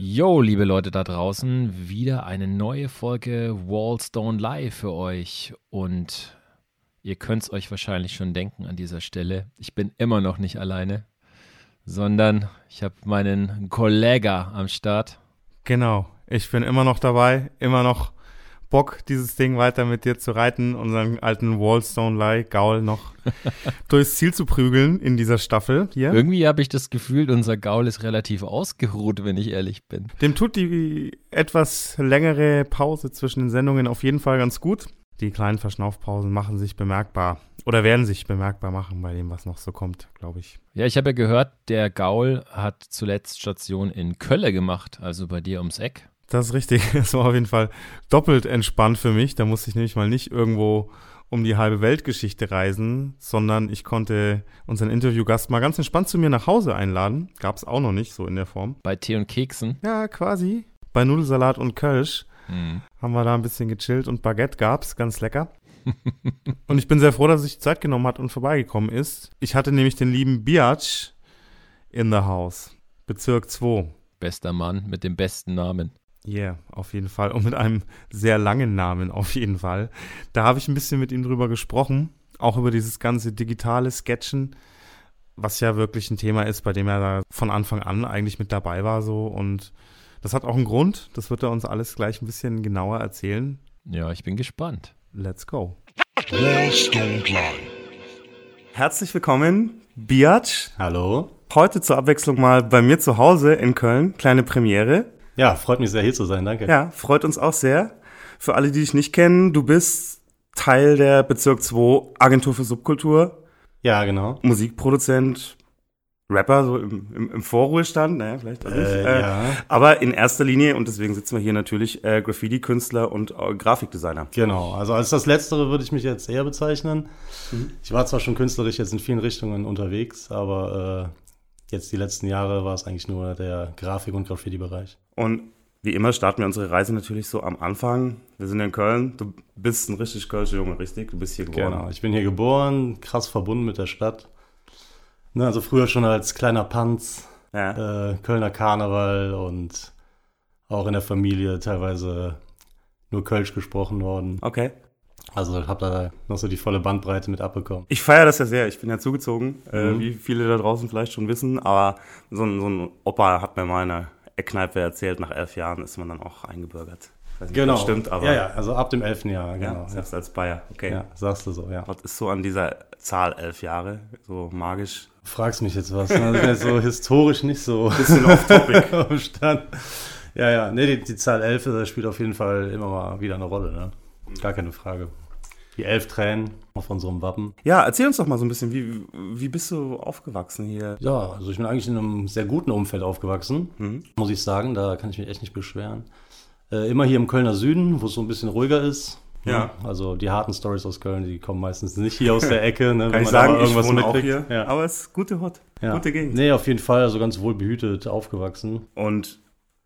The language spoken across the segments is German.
Yo, liebe Leute da draußen, wieder eine neue Folge Wallstone Live für euch und ihr könnt es euch wahrscheinlich schon denken an dieser Stelle, ich bin immer noch nicht alleine, sondern ich habe meinen Kollegen am Start. Genau, ich bin immer noch dabei, immer noch Bock, dieses Ding weiter mit dir zu reiten, unseren alten Wallstone-Lieh-Gaul noch durchs Ziel zu prügeln in dieser Staffel hier. Irgendwie habe ich das Gefühl, unser Gaul ist relativ ausgeruht, wenn ich ehrlich bin. Dem tut die etwas längere Pause zwischen den Sendungen auf jeden Fall ganz gut. Die kleinen Verschnaufpausen machen sich bemerkbar oder werden sich bemerkbar machen bei dem, was noch so kommt, glaube ich. Ja, ich habe ja gehört, der Gaul hat zuletzt Station in Köln gemacht, also bei dir ums Eck. Das ist richtig. Das war auf jeden Fall doppelt entspannt für mich. Da musste ich nämlich mal nicht irgendwo um die halbe Weltgeschichte reisen, sondern ich konnte unseren Interviewgast mal ganz entspannt zu mir nach Hause einladen. Gab's auch noch nicht so in der Form. Bei Tee und Keksen? Ja, quasi. Bei Nudelsalat und Kölsch haben wir da ein bisschen gechillt und Baguette gab's, ganz lecker. Und ich bin sehr froh, dass er sich Zeit genommen hat und vorbeigekommen ist. Ich hatte nämlich den lieben Biatch in der Haus. Bezirk 2. Bester Mann mit dem besten Namen. Ja, yeah, auf jeden Fall. Und mit einem sehr langen Namen, auf jeden Fall. Da habe ich ein bisschen mit ihm drüber gesprochen, auch über dieses ganze digitale Sketchen, was ja wirklich ein Thema ist, bei dem er da von Anfang an eigentlich mit dabei war. So. Und das hat auch einen Grund, das wird er uns alles gleich ein bisschen genauer erzählen. Ja, ich bin gespannt. Let's go. Herzlich willkommen, Biatch. Hallo. Heute zur Abwechslung mal bei mir zu Hause in Köln, kleine Premiere. Ja, freut mich sehr, hier zu sein, danke. Ja, freut uns auch sehr. Für alle, die dich nicht kennen, du bist Teil der Bezirk 2 Agentur für Subkultur. Ja, genau. Musikproduzent, Rapper, so im Vorruhestand, naja, vielleicht auch nicht. Ja. Aber in erster Linie, und deswegen sitzen wir hier natürlich, Graffiti-Künstler und Grafikdesigner. Genau, also als das Letztere würde ich mich jetzt eher bezeichnen. Mhm. Ich war zwar schon künstlerisch jetzt in vielen Richtungen unterwegs, aber jetzt die letzten Jahre war es eigentlich nur der Grafik- und Graffiti-Bereich. Und wie immer starten wir unsere Reise natürlich so am Anfang. Wir sind in Köln. Du bist ein richtig kölscher Junge, richtig? Du bist hier geboren. Genau, ich bin hier geboren, krass verbunden mit der Stadt. Ne, also früher schon als kleiner Panz, ja. Kölner Karneval und auch in der Familie teilweise nur Kölsch gesprochen worden. Okay. Also hab da noch so die volle Bandbreite mit abbekommen. Ich feiere das ja sehr. Ich bin ja zugezogen, wie viele da draußen vielleicht schon wissen. Aber so ein Opa hat mir meine Eckkneipe erzählt, nach 11 Jahren ist man dann auch eingebürgert. Ich weiß nicht, genau. Das stimmt, aber ja, also ab dem 11. Jahr, genau. Ja, selbst als Bayer, okay. Ja, sagst du so, ja. Was ist so an dieser Zahl 11 Jahre so magisch? Fragst mich jetzt was, ne? Das ist ja so historisch nicht so. Bisschen off-topic. Ja, ja, nee, die Zahl 11, das spielt auf jeden Fall immer mal wieder eine Rolle, ne? Gar keine Frage. Die 11 Tränen auf unserem Wappen. Ja, erzähl uns doch mal so ein bisschen, wie bist du aufgewachsen hier? Ja, also ich bin eigentlich in einem sehr guten Umfeld aufgewachsen, muss ich sagen. Da kann ich mich echt nicht beschweren. Immer hier im Kölner Süden, wo es so ein bisschen ruhiger ist. Ja. Also die harten Stories aus Köln, die kommen meistens nicht hier aus der Ecke. Ne, kann ich sagen, ich wohne auch hier. Ja. Aber es ist gute Hot, ja. Gute Gegend. Nee, auf jeden Fall, also ganz wohlbehütet aufgewachsen. Und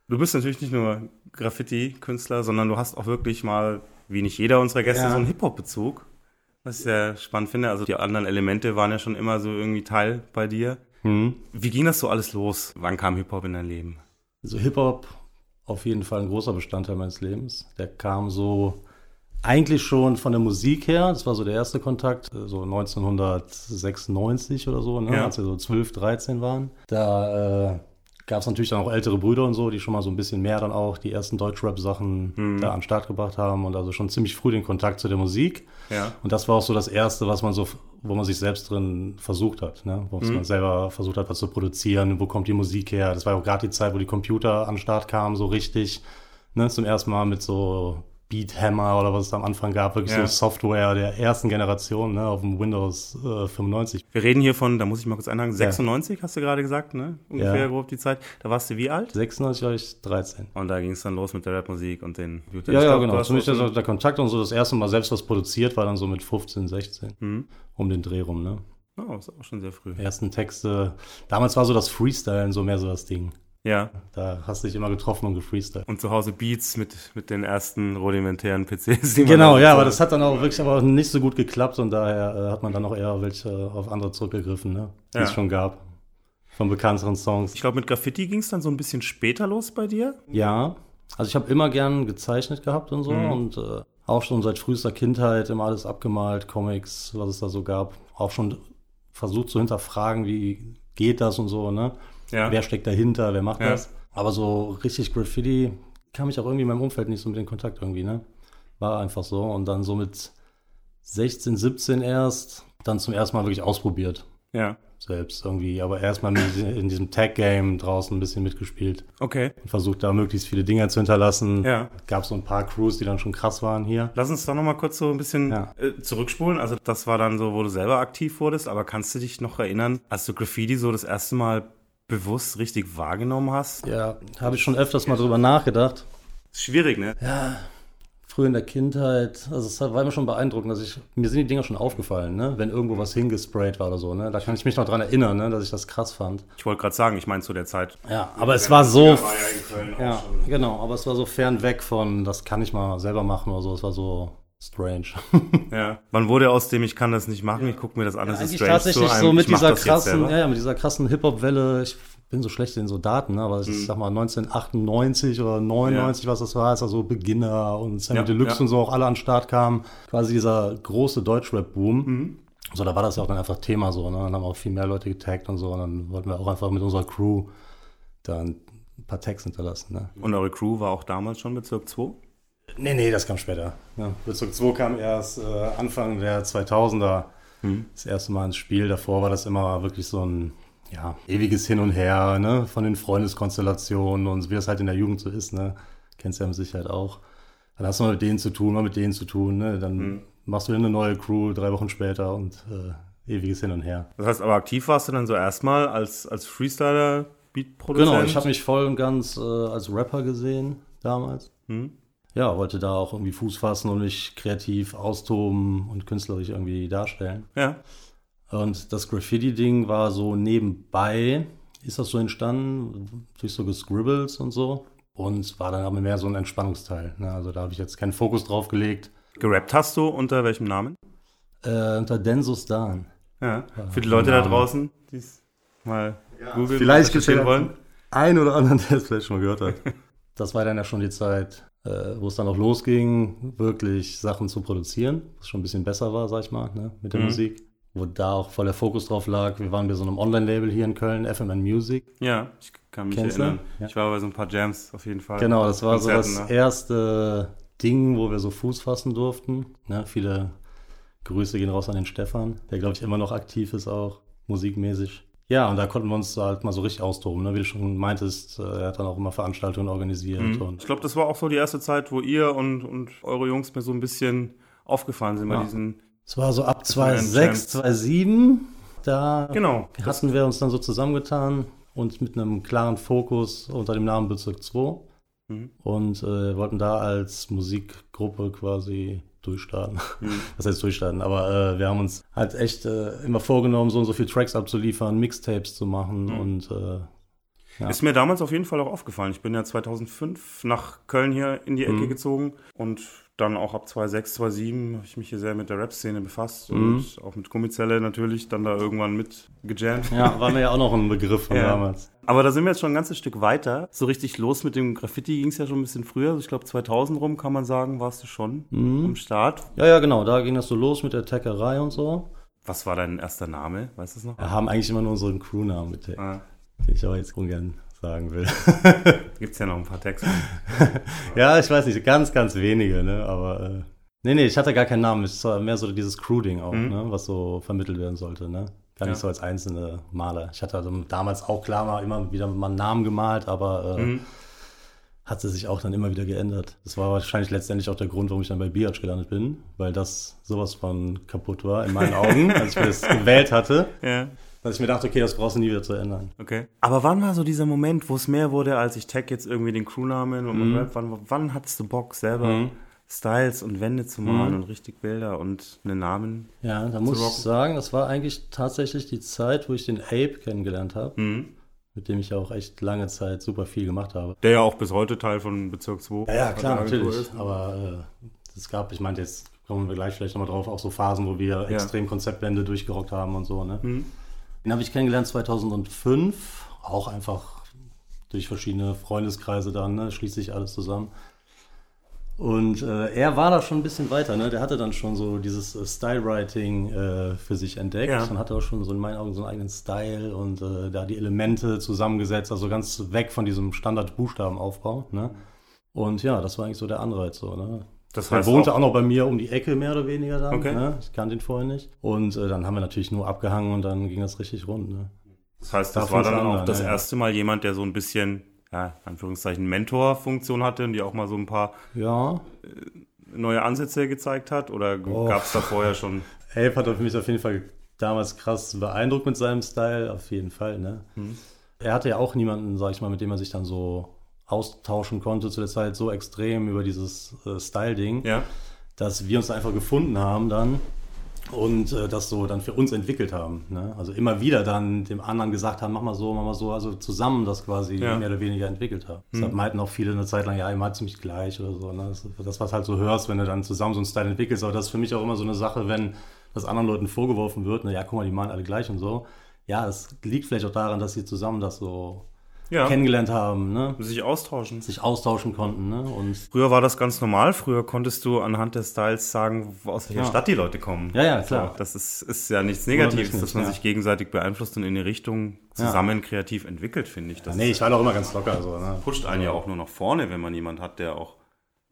du bist natürlich nicht nur Graffiti-Künstler, sondern du hast auch wirklich mal, wie nicht jeder unserer Gäste, so einen Hip-Hop-Bezug, was ich sehr spannend finde. Also die anderen Elemente waren ja schon immer so irgendwie Teil bei dir. Mhm. Wie ging das so alles los? Wann kam Hip-Hop in dein Leben? Also Hip-Hop auf jeden Fall ein großer Bestandteil meines Lebens. Der kam so eigentlich schon von der Musik her. Das war so der erste Kontakt, so 1996 oder so, ne? Ja. Als wir so 12, 13 waren. Da gab es natürlich dann auch ältere Brüder und so, die schon mal so ein bisschen mehr dann auch die ersten Deutschrap-Sachen da am Start gebracht haben und also schon ziemlich früh den Kontakt zu der Musik. Ja. Und das war auch so das Erste, was man so, wo man sich selbst drin versucht hat, ne? Wo man selber versucht hat, was zu produzieren, wo kommt die Musik her. Das war auch gerade die Zeit, wo die Computer an den Start kamen, so richtig, ne? Zum ersten Mal mit so Beathammer oder was es am Anfang gab, wirklich so Software der ersten Generation, ne, auf dem Windows 95. Wir reden hier von, da muss ich mal kurz einhaken, 96 hast du gerade gesagt, ne? Ungefähr grob die Zeit. Da warst du wie alt? 96 war ich 13. Und da ging es dann los mit der Rapmusik und den Computer. Ja, genau. Für mich der Kontakt und so das erste Mal selbst was produziert war dann so mit 15, 16 um den Dreh rum, ne? Oh, ist auch schon sehr früh. Die ersten Texte. Damals war so das Freestylen so mehr so das Ding. Ja. Da hast du dich immer getroffen und gefreestylt. Und zu Hause Beats mit den ersten rudimentären PCs. Genau, ja, aber das hat dann auch wirklich aber nicht so gut geklappt und daher hat man dann auch eher welche auf andere zurückgegriffen, ne? Die es schon gab. von bekannteren Songs. Ich glaube, mit Graffiti ging es dann so ein bisschen später los bei dir? Ja, also ich habe immer gern gezeichnet gehabt und so und auch schon seit frühester Kindheit immer alles abgemalt, Comics, was es da so gab. Auch schon versucht zu hinterfragen, wie geht das und so, ne? Ja. Wer steckt dahinter, wer macht das? Aber so richtig Graffiti kam ich auch irgendwie in meinem Umfeld nicht so mit in Kontakt irgendwie, ne? War einfach so. Und dann so mit 16, 17 erst, dann zum ersten Mal wirklich ausprobiert. Ja. Selbst irgendwie, aber erstmal in diesem Tag-Game draußen ein bisschen mitgespielt. Okay. Und versucht da möglichst viele Dinger zu hinterlassen. Ja. Gab so ein paar Crews, die dann schon krass waren hier. Lass uns doch nochmal kurz so ein bisschen zurückspulen. Also das war dann so, wo du selber aktiv wurdest, aber kannst du dich noch erinnern, als du Graffiti so das erste Mal bewusst richtig wahrgenommen hast? Ja, habe ich schon öfters mal drüber nachgedacht. Ist schwierig, ne? Ja, früh in der Kindheit, also es war immer schon beeindruckend, dass mir sind die Dinger schon aufgefallen, ne? Wenn irgendwo was hingesprayt war oder so, ne? Da kann ich mich noch dran erinnern, ne? Dass ich das krass fand. Ich wollte gerade sagen, ich meine zu der Zeit. Ja, aber es war so, ja, genau, aber es war so fern weg von, das kann ich mal selber machen oder so, es war so strange. Ja, man wurde aus dem, ich kann das nicht machen, ich gucke mir das an, das ist strange. Tatsächlich zu einem, so mit dieser krassen Hip-Hop-Welle, ich bin so schlecht in so Daten, ne? Aber ich sag mal 1998 oder 99, was das war, als da so Beginner und Sammy Deluxe und so auch alle an den Start kamen, quasi dieser große Deutschrap-Boom. Mhm. So, da war das ja auch dann einfach Thema so, ne? Dann haben auch viel mehr Leute getaggt und so und dann wollten wir auch einfach mit unserer Crew dann ein paar Tags hinterlassen, ne? Und eure Crew war auch damals schon Bezirk 2? Nee, das kam später. Ja. Bezirk 2 kam erst Anfang der 2000er das erste Mal ins Spiel. Davor war das immer wirklich so ein ewiges Hin und Her, ne? Von den Freundeskonstellationen und wie das halt in der Jugend so ist, ne? Kennst ja mit Sicherheit auch. Dann hast du mal mit denen zu tun, ne? Dann machst du wieder eine neue Crew 3 Wochen später und ewiges Hin und Her. Das heißt, aber aktiv warst du dann so erstmal als Freestyler, Beatproduzent? Genau, ich habe mich voll und ganz als Rapper gesehen damals. Mhm. Ja, wollte da auch irgendwie Fuß fassen und mich kreativ austoben und künstlerisch irgendwie darstellen. Ja. Und das Graffiti-Ding war so nebenbei, ist das so entstanden, durch so Gescribbles und so. Und war dann aber mehr so ein Entspannungsteil, ne? Also da habe ich jetzt keinen Fokus drauf gelegt. Gerappt hast du unter welchem Namen? Unter Denso Stahn. Ja, für die Leute da draußen, die es mal googeln, vielleicht gestehen wollen. Ein oder anderen, der es vielleicht schon mal gehört hat. Das war dann ja schon die Zeit, wo es dann auch losging, wirklich Sachen zu produzieren, was schon ein bisschen besser war, sag ich mal, ne, mit der Musik. Wo da auch voll der Fokus drauf lag. Wir waren bei so einem Online-Label hier in Köln, FMN Music. Ja, ich kann mich erinnern. Ja. Ich war bei so ein paar Jams auf jeden Fall. Genau, das war Konzerten, so das erste Ding, wo wir so Fuß fassen durften. Ne, viele Grüße gehen raus an den Stefan, der, glaube ich, immer noch aktiv ist auch, musikmäßig. Ja, und da konnten wir uns halt mal so richtig austoben, ne? Wie du schon meintest, er hat dann auch immer Veranstaltungen organisiert. Und ich glaube, das war auch so die erste Zeit, wo ihr und eure Jungs mir so ein bisschen aufgefahren sind bei diesen... Es war so ab 2006, 2007, da hatten wir uns dann so zusammengetan und mit einem klaren Fokus unter dem Namen Bezirk 2 und wollten da als Musikgruppe quasi durchstarten. Was heißt durchstarten? Aber wir haben uns halt echt immer vorgenommen, so und so viele Tracks abzuliefern, Mixtapes zu machen und ist mir damals auf jeden Fall auch aufgefallen. Ich bin ja 2005 nach Köln hier in die Ecke gezogen und dann auch ab 2006, 2007 habe ich mich hier sehr mit der Rap-Szene befasst und auch mit Gummizelle natürlich dann da irgendwann mit gejammt. Ja, war mir ja auch noch ein Begriff von damals. Aber da sind wir jetzt schon ein ganzes Stück weiter. So richtig los mit dem Graffiti ging es ja schon ein bisschen früher. Also ich glaube 2000 rum kann man sagen, warst du schon am Start. Ja, genau. Da ging das so los mit der Taggerei und so. Was war dein erster Name? Weißt du es noch? Wir haben eigentlich immer nur unseren Crewnamen getaggt. Den ich aber jetzt ungern sagen will. Gibt's ja noch ein paar Texte. Ja, ich weiß nicht, ganz, ganz wenige, ne? Aber nee, ich hatte gar keinen Namen. Es war mehr so dieses Crew-Ding auch, ne? Was so vermittelt werden sollte, ne? Gar nicht so als einzelne Maler. Ich hatte also damals auch klar mal immer wieder mal einen Namen gemalt, aber hatte sich auch dann immer wieder geändert. Das war wahrscheinlich letztendlich auch der Grund, warum ich dann bei Biatch gelandet bin, weil das sowas von kaputt war in meinen Augen, als ich das gewählt hatte. Ja. Dass ich mir dachte, okay, das brauchst du nie wieder zu ändern. Okay. Aber wann war so dieser Moment, wo es mehr wurde, als ich tag jetzt irgendwie den Crewnamen und man Rap, wann hattest du Bock, selber Styles und Wände zu malen und richtig Bilder und einen Namen zu rocken? Ja, da muss ich sagen, das war eigentlich tatsächlich die Zeit, wo ich den Ape kennengelernt habe, mit dem ich ja auch echt lange Zeit super viel gemacht habe. Der ja auch bis heute Teil von Bezirk 2 ist. Ja, klar, natürlich. Ist. Aber es gab, ich meinte, jetzt kommen wir gleich vielleicht nochmal drauf, auch so Phasen, wo wir extrem Konzeptwände durchgerockt haben und so, ne? Den habe ich kennengelernt 2005, auch einfach durch verschiedene Freundeskreise dann, ne? Schließt sich alles zusammen. Und er war da schon ein bisschen weiter, ne? Der hatte dann schon so dieses Stylewriting für sich entdeckt. Ja. Und hatte auch schon so in meinen Augen so einen eigenen Style und da die Elemente zusammengesetzt, also ganz weg von diesem Standard-Buchstabenaufbau, ne? Und ja, das war eigentlich so der Anreiz, so, ne? Das heißt, er wohnte auch noch bei mir um die Ecke, mehr oder weniger dann, okay, ne? Ich kannte ihn vorher nicht. Und dann haben wir natürlich nur abgehangen und dann ging das richtig rund, ne? Das heißt, das war dann auch das erste Mal jemand, der so ein bisschen, ja, Anführungszeichen, Mentor-Funktion hatte und die auch mal so ein paar neue Ansätze gezeigt hat? Oder gab es da vorher schon? Ape hat mich auf jeden Fall damals krass beeindruckt mit seinem Style, auf jeden Fall, ne? Hm. Er hatte ja auch niemanden, sag ich mal, mit dem er sich dann so austauschen konnte zu der Zeit so extrem über dieses Style-Ding, ja, dass wir uns einfach gefunden haben dann und das so dann für uns entwickelt haben, ne? Also immer wieder dann dem anderen gesagt haben, mach mal so, also zusammen das quasi mehr oder weniger entwickelt haben. Deshalb meinten auch viele eine Zeit lang, ja, ihr meint ziemlich gleich oder so, ne? Das, was halt so hörst, wenn du dann zusammen so einen Style entwickelst, aber das ist für mich auch immer so eine Sache, wenn das anderen Leuten vorgeworfen wird, na ja, guck mal, die meinen alle gleich und so. Ja, das liegt vielleicht auch daran, dass sie zusammen das so kennengelernt haben, ne? Sich austauschen konnten, ne? Und früher war das ganz normal. Früher konntest du anhand der Styles sagen, aus welcher Stadt die Leute kommen. Ja, ja, klar. Also, das ist ja nichts Negatives, dass man sich gegenseitig beeinflusst und in die Richtung zusammen kreativ entwickelt, finde ich. Das ich war doch immer ganz locker so, ne? Pusht einen ja auch nur nach vorne, wenn man jemanden hat, der auch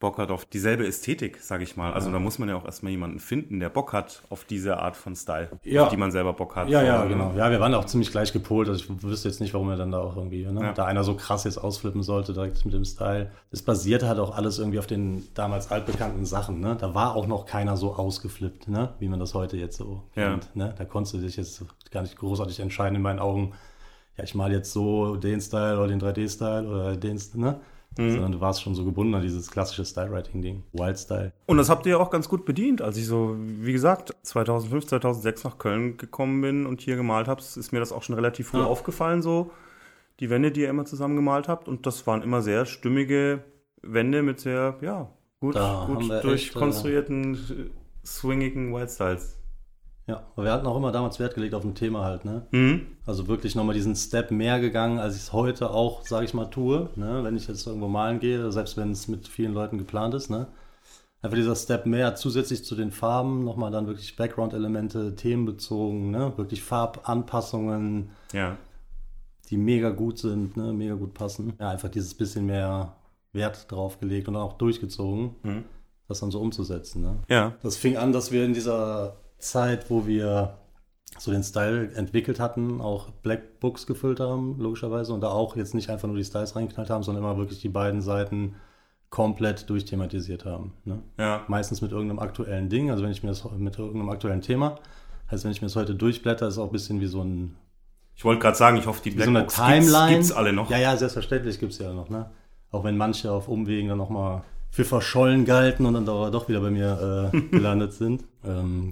Bock hat auf dieselbe Ästhetik, sag ich mal. Also da muss man ja auch erstmal jemanden finden, der Bock hat auf diese Art von Style, auf die man selber Bock hat. Ja, ja, genau. Ja, wir waren auch ziemlich gleich gepolt. Also ich wüsste jetzt nicht, warum er dann da auch irgendwie, ne? Da einer so krass jetzt ausflippen sollte direkt mit dem Style. Es basierte halt auch alles irgendwie auf den damals altbekannten Sachen, ne? Da war auch noch keiner so ausgeflippt, ne? Wie man das heute jetzt so kennt, ne? Da konntest du dich jetzt gar nicht großartig entscheiden in meinen Augen, ja, ich male jetzt so den Style oder den 3D-Style oder den, ne? Sondern du warst schon so gebunden an dieses klassische Style-Writing-Ding, Wild-Style. Und das habt ihr ja auch ganz gut bedient. Als ich so, wie gesagt, 2005, 2006 nach Köln gekommen bin und hier gemalt habe, ist mir das auch schon relativ früh aufgefallen, so die Wände, die ihr immer zusammen gemalt habt. Und das waren immer sehr stimmige Wände mit sehr, gut durchkonstruierten, swingigen Wild-Styles. Ja, aber wir hatten auch immer damals Wert gelegt auf ein Thema halt, ne? Also wirklich nochmal diesen Step mehr gegangen, als ich es heute auch, sage ich mal, tue, ne? Wenn ich jetzt irgendwo malen gehe, selbst wenn es mit vielen Leuten geplant ist, ne? Einfach dieser Step mehr zusätzlich zu den Farben, nochmal dann wirklich Background-Elemente, themenbezogen, ne? Wirklich Farbanpassungen, die mega gut sind, ne? Mega gut passen. Ja, einfach dieses bisschen mehr Wert drauf gelegt und dann auch durchgezogen, das dann so umzusetzen, ne? Ja. Das fing an, dass wir in dieser Zeit, wo wir so den Style entwickelt hatten, auch Black Books gefüllt haben, logischerweise, und da auch jetzt nicht einfach nur die Styles reingeknallt haben, sondern immer wirklich die beiden Seiten komplett durchthematisiert haben, ne? Ja. Meistens mit irgendeinem aktuellen Ding, also wenn ich mir das mit irgendeinem aktuellen Thema, heißt, wenn ich mir das heute durchblätter, ist es auch ein bisschen wie so ein... Ich wollte gerade sagen, ich hoffe, die Black so Books gibt's alle noch. Ja, ja, selbstverständlich gibt's ja noch, ne? Auch wenn manche auf Umwegen dann nochmal für verschollen galten und dann doch wieder bei mir gelandet sind.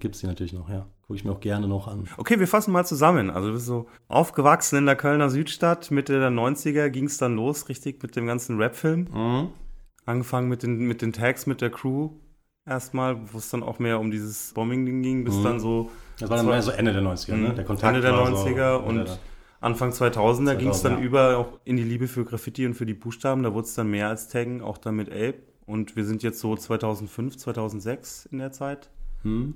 Gibt es die natürlich noch, ja. Gucke ich mir auch gerne noch an. Okay, wir fassen mal zusammen. Also du bist so aufgewachsen in der Kölner Südstadt. Mitte der 90er ging es dann los, richtig, mit dem ganzen Rap-Film. Angefangen mit den Tags, mit der Crew erstmal, wo es dann auch mehr um dieses Bombing-Ding ging, bis dann so... Das war dann mehr so Ende der 90er, ne? Der Kontakt Ende der 90er so, und... Anfang 2000er ging es dann über auch in die Liebe für Graffiti und für die Buchstaben. Da wurde es dann mehr als Taggen, auch dann mit Ape. Und wir sind jetzt so 2005, 2006 in der Zeit,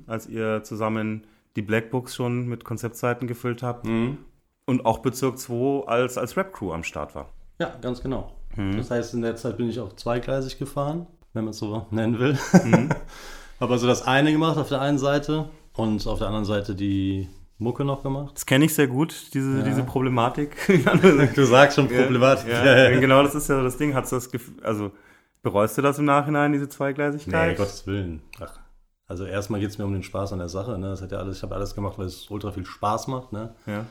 als ihr zusammen die Black Books schon mit Konzeptseiten gefüllt habt und auch Bezirk 2 als Rap-Crew am Start war. Ja, ganz genau. Das heißt, in der Zeit bin ich auch zweigleisig gefahren, wenn man es so nennen will. Habe also das eine gemacht auf der einen Seite und auf der anderen Seite die Mucke noch gemacht. Das kenne ich sehr gut, diese Problematik. Du sagst schon Problematik. Ja. Genau, das ist ja so das Ding. Hast du das Gefühl, also... Bereust du das im Nachhinein, diese Zweigleisigkeit? Nee, Gottes Willen. Ach, also erstmal geht es mir um den Spaß an der Sache, ne? Das hat ja alles, ich habe alles gemacht, weil es ultra viel Spaß macht, ne? Ja.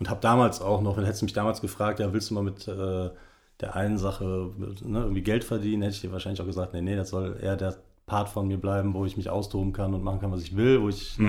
Und habe damals auch noch, hättest du mich damals gefragt, ja, willst du mal mit der einen Sache irgendwie Geld verdienen, hätte ich dir wahrscheinlich auch gesagt, nee, das soll eher der Part von mir bleiben, wo ich mich austoben kann und machen kann, was ich will, wo ich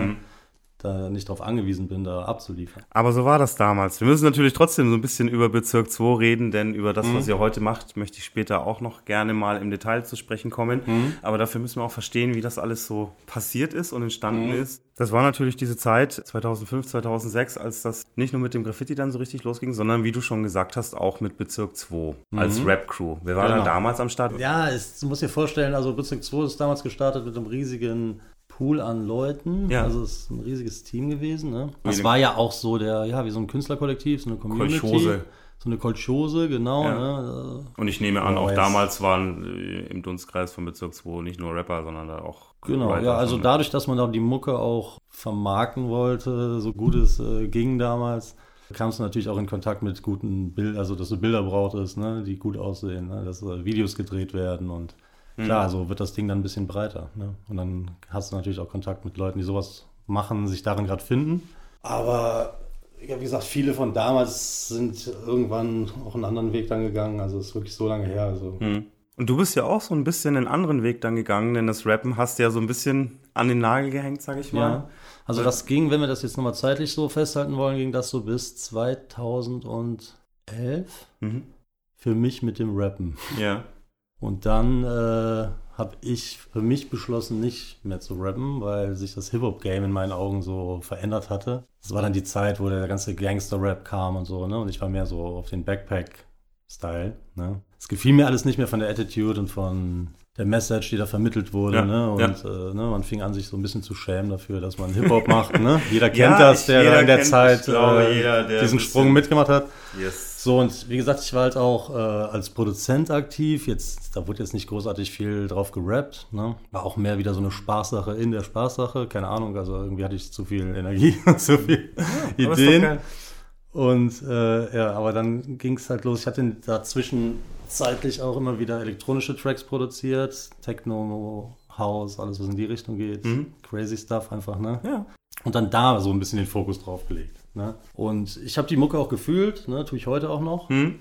da nicht drauf angewiesen bin, da abzuliefern. Aber so war das damals. Wir müssen natürlich trotzdem so ein bisschen über Bezirk 2 reden, denn über das, was ihr heute macht, möchte ich später auch noch gerne mal im Detail zu sprechen kommen. Aber dafür müssen wir auch verstehen, wie das alles so passiert ist und entstanden ist. Das war natürlich diese Zeit 2005, 2006, als das nicht nur mit dem Graffiti dann so richtig losging, sondern wie du schon gesagt hast, auch mit Bezirk 2 als Rap-Crew. Wer war da damals am Start? Ja, ich muss dir vorstellen, also Bezirk 2 ist damals gestartet mit einem riesigen Pool an Leuten, also es ist ein riesiges Team gewesen. Ne? Das war ja auch so der, wie so ein Künstlerkollektiv, so eine Community. Kolchose. So eine Kolchose, genau. Ja. Ne? Und ich nehme an, auch damals waren im Dunstkreis von Bezirk 2 nicht nur Rapper, sondern da auch Writer, also dadurch, dass man da die Mucke auch vermarkten wollte, so gut es ging damals, kamst du natürlich auch in Kontakt mit guten Bildern, also dass du Bilder brauchtest, ne? Die gut aussehen, ne? Dass Videos gedreht werden und klar, so wird das Ding dann ein bisschen breiter. Ne? Und dann hast du natürlich auch Kontakt mit Leuten, die sowas machen, sich darin gerade finden. Aber wie gesagt, viele von damals sind irgendwann auch einen anderen Weg dann gegangen. Also es ist wirklich so lange her. Also. Und du bist ja auch so ein bisschen einen anderen Weg dann gegangen, denn das Rappen hast du ja so ein bisschen an den Nagel gehängt, sag ich mal. Ja. Also das ging, wenn wir das jetzt nochmal zeitlich so festhalten wollen, ging das so bis 2011 für mich mit dem Rappen. Ja. Und dann habe ich für mich beschlossen, nicht mehr zu rappen, weil sich das Hip-Hop-Game in meinen Augen so verändert hatte. Das war dann die Zeit, wo der ganze Gangster-Rap kam und so, ne? Und ich war mehr so auf den Backpack-Style, ne? Es gefiel mir alles nicht mehr von der Attitude und von der Message, die da vermittelt wurde, ne? Und man fing an, sich so ein bisschen zu schämen dafür, dass man Hip-Hop macht, ne? Jeder kennt das, der in der Zeit diesen Sprung mitgemacht hat. Yes. So, und wie gesagt, ich war halt auch als Produzent aktiv. Da wurde jetzt nicht großartig viel drauf gerappt, ne? War auch mehr wieder so eine Spaßsache in der Spaßsache. Keine Ahnung, also irgendwie hatte ich zu viel Energie und zu viel Ideen. Und aber dann ging es halt los. Ich hatte dazwischen zeitlich auch immer wieder elektronische Tracks produziert, Techno, House, alles, was in die Richtung geht, crazy Stuff einfach, ne? Ja. Und dann da so ein bisschen den Fokus drauf gelegt, ne? Und ich habe die Mucke auch gefühlt, ne? Tue ich heute auch noch. Und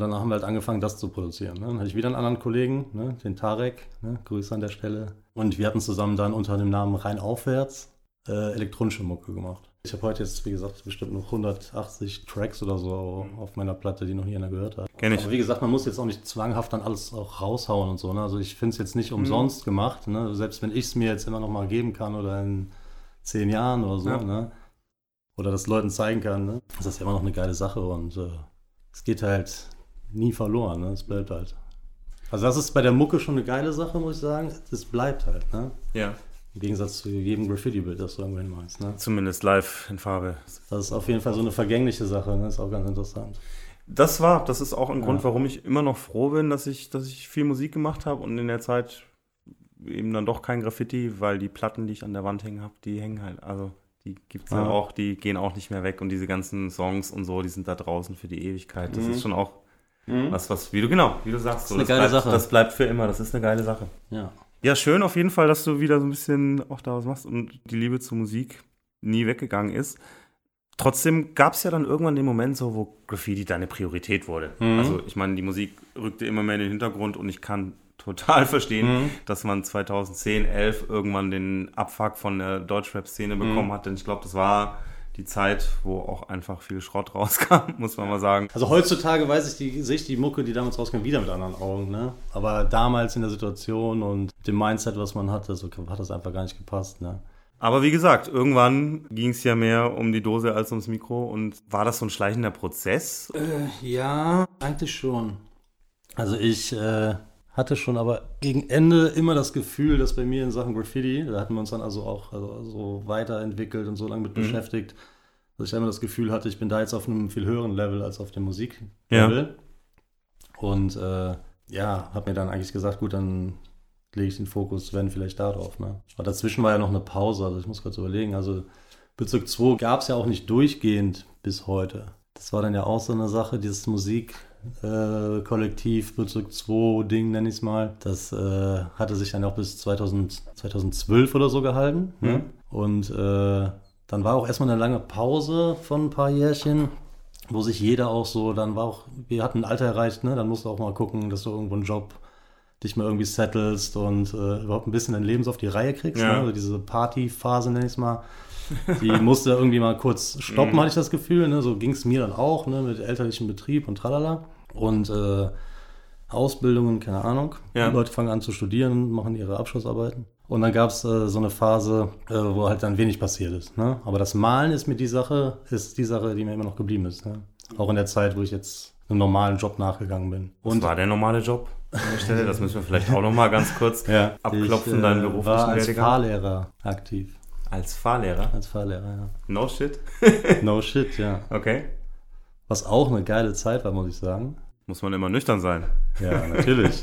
danach haben wir halt angefangen, das zu produzieren, ne? Dann hatte ich wieder einen anderen Kollegen, ne? Den Tarek, ne? Grüße an der Stelle. Und wir hatten zusammen dann unter dem Namen Rein Aufwärts elektronische Mucke gemacht. Ich habe heute jetzt, wie gesagt, bestimmt noch 180 Tracks oder so auf meiner Platte, die noch nie einer gehört hat. Kenn ich. Aber wie gesagt, man muss jetzt auch nicht zwanghaft dann alles auch raushauen und so, ne? Also ich finde es jetzt nicht umsonst gemacht, ne? Selbst wenn ich es mir jetzt immer noch mal geben kann oder in 10 Jahren oder so, ne? Oder das Leuten zeigen kann, ne? Das ist ja immer noch eine geile Sache und es geht halt nie verloren, ne? Es bleibt halt. Also das ist bei der Mucke schon eine geile Sache, muss ich sagen. Es bleibt halt, ne? Ja. Im Gegensatz zu jedem Graffiti-Bild, das du irgendwann meinst, ne? Zumindest live in Farbe. Das ist auf jeden Fall so eine vergängliche Sache, ne? Ist auch ganz interessant. Das ist auch ein Grund, warum ich immer noch froh bin, dass ich viel Musik gemacht habe und in der Zeit eben dann doch kein Graffiti, weil die Platten, die ich an der Wand hängen habe, die hängen halt, also die gibt's dann auch, die gehen auch nicht mehr weg und diese ganzen Songs und so, die sind da draußen für die Ewigkeit. Das ist schon auch was, wie du sagst, so, das ist eine geile Sache. Das bleibt für immer, das ist eine geile Sache. Ja. Ja, schön auf jeden Fall, dass du wieder so ein bisschen auch da was machst und die Liebe zur Musik nie weggegangen ist. Trotzdem gab es ja dann irgendwann den Moment so, wo Graffiti deine Priorität wurde. Also ich meine, die Musik rückte immer mehr in den Hintergrund und ich kann total verstehen, dass man 2010, 11 irgendwann den Abfuck von der Deutschrap-Szene bekommen hat, denn ich glaube, das war die Zeit, wo auch einfach viel Schrott rauskam, muss man mal sagen. Also heutzutage sehe ich die Mucke, die damals rauskam, wieder mit anderen Augen, ne? Aber damals in der Situation und dem Mindset, was man hatte, so hat das einfach gar nicht gepasst, ne? Aber wie gesagt, irgendwann ging es ja mehr um die Dose als ums Mikro und war das so ein schleichender Prozess? Ja, eigentlich schon. Also ich hatte schon aber gegen Ende immer das Gefühl, dass bei mir in Sachen Graffiti, da hatten wir uns dann also weiterentwickelt und so lange mit beschäftigt, dass ich immer das Gefühl hatte, ich bin da jetzt auf einem viel höheren Level als auf dem Musiklevel. Ja. Und habe mir dann eigentlich gesagt, gut, dann lege ich den Fokus, wenn vielleicht da drauf, ne? Aber dazwischen war ja noch eine Pause, also ich muss kurz überlegen, also Bezirk 2 gab es ja auch nicht durchgehend bis heute. Das war dann ja auch so eine Sache, dieses Musik Kollektiv, Bezirk 2 Ding, nenne ich es mal. Das hatte sich dann auch bis 2012 oder so gehalten. Ne? Und dann war auch erstmal eine lange Pause von ein paar Jährchen, wo sich jeder auch so, wir hatten ein Alter erreicht, ne? Dann musst du auch mal gucken, dass du irgendwo einen Job dich mal irgendwie settelst und überhaupt ein bisschen dein Leben so auf die Reihe kriegst. Ja. Ne? Also diese Partyphase, nenne ich es mal. Die musste irgendwie mal kurz stoppen, hatte ich das Gefühl. Ne? So ging es mir dann auch, ne? Mit elterlichem Betrieb und tralala. Und Ausbildungen, keine Ahnung. Ja. Die Leute fangen an zu studieren, machen ihre Abschlussarbeiten. Und dann gab es so eine Phase, wo halt dann wenig passiert ist. Ne? Aber das Malen ist mir die Sache, die mir immer noch geblieben ist. Ne? Auch in der Zeit, wo ich jetzt einem normalen Job nachgegangen bin. Und was war der normale Job an der Stelle? Das müssen wir vielleicht auch nochmal ganz kurz abklopfen, deinen beruflichen Werdegang. Ich war als Fahrlehrer aktiv. Als Fahrlehrer? Als Fahrlehrer, ja. No shit? No shit, ja. Okay. Was auch eine geile Zeit war, muss ich sagen. Muss man immer nüchtern sein. Ja, natürlich.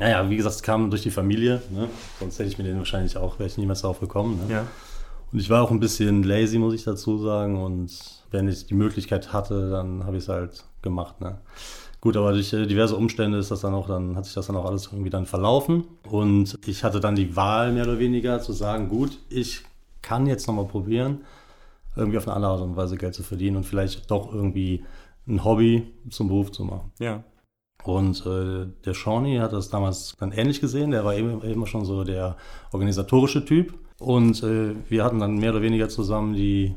Naja, wie gesagt, es kam durch die Familie. Ne? Sonst hätte ich mir den wahrscheinlich auch, wäre ich niemals darauf gekommen. Ne? Ja. Und ich war auch ein bisschen lazy, muss ich dazu sagen. Und wenn ich die Möglichkeit hatte, dann habe ich es halt gemacht. Ne? Gut, aber durch diverse Umstände ist das dann auch, dann hat sich das dann auch alles irgendwie dann verlaufen. Und ich hatte dann die Wahl, mehr oder weniger, zu sagen, gut, ich kann jetzt nochmal probieren, irgendwie auf eine andere Art und Weise Geld zu verdienen und vielleicht doch irgendwie ein Hobby zum Beruf zu machen. Ja. Und der Shawnee hat das damals dann ähnlich gesehen. Der war eben schon so der organisatorische Typ. Und wir hatten dann mehr oder weniger zusammen die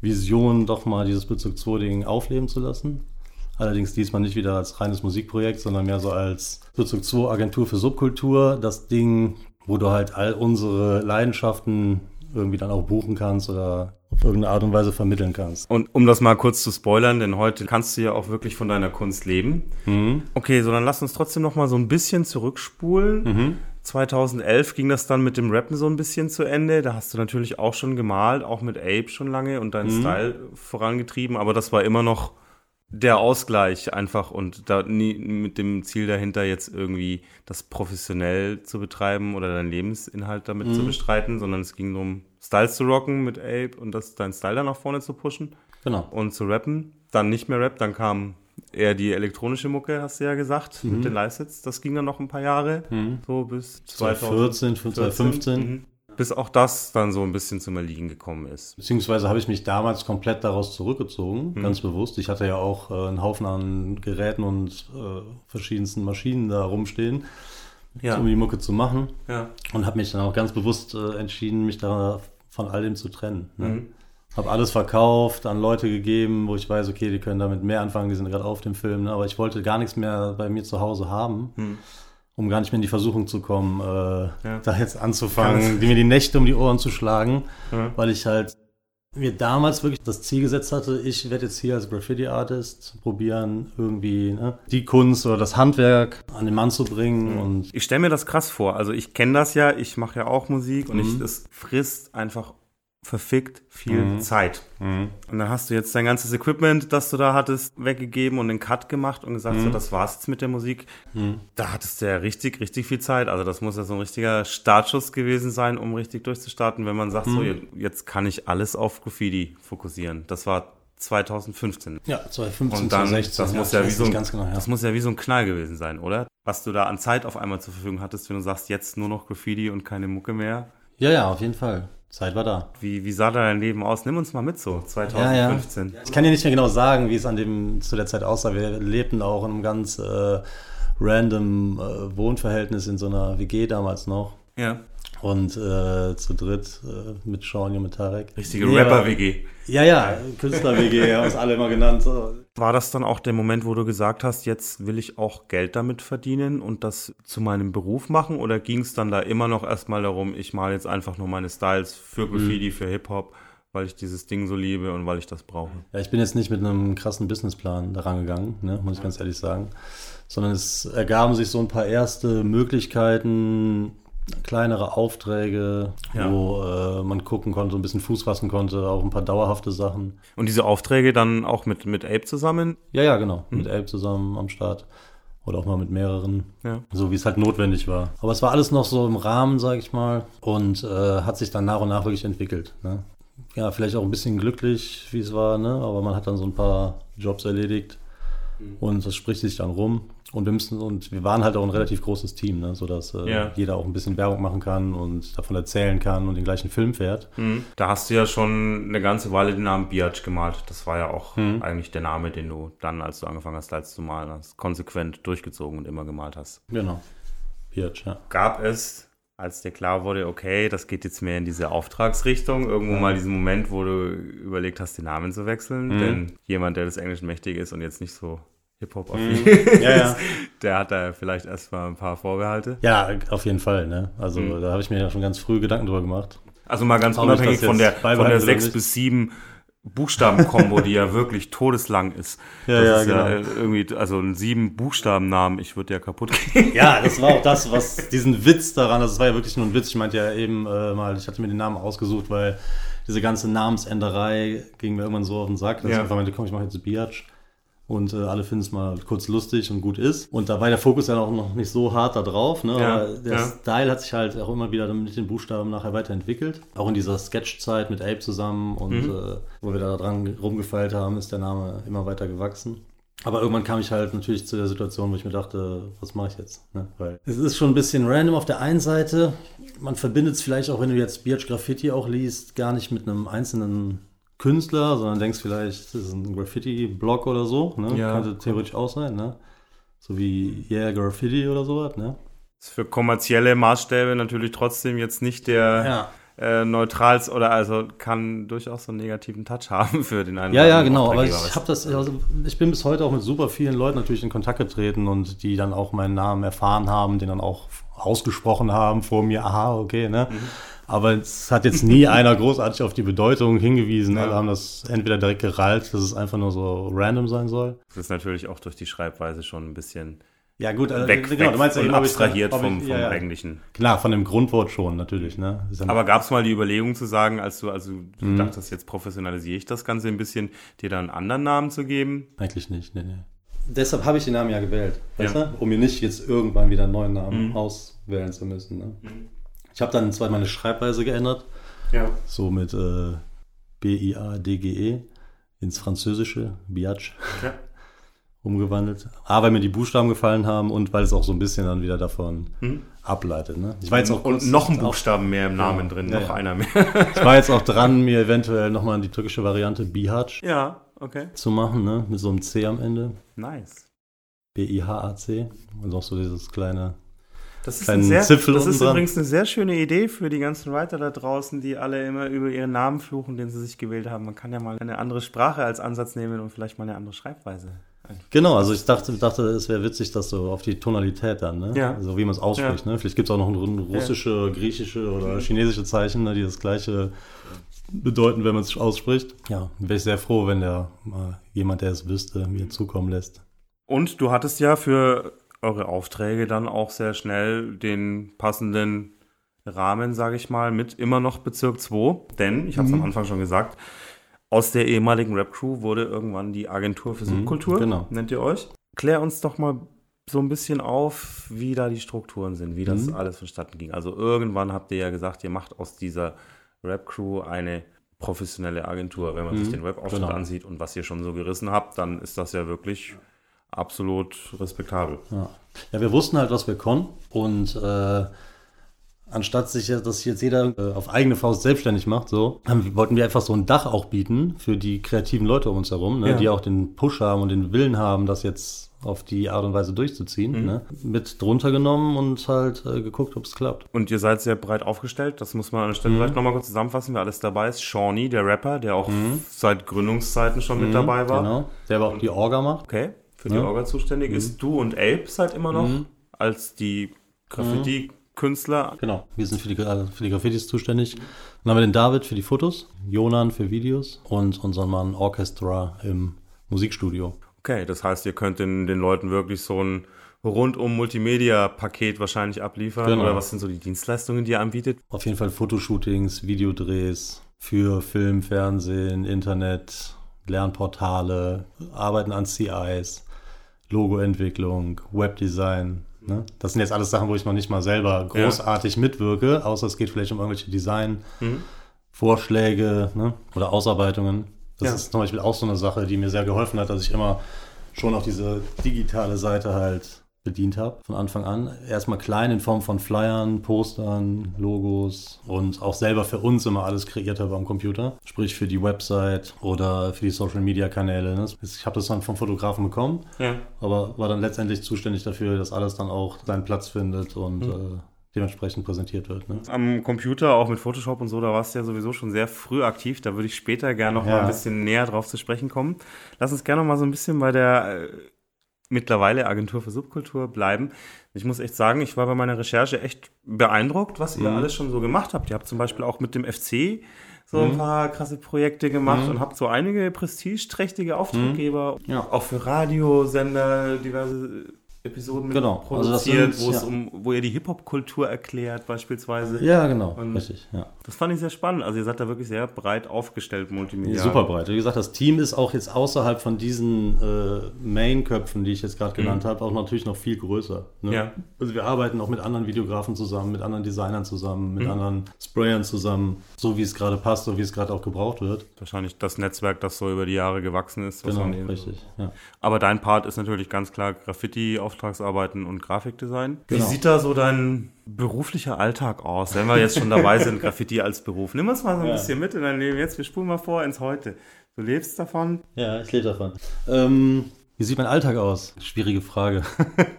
Vision, doch mal dieses Bezirk 2-Ding aufleben zu lassen. Allerdings diesmal nicht wieder als reines Musikprojekt, sondern mehr so als Bezirk 2 Agentur für Subkultur. Das Ding, wo du halt all unsere Leidenschaften irgendwie dann auch buchen kannst oder auf irgendeine Art und Weise vermitteln kannst. Und um das mal kurz zu spoilern, denn heute kannst du ja auch wirklich von deiner Kunst leben. Mhm. Okay, so dann lass uns trotzdem noch mal so ein bisschen zurückspulen. Mhm. 2011 ging das dann mit dem Rappen so ein bisschen zu Ende. Da hast du natürlich auch schon gemalt, auch mit Ape schon lange und deinen Style vorangetrieben. Aber das war immer noch der Ausgleich einfach und da nie mit dem Ziel dahinter, jetzt irgendwie das professionell zu betreiben oder deinen Lebensinhalt damit zu bestreiten, sondern es ging darum, Styles zu rocken mit Ape und das deinen Style dann nach vorne zu pushen. Genau. Und zu rappen. Dann nicht mehr Rap, dann kam eher die elektronische Mucke, hast du ja gesagt, mit den Live-Sets. Das ging dann noch ein paar Jahre, so bis 2014, 2015. Bis auch das dann so ein bisschen zum Erliegen gekommen ist. Beziehungsweise habe ich mich damals komplett daraus zurückgezogen, ganz bewusst. Ich hatte ja auch einen Haufen an Geräten und verschiedensten Maschinen da rumstehen, um die Mucke zu machen. Ja. Und habe mich dann auch ganz bewusst entschieden, mich da von all dem zu trennen. Ne? Habe alles verkauft, an Leute gegeben, wo ich weiß, okay, die können damit mehr anfangen, die sind gerade auf dem Film. Ne? Aber ich wollte gar nichts mehr bei mir zu Hause haben. Um gar nicht mehr in die Versuchung zu kommen, da jetzt anzufangen, mir die Nächte um die Ohren zu schlagen, weil ich halt mir damals wirklich das Ziel gesetzt hatte, ich werde jetzt hier als Graffiti-Artist probieren, irgendwie die Kunst oder das Handwerk an den Mann zu bringen. Und ich stelle mir das krass vor, also ich kenne das ja, ich mache ja auch Musik und es frisst einfach verfickt viel Zeit. Und dann hast du jetzt dein ganzes Equipment, das du da hattest, weggegeben und einen Cut gemacht und gesagt, so, das war's jetzt mit der Musik. Da hattest du ja richtig, richtig viel Zeit. Also das muss ja so ein richtiger Startschuss gewesen sein, um richtig durchzustarten, wenn man sagt, so, jetzt kann ich alles auf Graffiti fokussieren. Das war 2015. Ja, 2015, und dann, 2016. Das muss ja wie so ein, genau, das muss ja wie so ein Knall gewesen sein, oder? Was du da an Zeit auf einmal zur Verfügung hattest, wenn du sagst, jetzt nur noch Graffiti und keine Mucke mehr. Ja, auf jeden Fall. Zeit war da. Wie sah dein Leben aus? Nimm uns mal mit so, 2015. Ja. Ich kann dir nicht mehr genau sagen, wie es zu der Zeit aussah. Wir lebten auch in einem ganz random Wohnverhältnis in so einer WG damals noch. Ja. Und zu dritt mit Shawnee und mit Tarek. Richtige Rapper-WG. Ja, Künstler-WG, haben es alle immer genannt. So. War das dann auch der Moment, wo du gesagt hast, jetzt will ich auch Geld damit verdienen und das zu meinem Beruf machen? Oder ging es dann da immer noch erstmal darum, ich male jetzt einfach nur meine Styles für Graffiti, für Hip-Hop, weil ich dieses Ding so liebe und weil ich das brauche? Ja, ich bin jetzt nicht mit einem krassen Businessplan daran gegangen, ne? Muss ich ganz ehrlich sagen. Sondern es ergaben sich so ein paar erste Möglichkeiten, kleinere Aufträge, wo man gucken konnte, ein bisschen Fuß fassen konnte, auch ein paar dauerhafte Sachen. Und diese Aufträge dann auch mit Ape zusammen? Ja, genau. Mit Ape zusammen am Start. Oder auch mal mit mehreren. Ja. So wie es halt notwendig war. Aber es war alles noch so im Rahmen, sag ich mal. Und hat sich dann nach und nach wirklich entwickelt. Ne? Ja, vielleicht auch ein bisschen glücklich, wie es war. Ne? Aber man hat dann so ein paar Jobs erledigt. Und das spricht sich dann rum. Und wir waren halt auch ein relativ großes Team, ne? Sodass jeder auch ein bisschen Werbung machen kann und davon erzählen kann und den gleichen Film fährt. Mhm. Da hast du ja schon eine ganze Weile den Namen Biatch gemalt. Das war ja auch eigentlich der Name, den du dann, als du angefangen hast, Slides zu malen, hast konsequent durchgezogen und immer gemalt hast. Genau, Biatch, ja. Gab es, als dir klar wurde, okay, das geht jetzt mehr in diese Auftragsrichtung, irgendwo mal diesen Moment, wo du überlegt hast, den Namen zu wechseln? Denn jemand, der des Englischen mächtig ist und jetzt nicht so Hip-Hop-affin ist, der hat da vielleicht erstmal ein paar Vorbehalte. Ja, auf jeden Fall, ne? Also da habe ich mir ja schon ganz früh Gedanken drüber gemacht. Also mal ganz unabhängig von der 6 bis 7 Buchstaben-Kombo, die ja wirklich todeslang ist. Irgendwie, also ein 7-Buchstaben-Namen, ich würde ja kaputt gehen. Ja, das war auch das, was diesen Witz daran, das war ja wirklich nur ein Witz. Ich meinte ja eben mal, ich hatte mir den Namen ausgesucht, weil diese ganze Namensänderei ging mir irgendwann so auf den Sack, dass ich einfach meinte, komm, ich mache jetzt Biatch. Und alle finden es mal kurz lustig und gut ist. Und da war der Fokus ja auch noch nicht so hart da drauf. Ne? Ja, aber der Style hat sich halt auch immer wieder mit den Buchstaben nachher weiterentwickelt. Auch in dieser Sketch-Zeit mit Ape zusammen. Und wo wir da dran rumgefeilt haben, ist der Name immer weiter gewachsen. Aber irgendwann kam ich halt natürlich zu der Situation, wo ich mir dachte, was mache ich jetzt? Ne? Weil es ist schon ein bisschen random auf der einen Seite. Man verbindet es vielleicht auch, wenn du jetzt Biatch Graffiti auch liest, gar nicht mit einem einzelnen Künstler, sondern denkst vielleicht, das ist ein Graffiti-Blog oder so, ne? Ja, könnte theoretisch auch sein, ne? So wie Graffiti oder sowas, ne? Ist für kommerzielle Maßstäbe natürlich trotzdem jetzt nicht der neutrals, oder also kann durchaus so einen negativen Touch haben für den einen oder anderen. Ja, genau, aber ich bin bis heute auch mit super vielen Leuten natürlich in Kontakt getreten und die dann auch meinen Namen erfahren haben, den dann auch ausgesprochen haben vor mir, aha, okay, ne? Mhm. Aber es hat jetzt nie einer großartig auf die Bedeutung hingewiesen. Ja. Alle haben das entweder direkt gerallt, dass es einfach nur so random sein soll. Das ist natürlich auch durch die Schreibweise schon ein bisschen abstrahiert vom eigentlichen. Klar, von dem Grundwort schon natürlich. Ne? Aber gab es mal die Überlegung zu sagen, als du dachtest, jetzt professionalisiere ich das Ganze ein bisschen, dir da einen anderen Namen zu geben? Eigentlich nicht, nee. Deshalb habe ich den Namen ja gewählt, weißt du? Um mir nicht jetzt irgendwann wieder einen neuen Namen auswählen zu müssen. Ne? Mhm. Ich habe dann zwar meine Schreibweise geändert, so mit B-I-A-D-G-E ins Französische, Biatch, umgewandelt. A, weil mir die Buchstaben gefallen haben und weil es auch so ein bisschen dann wieder davon ableitet. Ne? Ich war jetzt auch und noch ein Buchstaben mehr im Namen drin, einer mehr. Ich war jetzt auch dran, mir eventuell nochmal die türkische Variante Biatch zu machen, ne? Mit so einem C am Ende. Nice. B-I-H-A-C und auch so dieses kleine... Das ist übrigens eine sehr schöne Idee für die ganzen Writer da draußen, die alle immer über ihren Namen fluchen, den sie sich gewählt haben. Man kann ja mal eine andere Sprache als Ansatz nehmen und vielleicht mal eine andere Schreibweise. Genau, also ich dachte, es wäre witzig, dass so auf die Tonalität dann, ne? So wie man es ausspricht. Ne? Vielleicht gibt es auch noch russische, griechische oder chinesische Zeichen, ne, die das Gleiche bedeuten, wenn man es ausspricht. Ja, wäre ich sehr froh, wenn jemand, der es wüsste, mir zukommen lässt. Und du hattest ja für eure Aufträge dann auch sehr schnell den passenden Rahmen, sage ich mal, mit immer noch Bezirk 2. Denn, ich habe es am Anfang schon gesagt, aus der ehemaligen Rap-Crew wurde irgendwann die Agentur für Subkultur, nennt ihr euch. Klär uns doch mal so ein bisschen auf, wie da die Strukturen sind, wie das alles vonstatten ging. Also irgendwann habt ihr ja gesagt, ihr macht aus dieser Rap-Crew eine professionelle Agentur. Wenn man sich den Rap-Auftritt ansieht und was ihr schon so gerissen habt, dann ist das ja wirklich... absolut respektabel. Ja, wir wussten halt, was wir konnten. Und anstatt dass jetzt jeder auf eigene Faust selbstständig macht, wollten wir einfach so ein Dach auch bieten für die kreativen Leute um uns herum, ne? Die auch den Push haben und den Willen haben, das jetzt auf die Art und Weise durchzuziehen. Ne? Mit drunter genommen und halt geguckt, ob es klappt. Und ihr seid sehr breit aufgestellt. Das muss man an der Stelle vielleicht nochmal kurz zusammenfassen, wer alles dabei ist. Shawnee, der Rapper, der auch seit Gründungszeiten schon mit dabei war. Genau, der aber auch die Orga macht. Okay. Für die Orga zuständig ist. Du und Ape seid immer noch als die Graffiti-Künstler. Genau, wir sind für die Graffitis zuständig. Dann haben wir den David für die Fotos, Jonan für Videos und unseren Mann Orchestra im Musikstudio. Okay, das heißt, ihr könnt den Leuten wirklich so ein rundum Multimedia-Paket wahrscheinlich abliefern. Genau. Oder was sind so die Dienstleistungen, die ihr anbietet? Auf jeden Fall Fotoshootings, Videodrehs für Film, Fernsehen, Internet, Lernportale, Arbeiten an CIs. Logoentwicklung, Webdesign. Ne? Das sind jetzt alles Sachen, wo ich noch nicht mal selber großartig mitwirke, außer es geht vielleicht um irgendwelche Design-Vorschläge oder Ausarbeitungen. Das ist zum Beispiel auch so eine Sache, die mir sehr geholfen hat, dass ich immer schon auf diese digitale Seite halt bedient habe von Anfang an. Erstmal klein in Form von Flyern, Postern, Logos und auch selber für uns immer alles kreiert habe am Computer. Sprich für die Website oder für die Social-Media-Kanäle. Ne? Ich habe das dann vom Fotografen bekommen, ja, aber war dann letztendlich zuständig dafür, dass alles dann auch seinen Platz findet und dementsprechend präsentiert wird. Ne? Am Computer, auch mit Photoshop und so, da warst du ja sowieso schon sehr früh aktiv. Da würde ich später gerne noch mal ein bisschen näher drauf zu sprechen kommen. Lass uns gerne noch mal so ein bisschen bei der mittlerweile Agentur für Subkultur bleiben. Ich muss echt sagen, ich war bei meiner Recherche echt beeindruckt, was ihr alles schon so gemacht habt. Ihr habt zum Beispiel auch mit dem FC so ein paar krasse Projekte gemacht und habt so einige prestigeträchtige Auftraggeber, auch für Radiosender, diverse Episoden mit produziert, also wo ihr die Hip-Hop-Kultur erklärt beispielsweise. Ja, genau, und richtig. Ja. Das fand ich sehr spannend. Also ihr seid da wirklich sehr breit aufgestellt, multimedial. Ja, super breit. Wie gesagt, das Team ist auch jetzt außerhalb von diesen Main-Köpfen, die ich jetzt gerade genannt habe, auch natürlich noch viel größer. Ne? Ja. Also wir arbeiten auch mit anderen Videografen zusammen, mit anderen Designern zusammen, mit anderen Sprayern zusammen, so wie es gerade passt, so wie es gerade auch gebraucht wird. Wahrscheinlich das Netzwerk, das so über die Jahre gewachsen ist. Genau, richtig. So. Ja. Aber dein Part ist natürlich ganz klar Graffiti, Auftragsarbeiten und Grafikdesign. Genau. Wie sieht da so dein beruflicher Alltag aus, wenn wir jetzt schon dabei sind, Graffiti als Beruf? Nimm uns mal so ein bisschen mit in dein Leben. Jetzt, wir spulen mal vor ins Heute. Du lebst davon? Ja, ich lebe davon. Wie sieht mein Alltag aus? Schwierige Frage.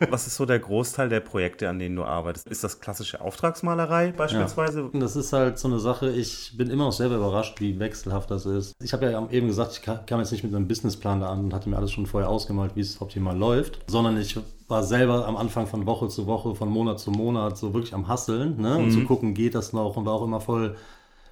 Was ist so der Großteil der Projekte, an denen du arbeitest? Ist das klassische Auftragsmalerei beispielsweise? Ja. Das ist halt so eine Sache, ich bin immer noch selber überrascht, wie wechselhaft das ist. Ich habe ja eben gesagt, ich kam jetzt nicht mit einem Businessplan da an und hatte mir alles schon vorher ausgemalt, wie es optimal läuft, sondern ich war selber am Anfang von Woche zu Woche, von Monat zu Monat so wirklich am Hasseln, ne? Und zu gucken, geht das noch, und war auch immer voll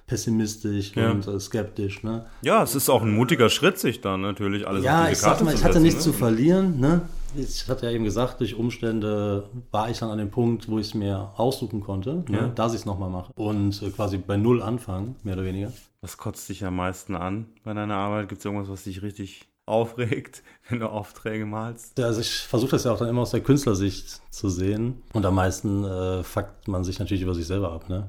pessimistisch und skeptisch. Ne? Ja, es ist auch ein mutiger Schritt, sich dann natürlich alles auf diese Karte zu setzen. Ich hatte nichts zu verlieren. Ne? Ich hatte ja eben gesagt, durch Umstände war ich dann an dem Punkt, wo ich es mir aussuchen konnte, ne? Dass ich es nochmal mache. Und quasi bei Null anfangen, mehr oder weniger. Was kotzt dich am meisten an bei deiner Arbeit? Gibt es irgendwas, was dich richtig aufregt, wenn du Aufträge malst? Also ich versuche das ja auch dann immer aus der Künstlersicht zu sehen. Und am meisten fuckt man sich natürlich über sich selber ab, ne?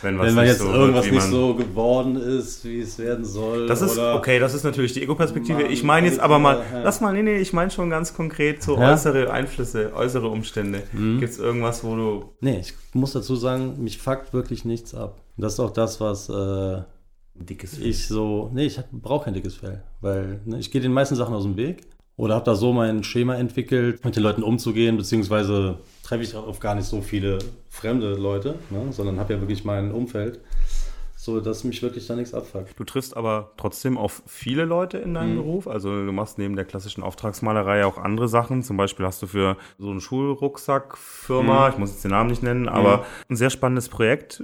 Wenn man jetzt so irgendwas nicht so geworden ist, wie es werden soll. Das ist, oder okay, das ist natürlich die Ego-Perspektive. Ich meine jetzt aber mal, ich meine schon ganz konkret so äußere Einflüsse, äußere Umstände. Gibt es irgendwas, wo du... Nee, ich muss dazu sagen, mich fuckt wirklich nichts ab. Das ist auch das, was... dickes Fell. Ich brauche kein dickes Fell, weil ich gehe den meisten Sachen aus dem Weg oder habe da so mein Schema entwickelt, mit den Leuten umzugehen, beziehungsweise treffe ich auf gar nicht so viele fremde Leute, ne, sondern habe ja wirklich mein Umfeld, so dass mich wirklich da nichts abfuckt. Du triffst aber trotzdem auf viele Leute in deinem Beruf, also du machst neben der klassischen Auftragsmalerei auch andere Sachen, zum Beispiel hast du für so eine Schulrucksackfirma, ich muss jetzt den Namen nicht nennen, aber ein sehr spannendes Projekt,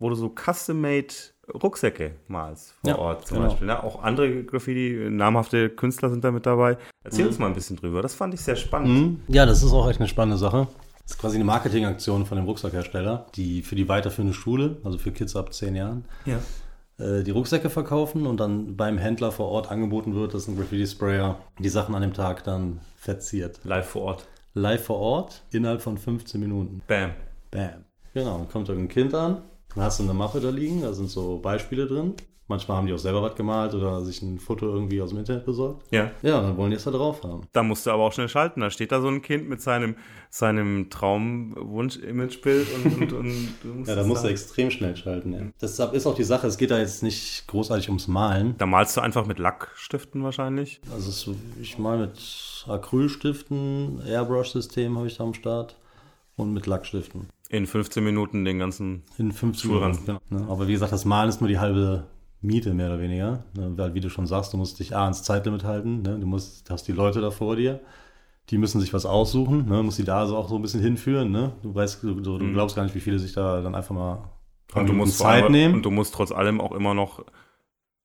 wo du so custom-made Rucksäcke malst vor Ort zum Beispiel. Ne? Auch andere Graffiti, namhafte Künstler sind da mit dabei. Erzähl uns mal ein bisschen drüber, das fand ich sehr spannend. Ja, das ist auch echt eine spannende Sache. Das ist quasi eine Marketingaktion von dem Rucksackhersteller, die für die weiterführende Schule, also für Kids ab 10 Jahren, die Rucksäcke verkaufen und dann beim Händler vor Ort angeboten wird, dass ein Graffiti-Sprayer die Sachen an dem Tag dann verziert. Live vor Ort. Live vor Ort, innerhalb von 15 Minuten. Bam. Bam. Genau, dann kommt irgendein Kind an, dann hast du eine Mappe da liegen, da sind so Beispiele drin. Manchmal haben die auch selber was gemalt oder sich ein Foto irgendwie aus dem Internet besorgt. Ja. Ja, dann wollen die es da drauf haben. Da musst du aber auch schnell schalten. Da steht da so ein Kind mit seinem Traumwunsch-Imagebild und du musst musst du extrem schnell schalten. Ja. Deshalb ist auch die Sache, es geht da jetzt nicht großartig ums Malen. Da malst du einfach mit Lackstiften wahrscheinlich? Also ich male mit Acrylstiften, Airbrush-System habe ich da am Start und mit Lackstiften. In 15 Minuten den ganzen Schulranzen. Genau. Ja. Aber wie gesagt, das Malen ist nur die halbe Miete mehr oder weniger, weil wie du schon sagst, du musst dich ans Zeitlimit halten, ne? Du hast die Leute da vor dir, die müssen sich was aussuchen, ne? Du musst die da so auch so ein bisschen hinführen, ne? Du glaubst gar nicht, wie viele sich da dann einfach mal Zeit nehmen. Und du musst trotz allem auch immer noch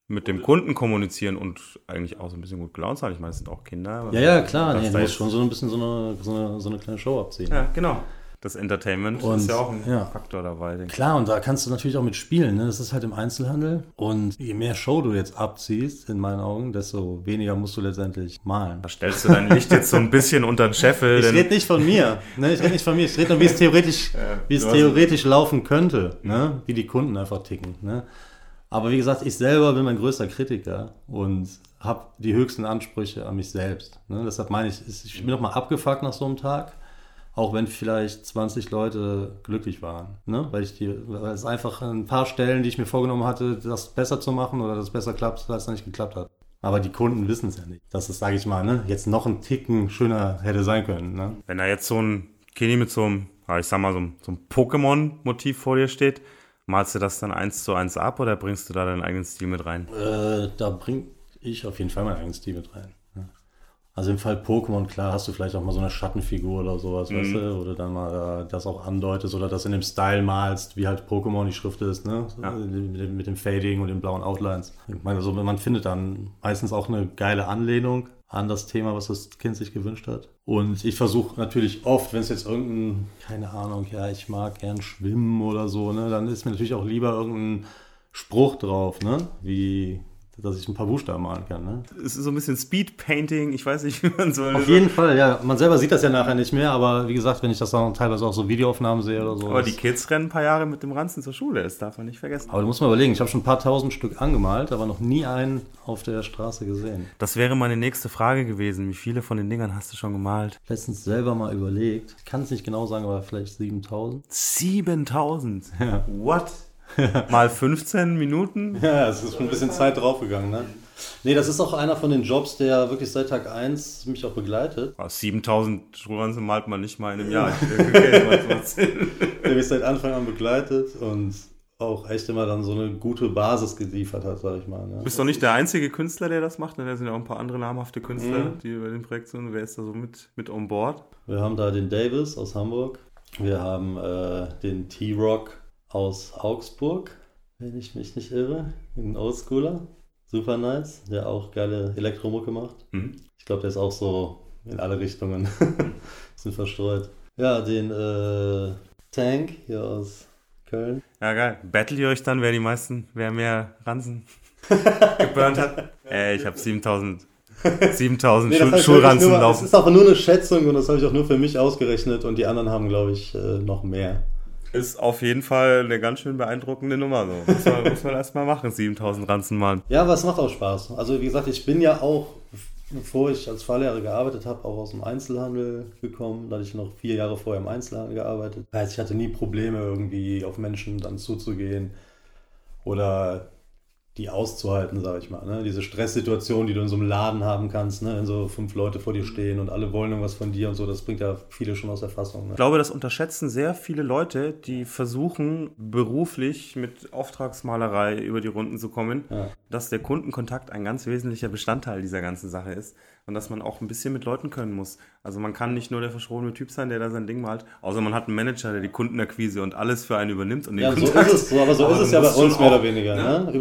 mit dem Kunden kommunizieren und eigentlich auch so ein bisschen gut gelaunt sein. Ich meine, es sind auch Kinder. Ja, klar, du musst schon so ein bisschen so eine kleine Show abziehen. Ja, genau. Das Entertainment ist ja auch ein Faktor dabei. Denke ich. Klar, und da kannst du natürlich auch mit spielen. Ne? Das ist halt im Einzelhandel. Und je mehr Show du jetzt abziehst, in meinen Augen, desto weniger musst du letztendlich malen. Da stellst du dein Licht jetzt so ein bisschen unter den Scheffel. Ich rede nicht von mir. Ne? Ich rede nur, wie es theoretisch, laufen könnte. Ne? Wie die Kunden einfach ticken. Ne? Aber wie gesagt, ich selber bin mein größter Kritiker. Und habe die höchsten Ansprüche an mich selbst. Ne? Deshalb meine ich, ich bin nochmal abgefuckt nach so einem Tag, auch wenn vielleicht 20 Leute glücklich waren. Ne? Weil es einfach ein paar Stellen, die ich mir vorgenommen hatte, das besser zu machen oder das besser klappt, als es nicht geklappt hat. Aber die Kunden wissen es ja nicht. Dass das, sage ich mal, ne, jetzt noch ein Ticken schöner hätte sein können. Ne? Wenn da jetzt so ein Kini mit so einem, ich sag mal, so einem Pokémon-Motiv vor dir steht, malst du das dann 1:1 ab oder bringst du da deinen eigenen Stil mit rein? Da bringe ich auf jeden Fall meinen eigenen Stil mit rein. Ja. Also im Fall Pokémon, klar, hast du vielleicht auch mal so eine Schattenfigur oder sowas, weißt du, oder dann mal das auch andeutest oder das in dem Style malst, wie halt Pokémon die Schrift ist, ne? Ja. Mit dem Fading und den blauen Outlines. Ich meine, also man findet dann meistens auch eine geile Anlehnung an das Thema, was das Kind sich gewünscht hat. Und ich versuche natürlich oft, wenn es jetzt irgendein, keine Ahnung, ja, ich mag gern schwimmen oder so, ne, dann ist mir natürlich auch lieber irgendein Spruch drauf, ne, wie, dass ich ein paar Buchstaben malen kann, ne. Es ist so ein bisschen Speed-Painting, ich weiß nicht, wie man so... Auf jeden Fall, ja, man selber sieht das ja nachher nicht mehr, aber wie gesagt, wenn ich das dann teilweise auch so Videoaufnahmen sehe oder so... Aber die Kids rennen ein paar Jahre mit dem Ranzen zur Schule, das darf man nicht vergessen. Aber du musst mal überlegen, ich habe schon ein paar tausend Stück angemalt, aber noch nie einen auf der Straße gesehen. Das wäre meine nächste Frage gewesen, wie viele von den Dingern hast du schon gemalt? Letztens selber mal überlegt, ich kann es nicht genau sagen, aber vielleicht 7000. 7000? Ja. What? Mal 15 Minuten? Ja, es ist schon ein bisschen Zeit draufgegangen, ne? Nee, das ist auch einer von den Jobs, der wirklich seit Tag 1 mich auch begleitet. 7000 Schulranzen malt man nicht mal in einem Jahr. Der mich seit Anfang an begleitet und auch echt immer dann so eine gute Basis geliefert hat, sag ich mal. Ne? Du bist doch nicht der einzige Künstler, der das macht, ne? Da sind ja auch ein paar andere namhafte Künstler, die über den Projekt sind. Wer ist da so mit on board? Wir haben da den Davis aus Hamburg. Wir haben den T-Rock aus Augsburg, wenn ich mich nicht irre, ein Oldschooler, super nice, der auch geile Elektromucke macht. Ich glaube, der ist auch so in alle Richtungen, sind verstreut. Ja, den Tank hier aus Köln. Ja, geil. Battlet ihr euch dann, wer mehr Ranzen geburnt hat? Ich habe 7000 Schulranzen laufen. Das ist auch nur eine Schätzung und das habe ich auch nur für mich ausgerechnet und die anderen haben, glaube ich, noch mehr. Ist auf jeden Fall eine ganz schön beeindruckende Nummer. So. Muss man erstmal machen, 7000 Ranzen malen. Ja, aber es macht auch Spaß. Also wie gesagt, ich bin ja auch, bevor ich als Fahrlehrer gearbeitet habe, auch aus dem Einzelhandel gekommen. Da hatte ich noch 4 Jahre vorher im Einzelhandel gearbeitet. Das heißt, ich hatte nie Probleme, irgendwie auf Menschen dann zuzugehen oder die auszuhalten, sage ich mal. Ne? Diese Stresssituation, die du in so einem Laden haben kannst, ne? Wenn so 5 Leute vor dir stehen und alle wollen irgendwas von dir und so, das bringt ja viele schon aus der Fassung. Ne? Ich glaube, das unterschätzen sehr viele Leute, die versuchen, beruflich mit Auftragsmalerei über die Runden zu kommen, dass der Kundenkontakt ein ganz wesentlicher Bestandteil dieser ganzen Sache ist und dass man auch ein bisschen mit Leuten können muss. Also man kann nicht nur der verschworene Typ sein, der da sein Ding malt, außer man hat einen Manager, der die Kundenakquise und alles für einen übernimmt. Und den Kontakt. So ist es, so, aber so ist es ja bei uns mehr oder weniger. Ne?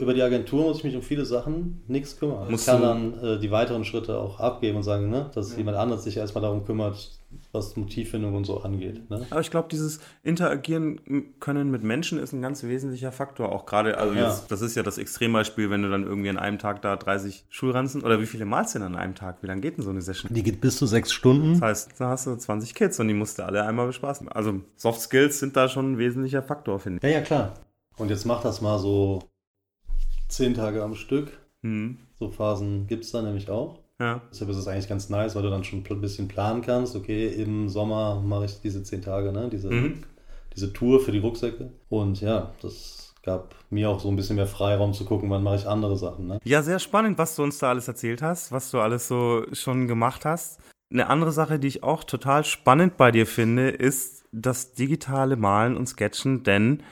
Über die Agentur muss ich mich um viele Sachen nichts kümmern. Ich kann dann die weiteren Schritte auch abgeben und sagen, ne, dass jemand anderes sich erstmal darum kümmert, was Motivfindung und so angeht. Ne? Aber ich glaube, dieses Interagieren können mit Menschen ist ein ganz wesentlicher Faktor. Auch gerade, also jetzt, das ist ja das Extrembeispiel, wenn du dann irgendwie an einem Tag da 30 Schulranzen oder wie viele malst du denn an einem Tag? Wie lange geht denn so eine Session? Die geht bis zu 6 Stunden. Das heißt, da hast du 20 Kids und die musst du alle einmal bespaßen. Also Soft Skills sind da schon ein wesentlicher Faktor, finde ich. Ja, ja, klar. Und jetzt mach das mal so 10 Tage am Stück. So Phasen gibt es da nämlich auch. Ja. Deshalb ist es eigentlich ganz nice, weil du dann schon ein bisschen planen kannst. Okay, im Sommer mache ich diese 10 Tage, ne? Diese Tour für die Rucksäcke. Und ja, das gab mir auch so ein bisschen mehr Freiraum zu gucken, wann mache ich andere Sachen. Ne? Ja, sehr spannend, was du uns da alles erzählt hast, was du alles so schon gemacht hast. Eine andere Sache, die ich auch total spannend bei dir finde, ist das digitale Malen und Sketchen, denn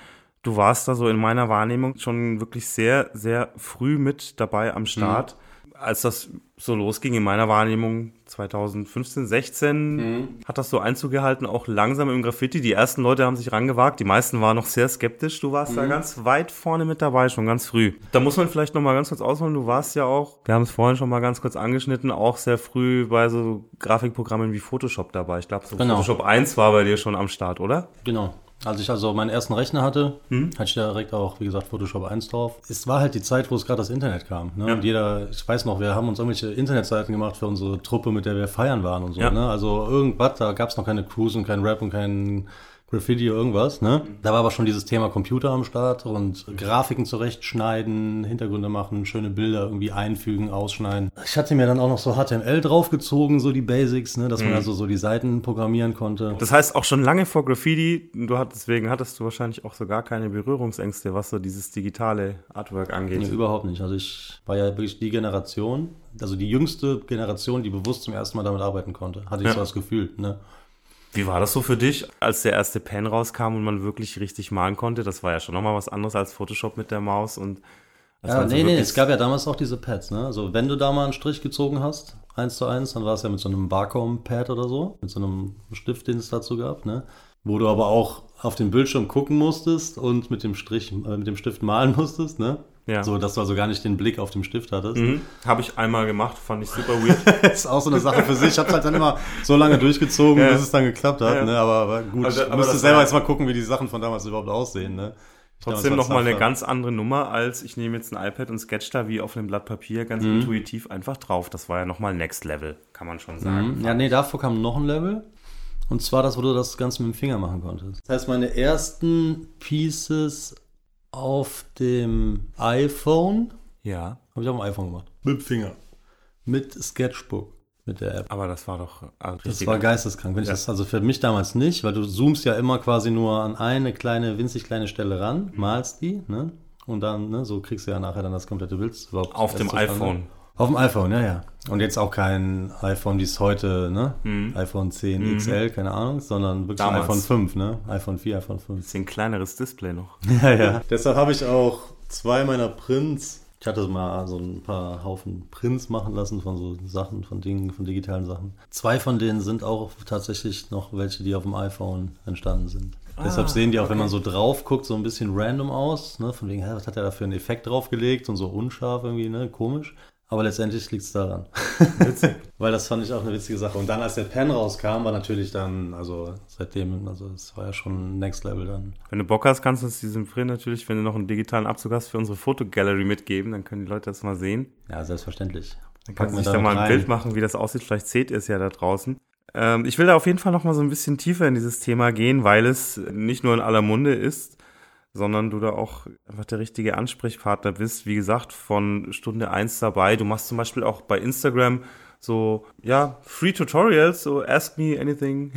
du warst da so in meiner Wahrnehmung schon wirklich sehr, sehr früh mit dabei am Start. Als das so losging, in meiner Wahrnehmung 2015, 16, hat das so Einzug gehalten, auch langsam im Graffiti. Die ersten Leute haben sich rangewagt, die meisten waren noch sehr skeptisch. Du warst da ganz weit vorne mit dabei, schon ganz früh. Da muss man vielleicht nochmal ganz kurz ausholen, du warst ja auch, wir haben es vorhin schon mal ganz kurz angeschnitten, auch sehr früh bei so Grafikprogrammen wie Photoshop dabei. Ich glaube, so Photoshop 1 war bei dir schon am Start, oder? Genau. Als ich also meinen ersten Rechner hatte, hatte ich direkt auch, wie gesagt, Photoshop 1 drauf. Es war halt die Zeit, wo es gerade das Internet kam. Ne? Ja. Und jeder, ich weiß noch, wir haben uns irgendwelche Internetseiten gemacht für unsere Truppe, mit der wir feiern waren und so. Ja. Ne? Also irgendwas, da gab es noch keine Crews und kein Rap und kein Graffiti irgendwas, ne? Da war aber schon dieses Thema Computer am Start und Grafiken zurechtschneiden, Hintergründe machen, schöne Bilder irgendwie einfügen, ausschneiden. Ich hatte mir dann auch noch so HTML draufgezogen, so die Basics, ne? Dass man also so die Seiten programmieren konnte. Das heißt auch schon lange vor Graffiti, deswegen hattest du wahrscheinlich auch so gar keine Berührungsängste, was so dieses digitale Artwork angeht. Nee, überhaupt nicht. Also ich war ja wirklich die Generation, also die jüngste Generation, die bewusst zum ersten Mal damit arbeiten konnte. Hatte ich so das Gefühl, ne? Wie war das so für dich, als der erste Pen rauskam und man wirklich richtig malen konnte? Das war ja schon nochmal was anderes als Photoshop mit der Maus. Und ja, es gab ja damals auch diese Pads, ne? Also wenn du da mal einen Strich gezogen hast, 1:1, dann war es ja mit so einem Wacom-Pad oder so, mit so einem Stift, den es dazu gab, ne? Wo du aber auch auf den Bildschirm gucken musstest und mit dem Stift malen musstest, ne? Ja. So, dass du also gar nicht den Blick auf dem Stift hattest. Mhm. Habe ich einmal gemacht, fand ich super weird. Ist auch so eine Sache für sich. Ich habe es halt dann immer so lange durchgezogen, bis es dann geklappt hat. Ja. Ne? Aber gut, also, ich musste selber jetzt mal gucken, wie die Sachen von damals überhaupt aussehen. Ne? Trotzdem nochmal eine ganz andere Nummer, als ich nehme jetzt ein iPad und sketch da wie auf einem Blatt Papier ganz intuitiv einfach drauf. Das war ja nochmal Next Level, kann man schon sagen. Mhm. Ja, nee, davor kam noch ein Level. Und zwar das, wo du das Ganze mit dem Finger machen konntest. Das heißt, meine ersten Pieces auf dem iPhone. Ja. Habe ich auf dem iPhone gemacht. Mit dem Finger. Mit Sketchbook. Mit der App. Aber das war doch richtig. Das war geisteskrank. Wenn ich das, also für mich damals nicht, weil du zoomst ja immer quasi nur an eine kleine, winzig kleine Stelle ran, malst die, ne? Und dann, ne, so kriegst du ja nachher dann das komplette Bild. Auf dem iPhone. Auf dem iPhone, ja. Und jetzt auch kein iPhone, wie es heute, ne? iPhone 10 XL, keine Ahnung, sondern wirklich damals. iPhone 5, ne? iPhone 4, iPhone 5. Bisschen kleineres Display noch. Ja. Deshalb habe ich auch zwei meiner Prints, ich hatte mal so ein paar Haufen Prints machen lassen von so Sachen, von Dingen, von digitalen Sachen. Zwei von denen sind auch tatsächlich noch welche, die auf dem iPhone entstanden sind. Deshalb sehen die auch, wenn man so drauf guckt, so ein bisschen random aus, ne? Von wegen, was hat er da für einen Effekt draufgelegt und so unscharf irgendwie, ne? Komisch. Aber letztendlich liegt es daran. Witzig. Weil das fand ich auch eine witzige Sache. Und dann, als der Pen rauskam, war natürlich dann, es war ja schon Next Level dann. Wenn du Bock hast, kannst du uns diesen Print natürlich, wenn du noch einen digitalen Abzug hast, für unsere Fotogallery mitgeben. Dann können die Leute das mal sehen. Ja, selbstverständlich. Dann kannst du dich da mal ein Bild machen, wie das aussieht. Vielleicht seht ihr es ja da draußen. Ich will da auf jeden Fall noch mal so ein bisschen tiefer in dieses Thema gehen, weil es nicht nur in aller Munde ist, sondern du da auch einfach der richtige Ansprechpartner bist. Wie gesagt, von Stunde 1 dabei. Du machst zum Beispiel auch bei Instagram so, Free Tutorials, so Ask Me Anything,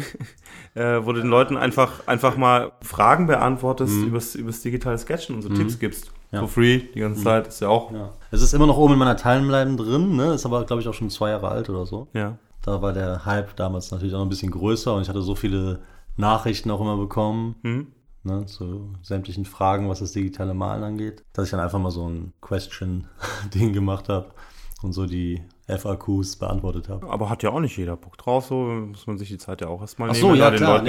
wo du den Leuten einfach mal Fragen beantwortest, übers digitale Sketchen und so Tipps gibst. Ja. For free, die ganze Zeit, ist ja auch. Ja. Es ist immer noch oben in meiner Timeline drin, ne? Ist aber, glaube ich, auch schon 2 Jahre alt oder so. Ja. Da war der Hype damals natürlich auch noch ein bisschen größer und ich hatte so viele Nachrichten auch immer bekommen. Ne, zu sämtlichen Fragen, was das digitale Malen angeht, dass ich dann einfach mal so ein Question-Ding gemacht habe und so die FAQs beantwortet habe. Aber hat ja auch nicht jeder Bock drauf, so muss man sich die Zeit ja auch erstmal nehmen. Ach so, ja, klar.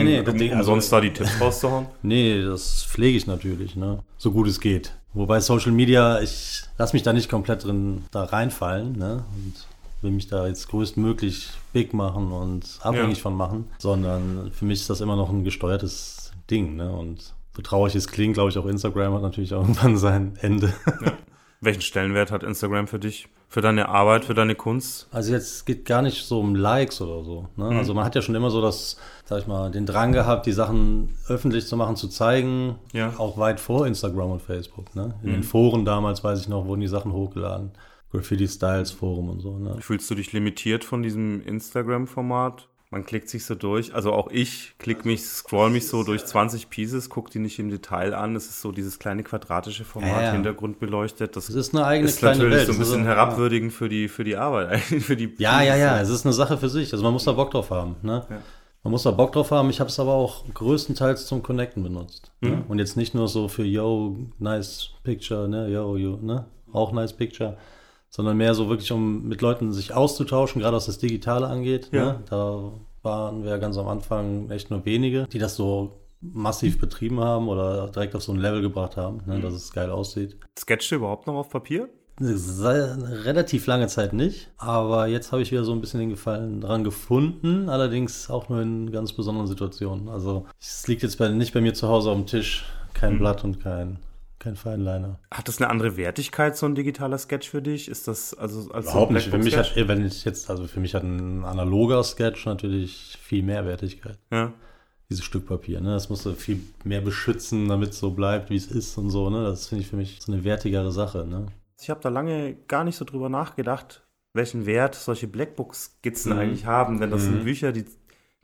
Umsonst da die Tipps rauszuhauen? Nee, das pflege ich natürlich, ne? So gut es geht. Wobei Social Media, ich lasse mich da nicht komplett da reinfallen, ne? Und will mich da jetzt größtmöglich big machen und abhängig von machen, sondern für mich ist das immer noch ein gesteuertes Ding, ne? Und so traurig es klingt, glaube ich, auch Instagram hat natürlich auch irgendwann sein Ende. Ja. Welchen Stellenwert hat Instagram für dich, für deine Arbeit, für deine Kunst? Also jetzt geht gar nicht so um Likes oder so. Ne? Also man hat ja schon immer so das, sag ich mal, den Drang gehabt, die Sachen öffentlich zu machen, zu zeigen, auch weit vor Instagram und Facebook. Ne? In den Foren damals, weiß ich noch, wurden die Sachen hochgeladen. Graffiti Styles Forum und so. Ne? Fühlst du dich limitiert von diesem Instagram-Format? Man klickt sich so durch, also auch ich scroll mich so durch 20 Pieces, guck die nicht im Detail an. Es ist so dieses kleine quadratische Format, Hintergrund beleuchtet. Das ist eine eigene kleine Welt. Das ist natürlich so ein bisschen herabwürdigend für die Arbeit. Für die Pieces. Es ist eine Sache für sich. Also man muss da Bock drauf haben. Ne? Ja. Man muss da Bock drauf haben. Ich habe es aber auch größtenteils zum Connecten benutzt. Ne? Und jetzt nicht nur so für nice picture, ne? Auch nice picture. Sondern mehr so wirklich, um mit Leuten sich auszutauschen, gerade was das Digitale angeht. Ja. Ne? Da waren wir ganz am Anfang echt nur wenige, die das so massiv betrieben haben oder direkt auf so ein Level gebracht haben, ne? Dass es geil aussieht. Sketchst du überhaupt noch auf Papier? Relativ lange Zeit nicht, aber jetzt habe ich wieder so ein bisschen den Gefallen dran gefunden, allerdings auch nur in ganz besonderen Situationen. Also es liegt jetzt nicht bei mir zu Hause auf dem Tisch, kein Blatt und kein Feinliner. Hat das eine andere Wertigkeit, so ein digitaler Sketch für dich? Ist das also als überhaupt so nicht? Für mich hat ein analoger Sketch natürlich viel mehr Wertigkeit. Ja. dieses Stück Papier. Ne? Das musst du viel mehr beschützen, damit es so bleibt, wie es ist und so. Ne? Das finde ich für mich so eine wertigere Sache. Ne? Ich habe da lange gar nicht so drüber nachgedacht, welchen Wert solche Blackbook-Skizzen eigentlich haben. Denn das sind Bücher, die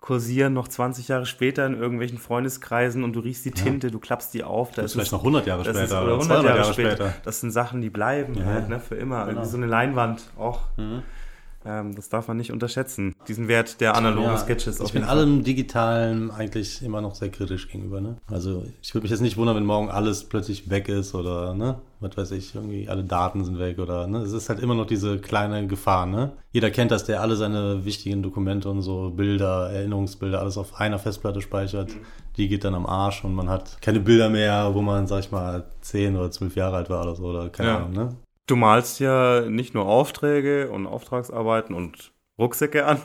kursieren noch 20 Jahre später in irgendwelchen Freundeskreisen und du riechst die Tinte, du klappst die auf. Das ist vielleicht noch 100 Jahre später oder 200 Jahre später. Das sind Sachen, die bleiben halt, ne, für immer. Genau. Irgendwie so eine Leinwand auch. Mhm. Das darf man nicht unterschätzen, diesen Wert der analogen Sketches. Ich bin allem Digitalen eigentlich immer noch sehr kritisch gegenüber. Ne? Also ich würde mich jetzt nicht wundern, wenn morgen alles plötzlich weg ist oder ne, was weiß ich, irgendwie alle Daten sind weg oder ne, es ist halt immer noch diese kleine Gefahr. Ne? Jeder kennt das, der alle seine wichtigen Dokumente und so Bilder, Erinnerungsbilder, alles auf einer Festplatte speichert. Die geht dann am Arsch und man hat keine Bilder mehr, wo man, sag ich mal, 10 oder 12 Jahre alt war oder so oder keine Ahnung, ne? Du malst ja nicht nur Aufträge und Auftragsarbeiten und Rucksäcke an,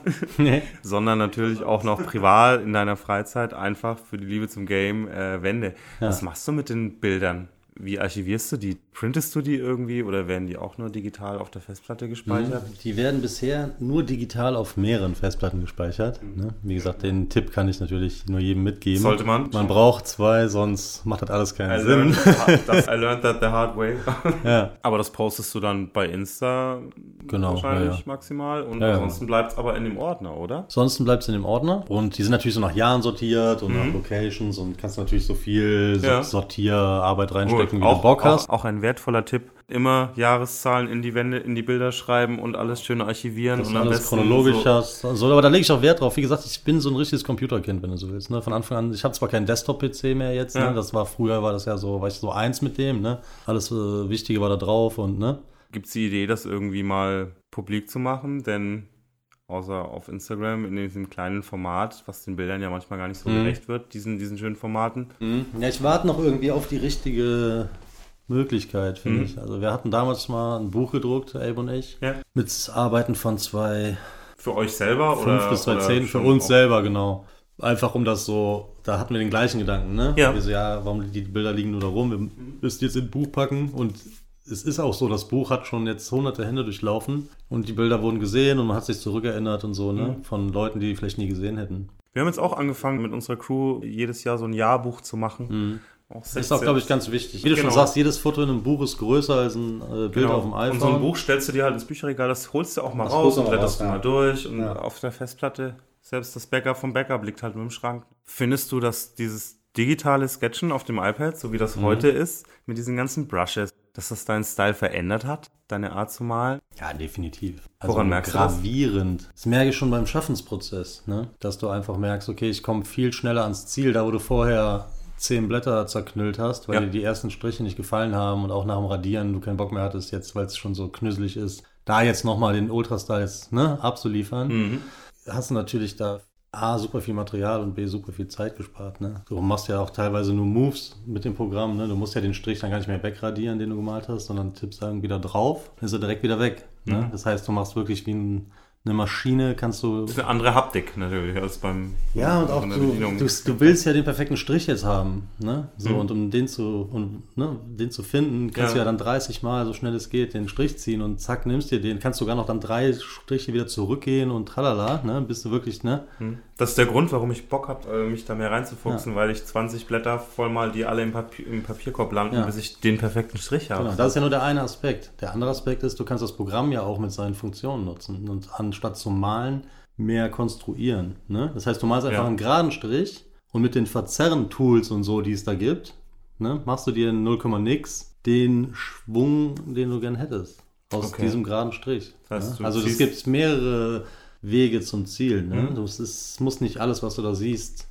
sondern natürlich auch noch privat in deiner Freizeit einfach für die Liebe zum Game Wände. Ja. Was machst du mit den Bildern? Wie archivierst du die? Printest du die irgendwie oder werden die auch nur digital auf der Festplatte gespeichert? Die werden bisher nur digital auf mehreren Festplatten gespeichert. Ne? Wie gesagt, den Tipp kann ich natürlich nur jedem mitgeben. Sollte man. Man braucht 2, sonst macht das alles keinen Sinn. I learned that the hard way. Ja. Aber das postest du dann bei Insta wahrscheinlich maximal und ansonsten bleibt es aber in dem Ordner, oder? Ansonsten bleibt es in dem Ordner und die sind natürlich so nach Jahren sortiert und nach Locations und kannst natürlich so viel Sortierarbeit reinstecken, wie du Bock hast. Auch ein wertvoller Tipp. Immer Jahreszahlen in die Wände, in die Bilder schreiben und alles schön archivieren. Das und am besten chronologisch hast. Also, aber da lege ich auch Wert drauf. Wie gesagt, ich bin so ein richtiges Computerkind, wenn du so willst. Ne? Von Anfang an, ich habe zwar keinen Desktop-PC mehr jetzt. Ne? Das war früher, war das ja so, war ich so eins mit dem. Ne? Alles Wichtige war da drauf und ne. Gibt es die Idee, das irgendwie mal publik zu machen? Denn außer auf Instagram in diesem kleinen Format, was den Bildern ja manchmal gar nicht so gerecht wird, diesen schönen Formaten. Ja, ich warte noch irgendwie auf die richtige Möglichkeit, finde ich. Also wir hatten damals mal ein Buch gedruckt, Ape und ich, mit Arbeiten von 2... Für euch selber? 5 bis 2, 10, für uns selber, genau. Einfach um das so, da hatten wir den gleichen Gedanken, ne? Ja. Wir so, warum die Bilder liegen nur da rum, wir müssen die jetzt in ein Buch packen und es ist auch so, das Buch hat schon jetzt hunderte Hände durchlaufen und die Bilder wurden gesehen und man hat sich zurückerinnert und so, ne? Von Leuten, die vielleicht nie gesehen hätten. Wir haben jetzt auch angefangen, mit unserer Crew jedes Jahr so ein Jahrbuch zu machen. Das ist auch, glaube ich, ganz wichtig. Wie du schon sagst, jedes Foto in einem Buch ist größer als ein Bild auf dem iPhone. Und so ein Buch stellst du dir halt ins Bücherregal, das holst du auch mal raus und blätterst du mal durch. Und auf der Festplatte, selbst das Bäcker vom Bäcker blickt halt nur im Schrank. Findest du, dass dieses digitale Sketchen auf dem iPad, so wie das heute ist, mit diesen ganzen Brushes, dass das deinen Style verändert hat, deine Art zu malen? Ja, definitiv. Also woran merkst du das? Gravierend. Das merke ich schon beim Schaffensprozess, ne? Dass du einfach merkst, okay, ich komme viel schneller ans Ziel, da wo du vorher 10 Blätter zerknüllt hast, weil dir die ersten Striche nicht gefallen haben und auch nach dem Radieren du keinen Bock mehr hattest jetzt, weil es schon so knüsselig ist, da jetzt nochmal den Ultra-Style abzuliefern, hast du natürlich da A, super viel Material und B, super viel Zeit gespart. Ne? Du machst ja auch teilweise nur Moves mit dem Programm. Ne? Du musst ja den Strich dann gar nicht mehr wegradieren, den du gemalt hast, sondern tippst da irgendwie da drauf, dann ist er direkt wieder weg. Ne? Das heißt, du machst wirklich wie eine Maschine, kannst du... Das ist eine andere Haptik natürlich als beim... Ja, und auch du willst ja den perfekten Strich jetzt haben. Ne? So, und um den zu finden, kannst du ja dann 30 Mal, so schnell es geht, den Strich ziehen und zack, nimmst dir den. Kannst sogar noch dann 3 Striche wieder zurückgehen und tralala, ne? Bist du wirklich... ne? Das ist der Grund, warum ich Bock habe, mich da mehr reinzufuchsen, weil ich 20 Blätter voll mal, die alle im Papierkorb landen, bis ich den perfekten Strich habe. Genau, das ist ja nur der eine Aspekt. Der andere Aspekt ist, du kannst das Programm ja auch mit seinen Funktionen nutzen und statt zu malen, mehr konstruieren. Ne? Das heißt, du malst einfach einen geraden Strich und mit den Verzerren-Tools und so, die es da gibt, ne, machst du dir in 0,nix den Schwung, den du gern hättest. Aus diesem geraden Strich. Das heißt, ne? Also es gibt mehrere Wege zum Ziel. Ne? Es muss nicht alles, was du da siehst,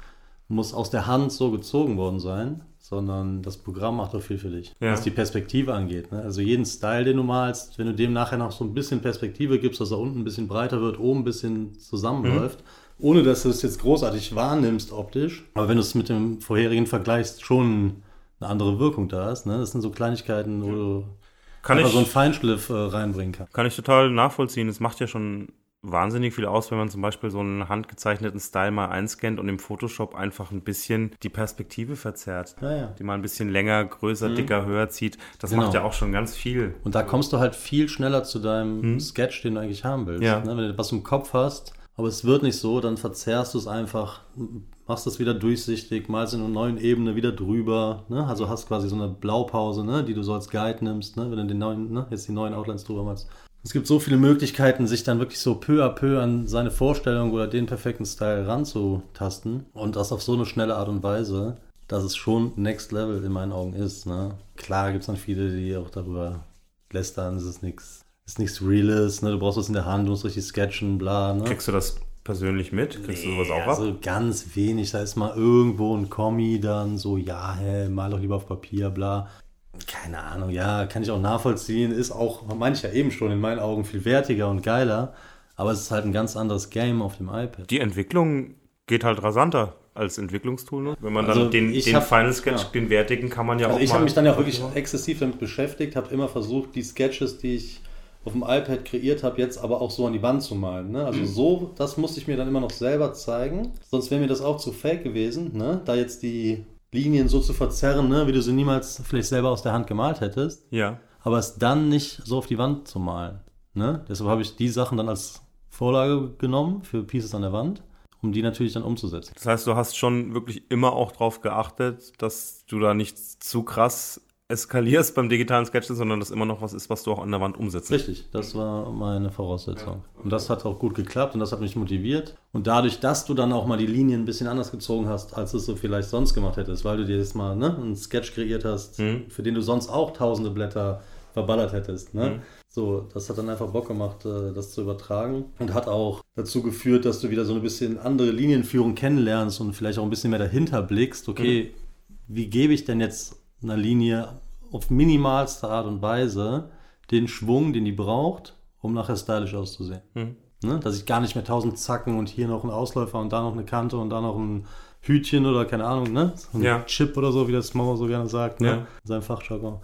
muss aus der Hand so gezogen worden sein, sondern das Programm macht doch viel für dich, was die Perspektive angeht. Ne? Also jeden Style, den du malst, wenn du dem nachher noch so ein bisschen Perspektive gibst, dass er unten ein bisschen breiter wird, oben ein bisschen zusammenläuft, ohne dass du es jetzt großartig wahrnimmst optisch, aber wenn du es mit dem vorherigen vergleichst, schon eine andere Wirkung da ist. Ne? Das sind so Kleinigkeiten, wo du so einen Feinschliff reinbringen kannst. Kann ich total nachvollziehen. Es macht ja schon wahnsinnig viel aus, wenn man zum Beispiel so einen handgezeichneten Style mal einscannt und im Photoshop einfach ein bisschen die Perspektive verzerrt, die mal ein bisschen länger, größer, dicker, höher zieht. Das macht ja auch schon ganz viel. Und da kommst du halt viel schneller zu deinem Sketch, den du eigentlich haben willst. Ja. Ne? Wenn du was im Kopf hast, aber es wird nicht so, dann verzerrst du es einfach, machst es wieder durchsichtig, malst in einer neuen Ebene wieder drüber, ne? Also hast quasi so eine Blaupause, ne? Die du so als Guide nimmst, ne? Wenn du den neuen, ne? Jetzt die neuen Outlines drüber machst. Es gibt so viele Möglichkeiten, sich dann wirklich so peu à peu an seine Vorstellung oder den perfekten Style ranzutasten und das auf so eine schnelle Art und Weise, dass es schon Next Level in meinen Augen ist, ne? Klar gibt es dann viele, die auch darüber lästern, es ist nichts. Ist nichts Reales, ne? Du brauchst was in der Hand, du musst richtig sketchen, bla. Ne? Kriegst du das persönlich mit? Kriegst du sowas auch ab? Also ganz wenig. Da ist mal irgendwo ein Kommi dann so, ja, hey, mal doch lieber auf Papier, bla. Keine Ahnung, ja, kann ich auch nachvollziehen. Ist auch mancher eben schon in meinen Augen viel wertiger und geiler. Aber es ist halt ein ganz anderes Game auf dem iPad. Die Entwicklung geht halt rasanter als Entwicklungstool. Ne? Wenn man dann also den Final Sketch, ja. Den wertigen, kann man ja also auch ich habe mich dann ja auch wirklich exzessiv damit beschäftigt, habe immer versucht, die Sketches, die ich auf dem iPad kreiert habe, jetzt aber auch so an die Wand zu malen. Ne? Also so, das musste ich mir dann immer noch selber zeigen. Sonst wäre mir das auch zu fake gewesen, ne? Da jetzt die Linien so zu verzerren, ne? Wie du sie niemals vielleicht selber aus der Hand gemalt hättest. Ja. Aber es dann nicht so auf die Wand zu malen. Ne? Deshalb habe ich die Sachen dann als Vorlage genommen für Pieces an der Wand, um die natürlich dann umzusetzen. Das heißt, du hast schon wirklich immer auch drauf geachtet, dass du da nicht zu krass eskalierst beim digitalen Sketchen, sondern das immer noch was ist, was du auch an der Wand umsetzt. Richtig, das war meine Voraussetzung. Und das hat auch gut geklappt und das hat mich motiviert. Und dadurch, dass du dann auch mal die Linien ein bisschen anders gezogen hast, als es so vielleicht sonst gemacht hättest, weil du dir jetzt mal einen Sketch kreiert hast, für den du sonst auch tausende Blätter verballert hättest. Ne? So, das hat dann einfach Bock gemacht, das zu übertragen und hat auch dazu geführt, dass du wieder so ein bisschen andere Linienführung kennenlernst und vielleicht auch ein bisschen mehr dahinter blickst. Okay, wie gebe ich denn jetzt einer Linie auf minimalste Art und Weise den Schwung, den die braucht, um nachher stylisch auszusehen. Ne? Dass ich gar nicht mehr 1000 Zacken und hier noch einen Ausläufer und da noch eine Kante und da noch ein Hütchen oder keine Ahnung, ne? So ein Chip oder so, wie das Smo so gerne sagt, ne? In seinem Fachjargon.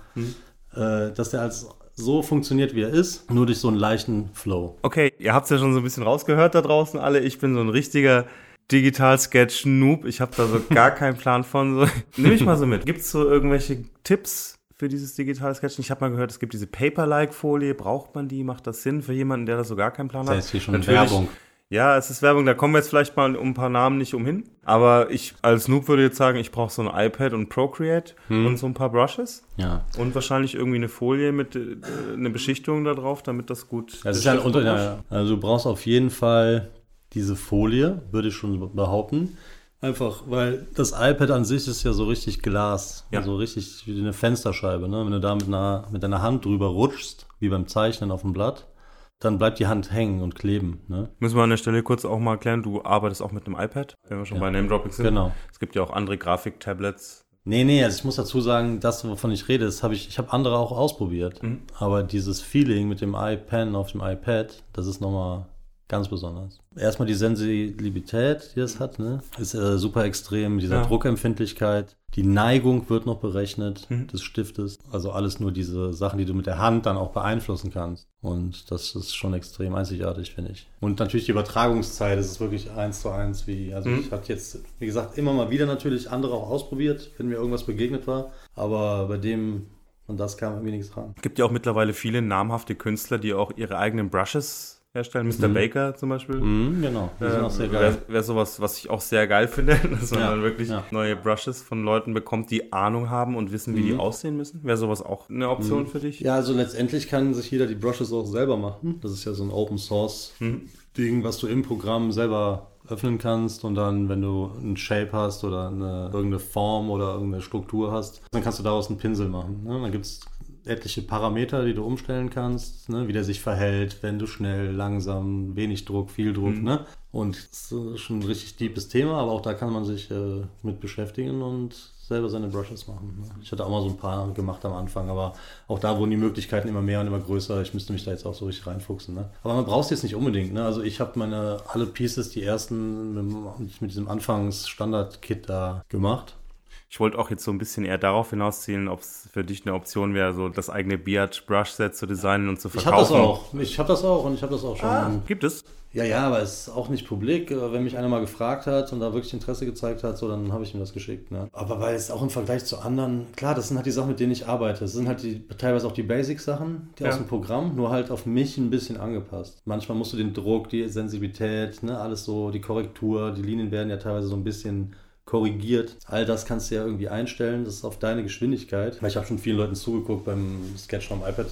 Dass der als so funktioniert, wie er ist, nur durch so einen leichten Flow. Okay, ihr habt es ja schon so ein bisschen rausgehört da draußen alle. Ich bin so ein richtiger Digital-Sketch-Noob, ich habe da so gar keinen Plan von. So. Nehme ich mal so mit. Gibt es so irgendwelche Tipps für dieses Digital-Sketchen? Ich habe mal gehört, es gibt diese Paper-like-Folie. Braucht man die? Macht das Sinn für jemanden, der da so gar keinen Plan hat? Das ist hier schon natürlich Werbung. Ja, es ist Werbung. Da kommen wir jetzt vielleicht mal um ein paar Namen nicht umhin. Aber ich als Noob würde jetzt sagen, ich brauche so ein iPad und Procreate und so ein paar Brushes. Ja. Und wahrscheinlich irgendwie eine Folie mit einer Beschichtung da drauf, damit das gut... Das ist halt unter... Ja. Also du brauchst auf jeden Fall... Diese Folie, würde ich schon behaupten. Einfach, weil das iPad an sich ist ja so richtig Glas. Ja. Also richtig wie eine Fensterscheibe. Ne? Wenn du da mit deiner Hand drüber rutschst, wie beim Zeichnen auf dem Blatt, dann bleibt die Hand hängen und kleben. Ne? Müssen wir an der Stelle kurz auch mal erklären, du arbeitest auch mit einem iPad, wenn wir schon bei Name-Dropping sind. Genau. Es gibt ja auch andere Grafik-Tablets. Nee, also ich muss dazu sagen, das, wovon ich rede, das habe ich andere auch ausprobiert. Aber dieses Feeling mit dem iPen auf dem iPad, das ist nochmal... Ganz besonders. Erstmal die Sensibilität, die das hat, ne? Ist super extrem, dieser Druckempfindlichkeit. Die Neigung wird noch berechnet des Stiftes. Also alles nur diese Sachen, die du mit der Hand dann auch beeinflussen kannst. Und das ist schon extrem einzigartig, finde ich. Und natürlich die Übertragungszeit, das ist wirklich 1:1 wie. Also ich habe jetzt, wie gesagt, immer mal wieder natürlich andere auch ausprobiert, wenn mir irgendwas begegnet war. Aber bei dem, und das kam irgendwie nichts ran. Es gibt ja auch mittlerweile viele namhafte Künstler, die auch ihre eigenen Brushes herstellen. Mr. Baker zum Beispiel. Genau, die sind auch sehr geil. Wäre sowas, was ich auch sehr geil finde, dass man dann wirklich neue Brushes von Leuten bekommt, die Ahnung haben und wissen, wie die aussehen müssen. Wäre sowas auch eine Option für dich? Ja, also letztendlich kann sich jeder die Brushes auch selber machen. Das ist ja so ein Open-Source-Ding, was du im Programm selber öffnen kannst und dann, wenn du ein Shape hast oder irgendeine Form oder irgendeine Struktur hast, dann kannst du daraus einen Pinsel machen. Ne? Dann gibt es etliche Parameter, die du umstellen kannst, ne? Wie der sich verhält, wenn du schnell, langsam, wenig Druck, viel Druck, ne? Und das ist schon ein richtig deepes Thema, aber auch da kann man sich mit beschäftigen und selber seine Brushes machen. Ne? Ich hatte auch mal so ein paar gemacht am Anfang, aber auch da wurden die Möglichkeiten immer mehr und immer größer. Ich müsste mich da jetzt auch so richtig reinfuchsen. Ne? Aber man braucht es jetzt nicht unbedingt. Ne? Also ich habe alle Pieces, die ersten mit diesem Anfangs-Standard-Kit da gemacht. Ich wollte auch jetzt so ein bisschen eher darauf hinauszielen, ob es für dich eine Option wäre, so das eigene Biatch-Brushset zu designen und zu verkaufen. Ich habe das auch schon. Ah, gibt es? Ja, aber es ist auch nicht publik. Wenn mich einer mal gefragt hat und da wirklich Interesse gezeigt hat, so, dann habe ich ihm das geschickt. Ne? Aber weil es auch im Vergleich zu anderen, klar, das sind halt die Sachen, mit denen ich arbeite. Das sind halt teilweise auch die Basic-Sachen, die aus dem Programm, nur halt auf mich ein bisschen angepasst. Manchmal musst du den Druck, die Sensibilität, ne, alles so, die Korrektur, die Linien werden ja teilweise so ein bisschen korrigiert. All das kannst du ja irgendwie einstellen. Das ist auf deine Geschwindigkeit. Weil ich habe schon vielen Leuten zugeguckt beim Sketchen am iPad.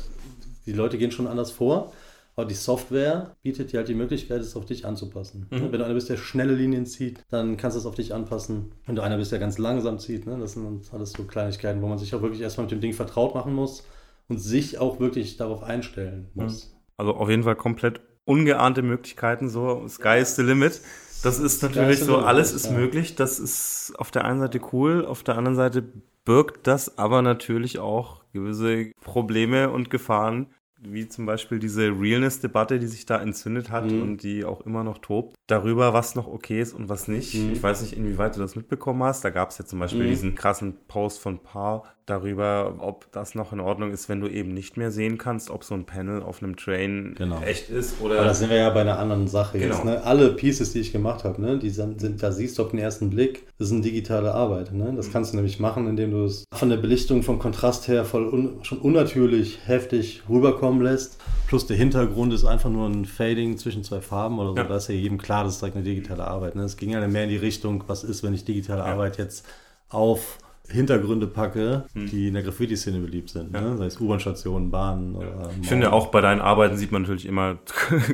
Die Leute gehen schon anders vor. Aber die Software bietet dir halt die Möglichkeit, es auf dich anzupassen. Mhm. Wenn du einer bist, der schnelle Linien zieht, dann kannst du es auf dich anpassen. Wenn du einer bist, der ganz langsam zieht, ne? Das sind alles so Kleinigkeiten, wo man sich auch wirklich erstmal mit dem Ding vertraut machen muss und sich auch wirklich darauf einstellen muss. Also auf jeden Fall komplett ungeahnte Möglichkeiten, so Sky is the limit. Das ist natürlich so, alles ist möglich. Das ist auf der einen Seite cool, auf der anderen Seite birgt das aber natürlich auch gewisse Probleme und Gefahren, wie zum Beispiel diese Realness-Debatte, die sich da entzündet hat und die auch immer noch tobt, darüber, was noch okay ist und was nicht. Ich weiß nicht, inwieweit du das mitbekommen hast. Da gab es ja zum Beispiel diesen krassen Post von Paar darüber, ob das noch in Ordnung ist, wenn du eben nicht mehr sehen kannst, ob so ein Panel auf einem Train echt ist. Oder. Aber da sind wir ja bei einer anderen Sache jetzt. Ne? Alle Pieces, die ich gemacht habe, ne? Die sind, da siehst du auf den ersten Blick, das ist eine digitale Arbeit. Ne? Das kannst du nämlich machen, indem du es von der Belichtung, vom Kontrast her schon unnatürlich heftig rüberkommen lässt. Plus der Hintergrund ist einfach nur ein Fading zwischen zwei Farben oder so. Ja. Da ist ja jedem klar, das ist direkt eine digitale Arbeit. Ne? Es ging ja mehr in die Richtung, was ist, wenn ich digitale Arbeit jetzt auf Hintergründe packe, die in der Graffiti-Szene beliebt sind. Ne? Sei es U-Bahn-Stationen, Bahnen. Oder ich finde auch, bei deinen Arbeiten sieht man natürlich immer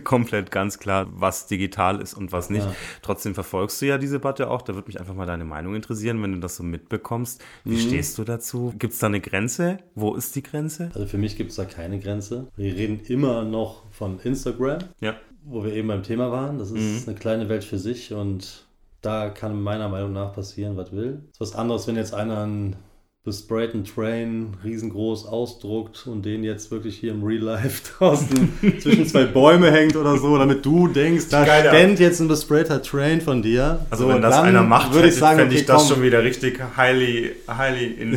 komplett ganz klar, was digital ist und was nicht. Ja. Trotzdem verfolgst du ja diese Debatte auch. Da würde mich einfach mal deine Meinung interessieren, wenn du das so mitbekommst. Wie stehst du dazu? Gibt es da eine Grenze? Wo ist die Grenze? Also für mich gibt es da keine Grenze. Wir reden immer noch von Instagram, wo wir eben beim Thema waren. Das ist eine kleine Welt für sich und da kann meiner Meinung nach passieren, was will. Das ist was anderes, wenn jetzt einer einen besprayten Train riesengroß ausdruckt und den jetzt wirklich hier im Real Life draußen zwischen zwei Bäume hängt oder so, damit du denkst, da stand jetzt ein besprayter Train von dir. Also so, wenn das einer macht, würde ich sagen, fände ich das schon wieder richtig highly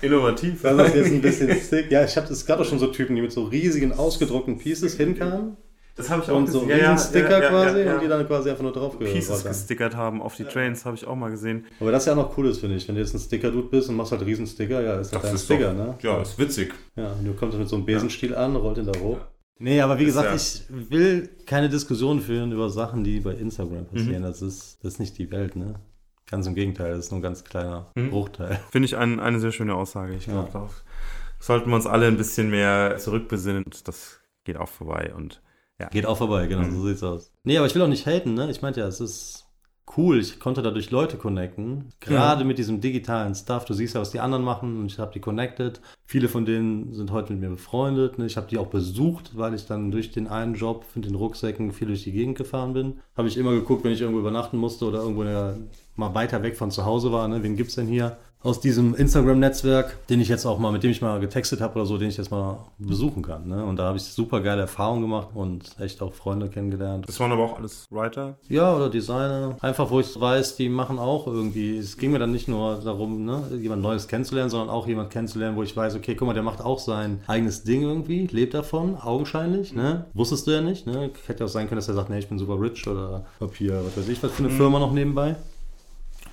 innovativ. Das ist jetzt ein bisschen sick. Ja, ich habe das gerade auch schon so Typen, die mit so riesigen ausgedruckten Pieces hinkamen. Das habe ich auch gesehen. Und so Riesen-Sticker quasi und die dann quasi einfach nur drauf gehört. Pieces gestickert haben auf die Trains, habe ich auch mal gesehen. Aber das ist ja noch cool, finde ich. Wenn du jetzt ein Sticker-Dude bist und machst halt Riesen-Sticker, ist das halt ein Sticker, ne? Ja, ist witzig. Ja, und du kommst mit so einem Besenstiel an, rollt ihn da hoch. Ja. Nee, aber wie gesagt, ich will keine Diskussion führen über Sachen, die bei Instagram passieren. Das ist nicht die Welt, ne? Ganz im Gegenteil, das ist nur ein ganz kleiner Bruchteil. Finde ich eine sehr schöne Aussage. Ich glaube, da sollten wir uns alle ein bisschen mehr zurückbesinnen. Das geht auch vorbei und geht auch vorbei, genau, so sieht's aus. Nee, aber ich will auch nicht haten, ne? Ich meinte ja, es ist cool, ich konnte dadurch Leute connecten, gerade mit diesem digitalen Stuff. Du siehst ja, was die anderen machen und ich habe die connected. Viele von denen sind heute mit mir befreundet, ne? Ich habe die auch besucht, weil ich dann durch den einen Job mit den Rucksäcken viel durch die Gegend gefahren bin. Habe ich immer geguckt, wenn ich irgendwo übernachten musste oder irgendwo mal weiter weg von zu Hause war, ne? Wen gibt's denn hier? Aus diesem Instagram-Netzwerk, mit dem ich mal getextet habe oder so, den ich jetzt mal besuchen kann. Ne? Und da habe ich super geile Erfahrungen gemacht und echt auch Freunde kennengelernt. Das waren aber auch alles Writer? Ja, oder Designer. Einfach, wo ich weiß, die machen auch irgendwie. Es ging mir dann nicht nur darum, ne, jemand Neues kennenzulernen, sondern auch jemand kennenzulernen, wo ich weiß, okay, guck mal, der macht auch sein eigenes Ding irgendwie, lebt davon, augenscheinlich. Ne? Wusstest du ja nicht. Ne? Hätte auch sein können, dass er sagt, nee, ich bin super rich oder Papier, was weiß ich, was für eine Firma noch nebenbei.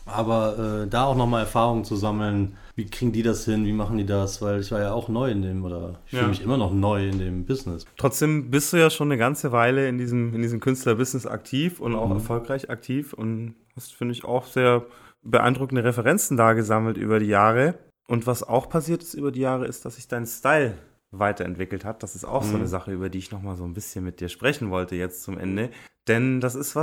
Aber da auch nochmal Erfahrungen zu sammeln, wie kriegen die das hin, wie machen die das, weil ich war ja auch neu in dem, oder ich fühle mich immer noch neu in dem Business. Trotzdem bist du ja schon eine ganze Weile in diesem Künstlerbusiness aktiv und auch erfolgreich aktiv und hast, finde ich, auch sehr beeindruckende Referenzen da gesammelt über die Jahre. Und was auch passiert ist über die Jahre, ist, dass sich dein Style weiterentwickelt hat. Das ist auch so eine Sache, über die ich nochmal so ein bisschen mit dir sprechen wollte jetzt zum Ende, denn das ist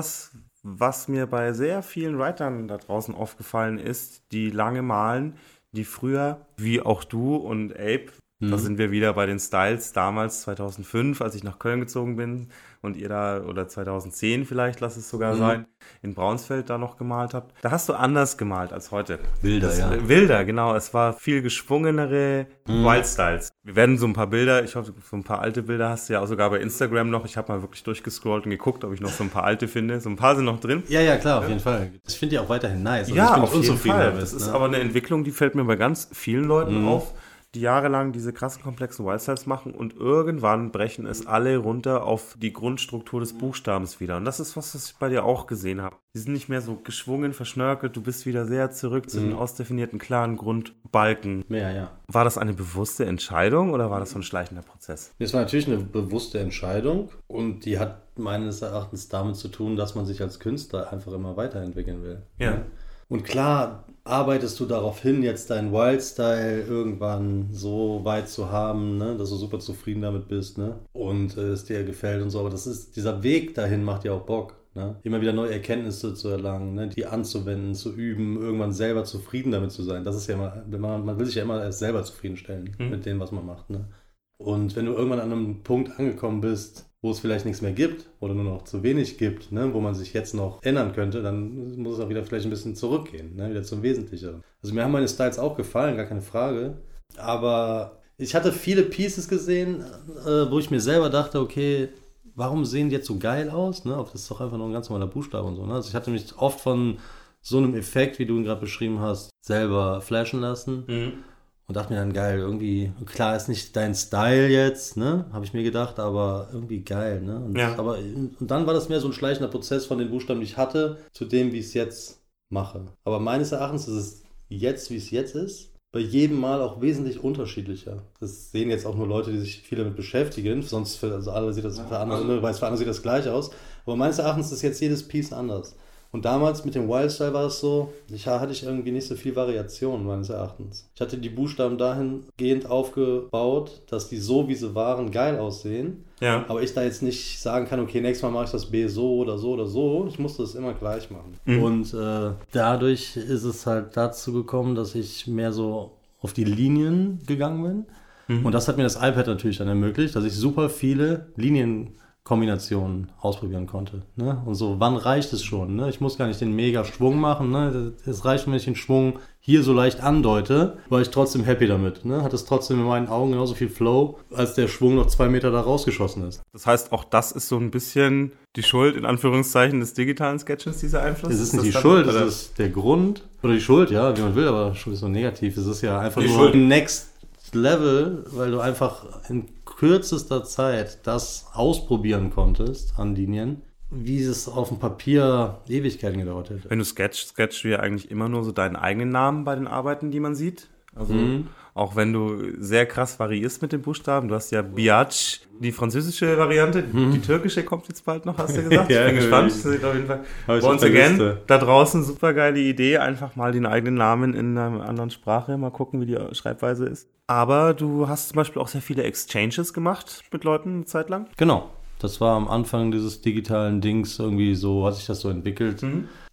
was mir bei sehr vielen Writern da draußen aufgefallen ist, die lange malen, die früher, wie auch du und Ape, Da sind wir wieder bei den Styles damals, 2005, als ich nach Köln gezogen bin und ihr da, oder 2010 vielleicht, lass es sogar sein, in Braunsfeld da noch gemalt habt. Da hast du anders gemalt als heute. Wilder, das, ja. Wilder, genau. Es war viel geschwungenere Wild Styles. Wir werden so ein paar Bilder, ich hoffe, so ein paar alte Bilder hast du ja auch sogar bei Instagram noch. Ich habe mal wirklich durchgescrollt und geguckt, ob ich noch so ein paar alte finde. So ein paar sind noch drin. Ja, ja, klar, auf jeden Fall. Ich finde die auch weiterhin nice. Also ja, auf jeden Fall. Das ist aber eine Entwicklung, die fällt mir bei ganz vielen Leuten auf, die jahrelang diese krassen, komplexen Wildstyles machen und irgendwann brechen es alle runter auf die Grundstruktur des Buchstabens wieder. Und das ist was ich bei dir auch gesehen habe. Die sind nicht mehr so geschwungen, verschnörkelt, du bist wieder sehr zurück zu den ausdefinierten, klaren Grundbalken. Ja, ja. War das eine bewusste Entscheidung oder war das so ein schleichender Prozess? Das war natürlich eine bewusste Entscheidung und die hat meines Erachtens damit zu tun, dass man sich als Künstler einfach immer weiterentwickeln will. Ja. Und klar, arbeitest du darauf hin, jetzt deinen Wildstyle irgendwann so weit zu haben, ne, dass du super zufrieden damit bist, ne, und es dir gefällt und so. Aber das ist, dieser Weg dahin macht dir auch Bock, ne, immer wieder neue Erkenntnisse zu erlangen, ne, die anzuwenden, zu üben, irgendwann selber zufrieden damit zu sein. Das ist ja immer, man will sich ja immer erst selber zufriedenstellen mit dem, was man macht, ne. Und wenn du irgendwann an einem Punkt angekommen bist, wo es vielleicht nichts mehr gibt oder nur noch zu wenig gibt, ne, wo man sich jetzt noch ändern könnte, dann muss es auch wieder vielleicht ein bisschen zurückgehen, ne, wieder zum Wesentlichen. Also mir haben meine Styles auch gefallen, gar keine Frage, aber ich hatte viele Pieces gesehen, wo ich mir selber dachte, okay, warum sehen die jetzt so geil aus? Ne? Das ist doch einfach nur ein ganz normaler Buchstabe und so. Ne? Also ich hatte mich oft von so einem Effekt, wie du ihn gerade beschrieben hast, selber flashen lassen. Und dachte mir dann, geil, irgendwie, klar ist nicht dein Style jetzt, ne, habe ich mir gedacht, aber irgendwie geil, ne. Und, aber, und dann war das mehr so ein schleichender Prozess von den Buchstaben, die ich hatte, zu dem, wie ich es jetzt mache. Aber meines Erachtens ist es jetzt, wie es jetzt ist, bei jedem Mal auch wesentlich unterschiedlicher. Das sehen jetzt auch nur Leute, die sich viel damit beschäftigen, sonst für, also alle sieht das, für andere, weil für andere sieht das gleich aus. Aber meines Erachtens ist jetzt jedes Piece anders. Und damals mit dem Wildstyle war es so, hatte ich irgendwie nicht so viel Variation meines Erachtens. Ich hatte die Buchstaben dahingehend aufgebaut, dass die so, wie sie waren, geil aussehen. Ja. Aber ich da jetzt nicht sagen kann, okay, nächstes Mal mache ich das B so oder so oder so. Ich musste es immer gleich machen. Und dadurch ist es halt dazu gekommen, dass ich mehr so auf die Linien gegangen bin. Und das hat mir das iPad natürlich dann ermöglicht, dass ich super viele Linienkombinationen ausprobieren konnte. Ne? Und so, wann reicht es schon? Ne? Ich muss gar nicht den mega Schwung machen. Ne? Es reicht, wenn ich den Schwung hier so leicht andeute, war ich trotzdem happy damit. Ne? Hat es trotzdem in meinen Augen genauso viel Flow, als der Schwung noch 2 Meter da rausgeschossen ist. Das heißt, auch das ist so ein bisschen die Schuld, in Anführungszeichen, des digitalen Sketches, dieser Einfluss? Es ist nicht die Schuld, es ist der Grund. Oder die Schuld, ja, wie man will, aber schon so negativ. Es ist ja einfach nur Next Level, weil du einfach in kürzester Zeit das ausprobieren konntest an Linien, wie es auf dem Papier Ewigkeiten gedauert hätte. Wenn du sketchst du ja eigentlich immer nur so deinen eigenen Namen bei den Arbeiten, die man sieht. Also auch wenn du sehr krass variierst mit den Buchstaben. Du hast ja Biatch, die französische Variante, die türkische kommt jetzt bald noch, hast du gesagt. Ja, ich bin gespannt. Das ist auf jeden Fall. Once again, da draußen super geile Idee, einfach mal den eigenen Namen in einer anderen Sprache, mal gucken, wie die Schreibweise ist. Aber du hast zum Beispiel auch sehr viele Exchanges gemacht mit Leuten eine Zeit lang. Genau. Das war am Anfang dieses digitalen Dings irgendwie so, hat sich das so entwickelt.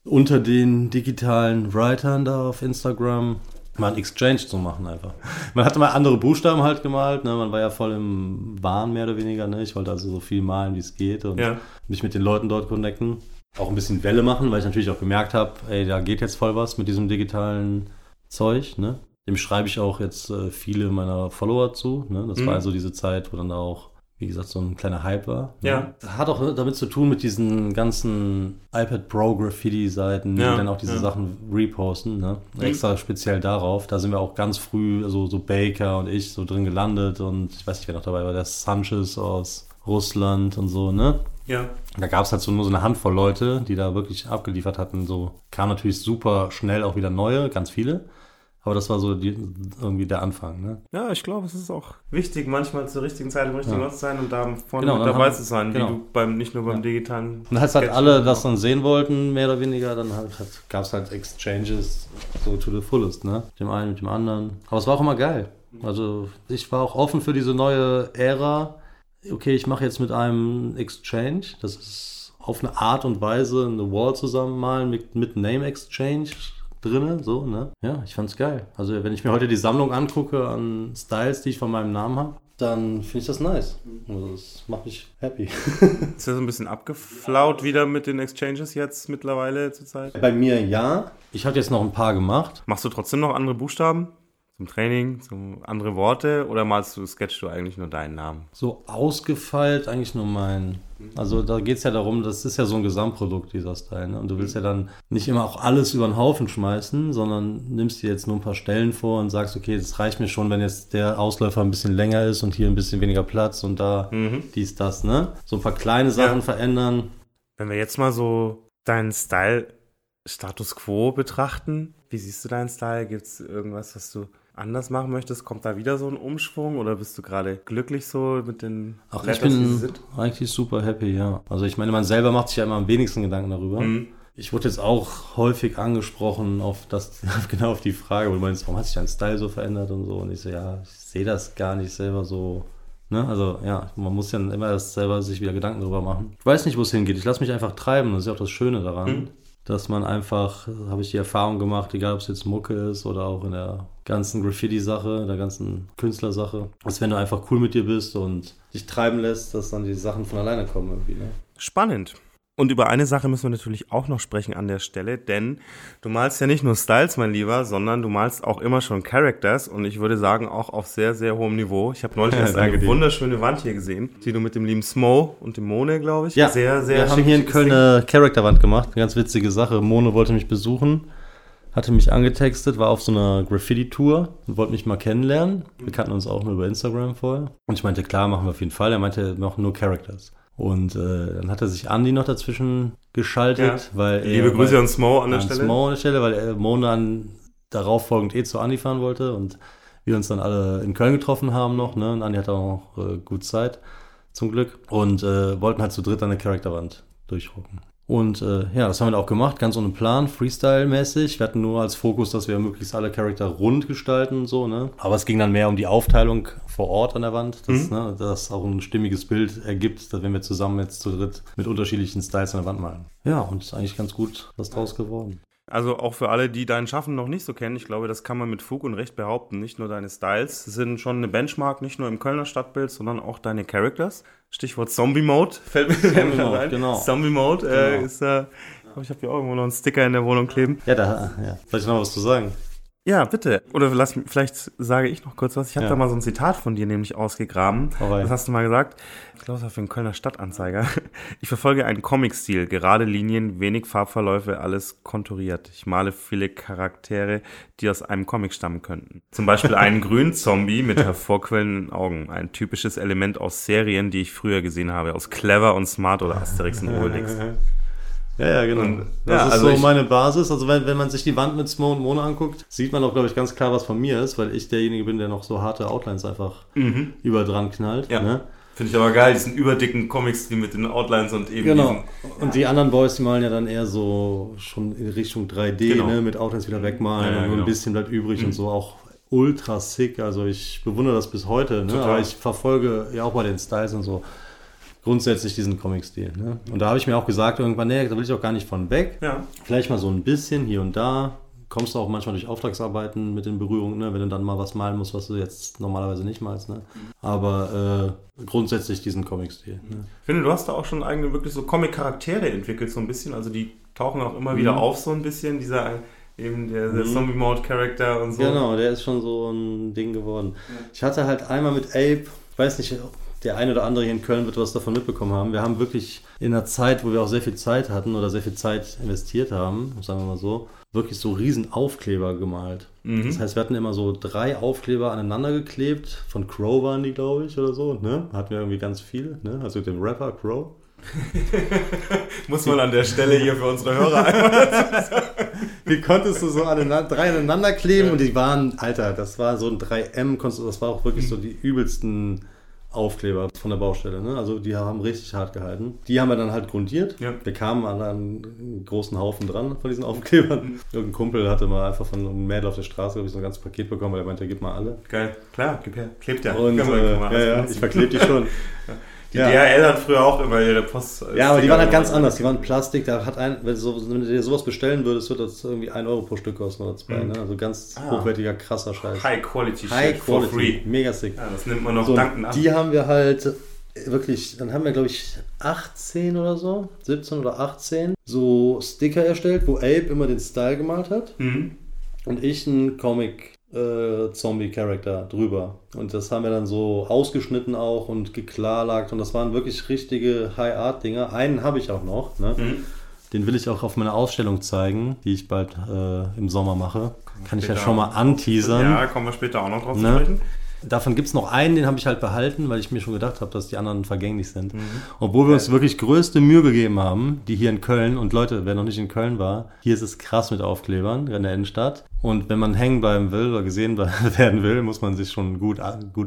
Unter den digitalen Writern da auf Instagram mal einen Exchange zu machen einfach. Man hatte mal andere Buchstaben halt gemalt, ne? Man war ja voll im Wahn mehr oder weniger. Ne? Ich wollte also so viel malen, wie es geht und mich mit den Leuten dort connecten. Auch ein bisschen Welle machen, weil ich natürlich auch gemerkt habe, ey, da geht jetzt voll was mit diesem digitalen Zeug, ne? Dem schreibe ich auch jetzt viele meiner Follower zu. Ne? Das war also diese Zeit, wo dann auch, wie gesagt, so ein kleiner Hype war. Ne? Ja. Hat auch damit zu tun mit diesen ganzen iPad Pro Graffiti-Seiten, die dann auch diese Sachen reposten. Ne? Extra speziell darauf. Da sind wir auch ganz früh, also so Baker und ich, so drin gelandet. Und ich weiß nicht, wer noch dabei war, der Sanchez aus Russland und so, ne? Ja. Da gab es halt so nur so eine Handvoll Leute, die da wirklich abgeliefert hatten. So kamen natürlich super schnell auch wieder neue, ganz viele. Aber das war so irgendwie der Anfang, ne? Ja, ich glaube, es ist auch wichtig, manchmal zur richtigen Zeit im richtigen Ort zu sein und da vorne mit dabei zu sein, wie du nicht nur beim digitalen. Und als halt alle das dann sehen wollten, mehr oder weniger, dann gab es halt Exchanges so to the fullest, ne? Mit dem einen, mit dem anderen. Aber es war auch immer geil. Also ich war auch offen für diese neue Ära. Okay, ich mache jetzt mit einem Exchange, das ist auf eine Art und Weise eine Wall zusammenmalen mit Name Exchange. drinne, so, ne? Ja, ich fand's geil. Also wenn ich mir heute die Sammlung angucke an Styles, die ich von meinem Namen habe, dann finde ich das nice. Also das macht mich happy. Ist das ein bisschen abgeflaut wieder mit den Exchanges jetzt mittlerweile zur Zeit? Bei mir ja. Ich habe jetzt noch ein paar gemacht. Machst du trotzdem noch andere Buchstaben? Zum Training, zum andere Worte? Oder sketchst du eigentlich nur deinen Namen? So ausgefeilt eigentlich nur meinen. Also da geht es ja darum, das ist ja so ein Gesamtprodukt, dieser Style. Ne? Und du willst ja dann nicht immer auch alles über den Haufen schmeißen, sondern nimmst dir jetzt nur ein paar Stellen vor und sagst, okay, das reicht mir schon, wenn jetzt der Ausläufer ein bisschen länger ist und hier ein bisschen weniger Platz und da dies, das, ne? So ein paar kleine Sachen verändern. Wenn wir jetzt mal so deinen Style Status Quo betrachten, wie siehst du deinen Style? Gibt es irgendwas, was du anders machen möchtest? Kommt da wieder so ein Umschwung oder bist du gerade glücklich so mit den... Ach, ich bin eigentlich super happy, ja. Also ich meine, man selber macht sich ja immer am wenigsten Gedanken darüber. Mhm. Ich wurde jetzt auch häufig angesprochen auf die Frage, wo du meinst, warum hat sich dein Style so verändert und so? Und ich so, ja, ich sehe das gar nicht selber so... Ne? Also ja, man muss ja immer erst selber sich wieder Gedanken darüber machen. Ich weiß nicht, wo es hingeht. Ich lasse mich einfach treiben. Das ist ja auch das Schöne daran. Mhm. Dass man einfach, habe ich die Erfahrung gemacht, egal ob es jetzt Mucke ist oder auch in der ganzen Graffiti-Sache, der ganzen Künstlersache, dass wenn du einfach cool mit dir bist und dich treiben lässt, dass dann die Sachen von alleine kommen irgendwie. Ne? Spannend. Und über eine Sache müssen wir natürlich auch noch sprechen an der Stelle, denn du malst ja nicht nur Styles, mein Lieber, sondern du malst auch immer schon Characters und ich würde sagen auch auf sehr, sehr hohem Niveau. Ich habe neulich eine wunderschöne Wand hier gesehen, die du mit dem lieben Smo und dem Mone, glaube ich, ja, sehr, sehr wir haben hier in Köln eine Charakterwand gemacht, eine ganz witzige Sache. Mone wollte mich besuchen, hatte mich angetextet, war auf so einer Graffiti-Tour und wollte mich mal kennenlernen. Wir kannten uns auch nur über Instagram vorher und ich meinte, klar, machen wir auf jeden Fall. Er meinte, wir machen nur Characters. Und dann hat er sich Andi noch dazwischen geschaltet, weil er... Liebe Grüße an Smo an der Stelle. Smo an der Stelle, weil er Monan darauffolgend zu Andi fahren wollte und wir uns dann alle in Köln getroffen haben noch, ne? Und Andi hatte auch noch gut Zeit, zum Glück. Und wollten halt zu dritt an der Charakterwand durchrocken. Und das haben wir auch gemacht, ganz ohne Plan, Freestyle-mäßig. Wir hatten nur als Fokus, dass wir möglichst alle Charakter rund gestalten und so, ne? Aber es ging dann mehr um die Aufteilung vor Ort an der Wand, dass das auch ein stimmiges Bild ergibt, dass wenn wir zusammen jetzt zu dritt mit unterschiedlichen Styles an der Wand malen. Ja, und ist eigentlich ganz gut was draus geworden. Also auch für alle, die dein Schaffen noch nicht so kennen, ich glaube, das kann man mit Fug und Recht behaupten. Nicht nur deine Styles sind schon eine Benchmark, nicht nur im Kölner Stadtbild, sondern auch deine Characters. Stichwort Zombie-Mode fällt mir da rein. Genau. Zombie-Mode ist da... Ich habe hier auch irgendwo noch einen Sticker in der Wohnung kleben. Ja, da. Ja. Vielleicht noch was zu sagen. Ja, bitte. Oder vielleicht sage ich noch kurz was. Ich habe da mal so ein Zitat von dir nämlich ausgegraben. Oh, das hast du mal gesagt. Ich glaube, es war für den Kölner Stadtanzeiger. Ich verfolge einen Comic-Stil. Gerade Linien, wenig Farbverläufe, alles konturiert. Ich male viele Charaktere, die aus einem Comic stammen könnten. Zum Beispiel einen grünen Zombie mit hervorquellenden Augen. Ein typisches Element aus Serien, die ich früher gesehen habe. Aus Clever und Smart oder Asterix und Obelix. Ja, genau. Und, das ist meine Basis. Also wenn man sich die Wand mit Smo und Mona anguckt, sieht man auch, glaube ich, ganz klar, was von mir ist, weil ich derjenige bin, der noch so harte Outlines einfach über dran knallt. Ja. Ne? Finde ich aber geil, diesen überdicken Comic-Stil mit den Outlines und eben und die anderen Boys, die malen ja dann eher so schon in Richtung 3D, ne? Mit Outlines wieder wegmalen und nur ein bisschen bleibt übrig und so auch ultra sick. Also ich bewundere das bis heute, ne? Aber ich verfolge ja auch bei den Styles und so grundsätzlich diesen Comic-Stil. Ne? Und da habe ich mir auch gesagt, irgendwann, da will ich auch gar nicht von weg. Ja. Vielleicht mal so ein bisschen hier und da. Kommst du auch manchmal durch Auftragsarbeiten mit in Berührung, ne? Wenn du dann mal was malen musst, was du jetzt normalerweise nicht malst. Ne? Aber grundsätzlich diesen Comic-Stil. Ne? Ich finde, du hast da auch schon eigene wirklich so Comic-Charaktere entwickelt, so ein bisschen. Also die tauchen auch immer wieder auf, so ein bisschen. Dieser eben der Zombie-Mode-Charakter und so. Genau, der ist schon so ein Ding geworden. Ja. Ich hatte halt einmal mit Ape, ich weiß nicht, der eine oder andere hier in Köln wird was davon mitbekommen haben. Wir haben wirklich in einer Zeit, wo wir auch sehr viel Zeit hatten oder sehr viel Zeit investiert haben, sagen wir mal so, wirklich so riesen Aufkleber gemalt. Mhm. Das heißt, wir hatten immer so 3 Aufkleber aneinander geklebt. Von Crow waren die, glaube ich, oder so. Ne? Hatten wir irgendwie ganz viele. Ne? Also mit dem Rapper Crow. Muss man an der Stelle hier für unsere Hörer einmal sagen. Wie konntest du so 3 aneinander kleben? Und die waren, Alter, das war so ein 3M, das war auch wirklich so die übelsten Aufkleber von der Baustelle, ne? Also die haben richtig hart gehalten. Die haben wir dann halt grundiert. Ja. Wir kamen an einen großen Haufen dran von diesen Aufklebern. Irgendein Kumpel hatte mal einfach von einem Mädel auf der Straße, glaube ich, so ein ganzes Paket bekommen, weil er meinte, gib mal alle. Geil, klar, gib her. Klebt ja. Und, ich verklebe die schon. Die DHL hat früher auch immer ihre Post... Ja, aber die waren halt ganz anders. Die waren Plastik, da hat ein... Wenn du dir sowas bestellen würdest, wird das irgendwie 1 Euro pro Stück kosten oder 2. Ne? Also ganz hochwertiger, krasser Scheiß. High Quality Shit for free. Mega sick. Ja, das nimmt man noch so, dankend ab. Die haben wir halt... Wirklich, dann haben wir, glaube ich, 18 oder so, 17 oder 18, so Sticker erstellt, wo Ape immer den Style gemalt hat und ich einen Comic-Zombie-Charakter drüber. Und das haben wir dann so ausgeschnitten auch und geklarlagt und das waren wirklich richtige High-Art-Dinger. Einen habe ich auch noch, ne? Den will ich auch auf meiner Ausstellung zeigen, die ich bald im Sommer mache. Kann ich ja schon mal anteasern. Ja, kommen wir später auch noch drauf zu sprechen. Davon gibt es noch einen, den habe ich halt behalten, weil ich mir schon gedacht habe, dass die anderen vergänglich sind. Obwohl wir uns wirklich größte Mühe gegeben haben, die hier in Köln, und Leute, wer noch nicht in Köln war, hier ist es krass mit Aufklebern in der Innenstadt. Und wenn man hängen bleiben will oder gesehen werden will, muss man sich schon gut